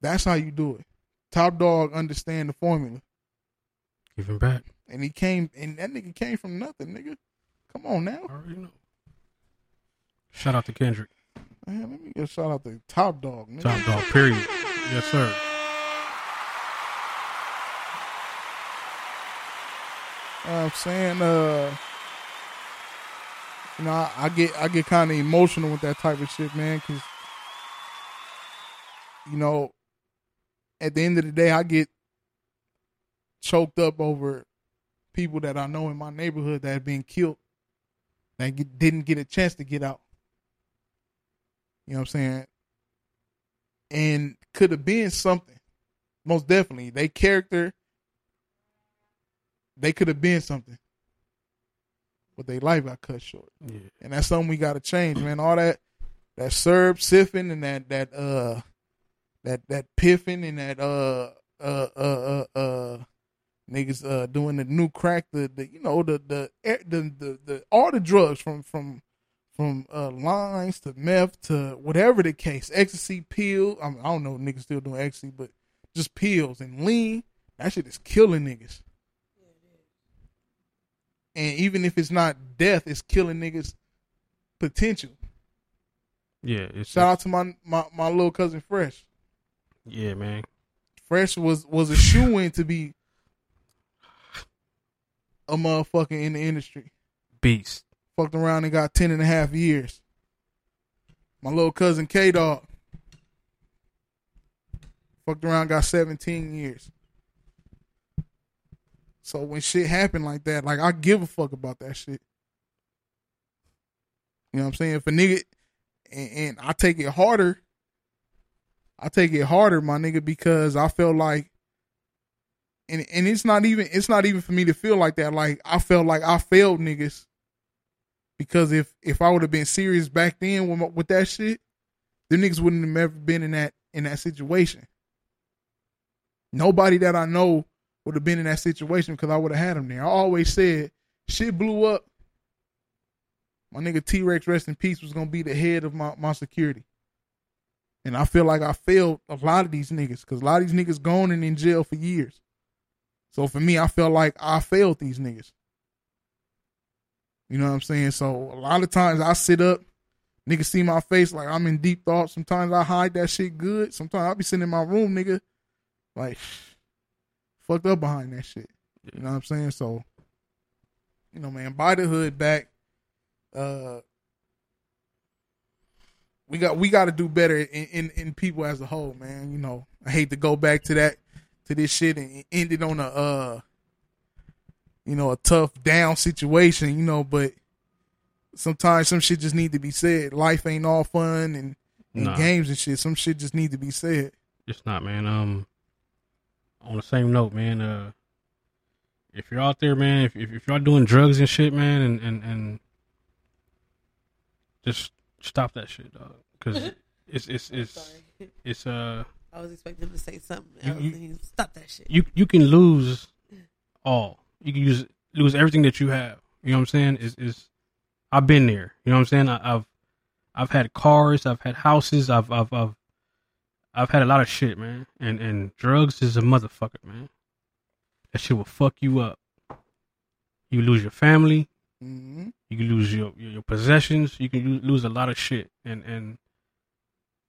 That's how you do it. Top Dog understand the formula. Give him back. And he came, and that nigga came from nothing, nigga. Come on now. I already know. Shout out to Kendrick. Man, let me get a shout out to Top Dog, nigga. Top Dog, period. Yes, sir. I'm saying, you know, I get kind of emotional with that type of shit, man, because, you know, at the end of the day, I get choked up over people that I know in my neighborhood that have been killed, that didn't get a chance to get out. You know what I'm saying? And could have been something. Most definitely. Their character, they could have been something. But their life got cut short. Yeah. And that's something we got to change, man. All that syrup sipping and that that piffing and that niggas doing the new crack, the all the drugs from lines to meth to whatever the case, ecstasy pill. I mean, I don't know if niggas still doing ecstasy, but just pills and lean. That shit is killing niggas. And even if it's not death, it's killing niggas' potential. Yeah. Shout out to my little cousin Fresh. Yeah, man. Fresh was a shoo-in to be a motherfucker in the industry. Beast. Fucked around and got 10.5 years. My little cousin K-Dog. Fucked around and got 17 years. So when shit happened like that, like, I give a fuck about that shit. You know what I'm saying? If a nigga, and I take it harder, my nigga, because I felt like, and it's not even for me to feel like that. Like, I felt like I failed niggas, because if I would have been serious back then with that shit, them niggas wouldn't have ever been in that situation. Nobody that I know would have been in that situation, because I would have had him there. I always said, shit blew up, my nigga T-Rex, rest in peace, was going to be the head of my security. And I feel like I failed a lot of these niggas, because a lot of these niggas gone and in jail for years. So for me, I felt like I failed these niggas. You know what I'm saying? So a lot of times I sit up, niggas see my face like I'm in deep thought. Sometimes I hide that shit good. Sometimes I'll be sitting in my room, nigga, like, fucked up behind that shit. You know what I'm saying? So, you know, man, buy the hood back. We got to do better in people as a whole, man. You know, I hate to go back to this shit and end it on a tough down situation, you know, but sometimes some shit just need to be said. Life ain't all fun and games and shit. Some shit just need to be said. It's not, man. On the same note, man, if you're out there, man, if y'all doing drugs and shit, man, and just stop that shit, dog. Because it's I was expecting him to say something else. Stop that shit. You can lose all. You can lose everything that you have. You know what I'm saying? Is I've been there. You know what I'm saying? I've had cars. I've had houses. I've had a lot of shit, man, and drugs is a motherfucker, man. That shit will fuck you up. You lose your family, mm-hmm. You can lose your possessions, you can lose a lot of shit, and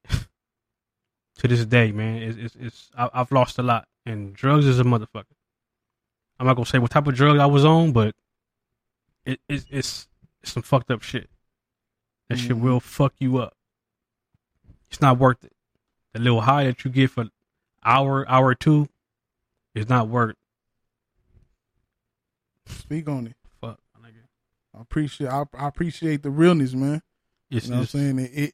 to this day, man, I've lost a lot, and drugs is a motherfucker. I'm not gonna say what type of drug I was on, but it's some fucked up shit. That shit will fuck you up. It's not worth it. The little high that you get for an hour or two is not worth it. Speak on it. Fuck, my nigga. I appreciate the realness, man. You know what I'm saying?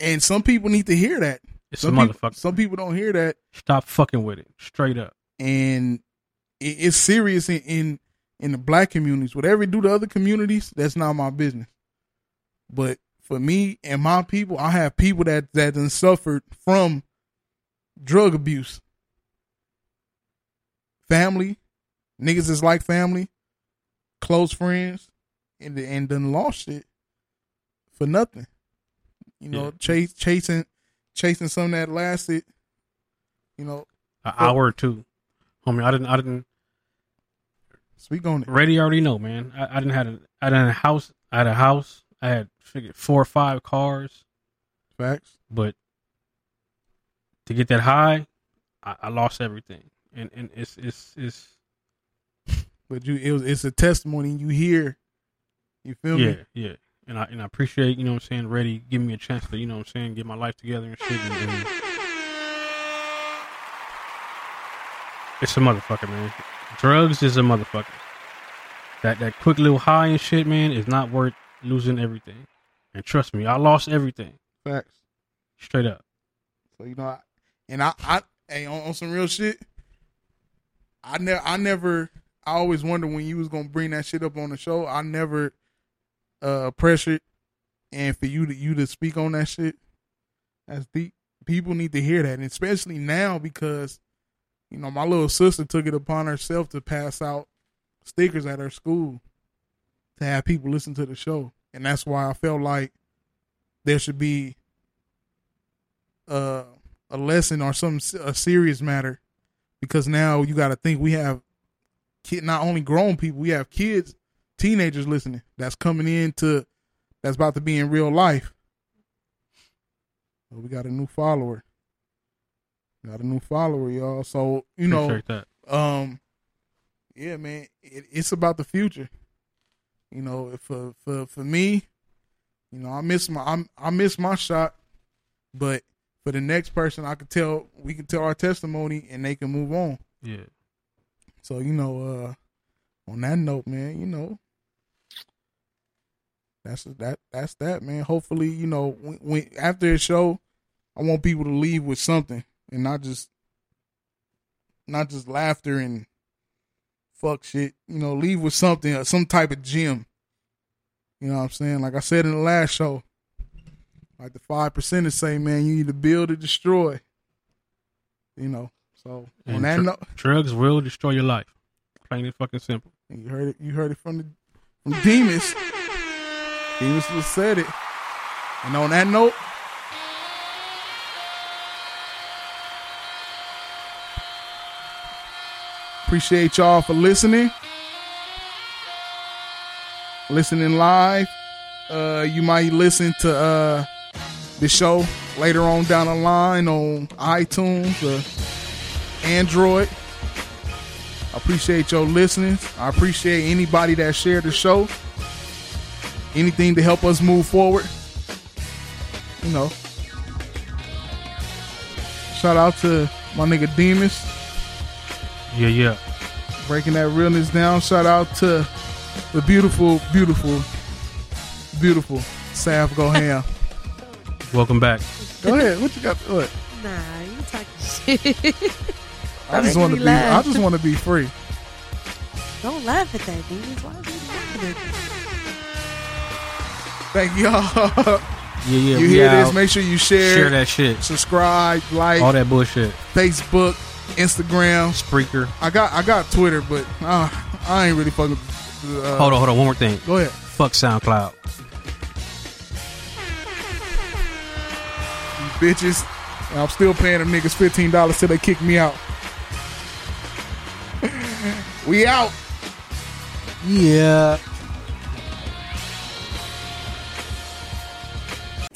And some people need to hear that. It's a motherfucker. Some people don't hear that. Stop fucking with it. Straight up. And it's serious in the black communities. Whatever it do to other communities, that's not my business. But for me and my people, I have people that done suffered from drug abuse. Family, niggas is like family, close friends, and done lost shit for nothing. You know, chasing something that lasted, you know, an hour or two. Homie, I didn't speak on it. Ready, already know, man. I had a house. I had 4 or 5 cars. Facts. But to get that high, I lost everything. And it's but it's a testimony you hear. You feel me? Yeah. And I appreciate, you know what I'm saying, Reddy give me a chance to, you know what I'm saying, get my life together and shit. And it's a motherfucker, man. Drugs is a motherfucker. That quick little high and shit, man, is not worth losing everything. And trust me, I lost everything. Facts. Straight up. So, you know, I, on some real shit, I always wondered when you was going to bring that shit up on the show. I never pressured, and for you to speak on that shit, that's deep. people need to hear that, and especially now because, you know, my little sister took it upon herself to pass out stickers at her school to have people listen to the show. And that's why I felt like there should be a lesson or a serious matter, because now you got to think we have not only grown people, we have kids, teenagers listening. That's coming into, that's about to be in real life. Well, we got a new follower. Got a new follower, y'all. So, you know, that. Yeah, man, it's about the future. You know, for me, you know, I miss my shot, but for the next person, we can tell our testimony and they can move on. Yeah. So, you know, on that note, man, you know, that's that, man. Hopefully, you know, when after the show, I want people to leave with something and not just laughter and fuck shit. You know, leave with something, some type of gem. You know what I'm saying? Like I said in the last show, like the 5% say, man, you need to build or destroy. You know, so on that note, drugs will destroy your life. Plain and fucking simple. And you heard it from Demas. Demas said it. And on that note, appreciate y'all for listening. Listening live. You might listen to the show later on down the line on iTunes or Android. I appreciate your listening. I appreciate anybody that shared the show. Anything to help us move forward. You know. Shout out to my nigga Demas. Yeah, yeah. Breaking that realness down. Shout out to the beautiful, beautiful, beautiful Sav Go Ham. Welcome back. Go ahead. What you got? What? Nah, you talking shit. I just want to be free. Don't laugh at that, Demas. Why are you laughing at that? Thank y'all. Yeah. You hear this? Make sure you share. Share that shit. Subscribe, like, all that bullshit. Facebook, Instagram, Spreaker. I got Twitter, but I ain't really fucking. Hold on. One more thing. Go ahead. Fuck SoundCloud. You bitches. I'm still paying them niggas $15 till they kick me out. We out. Yeah.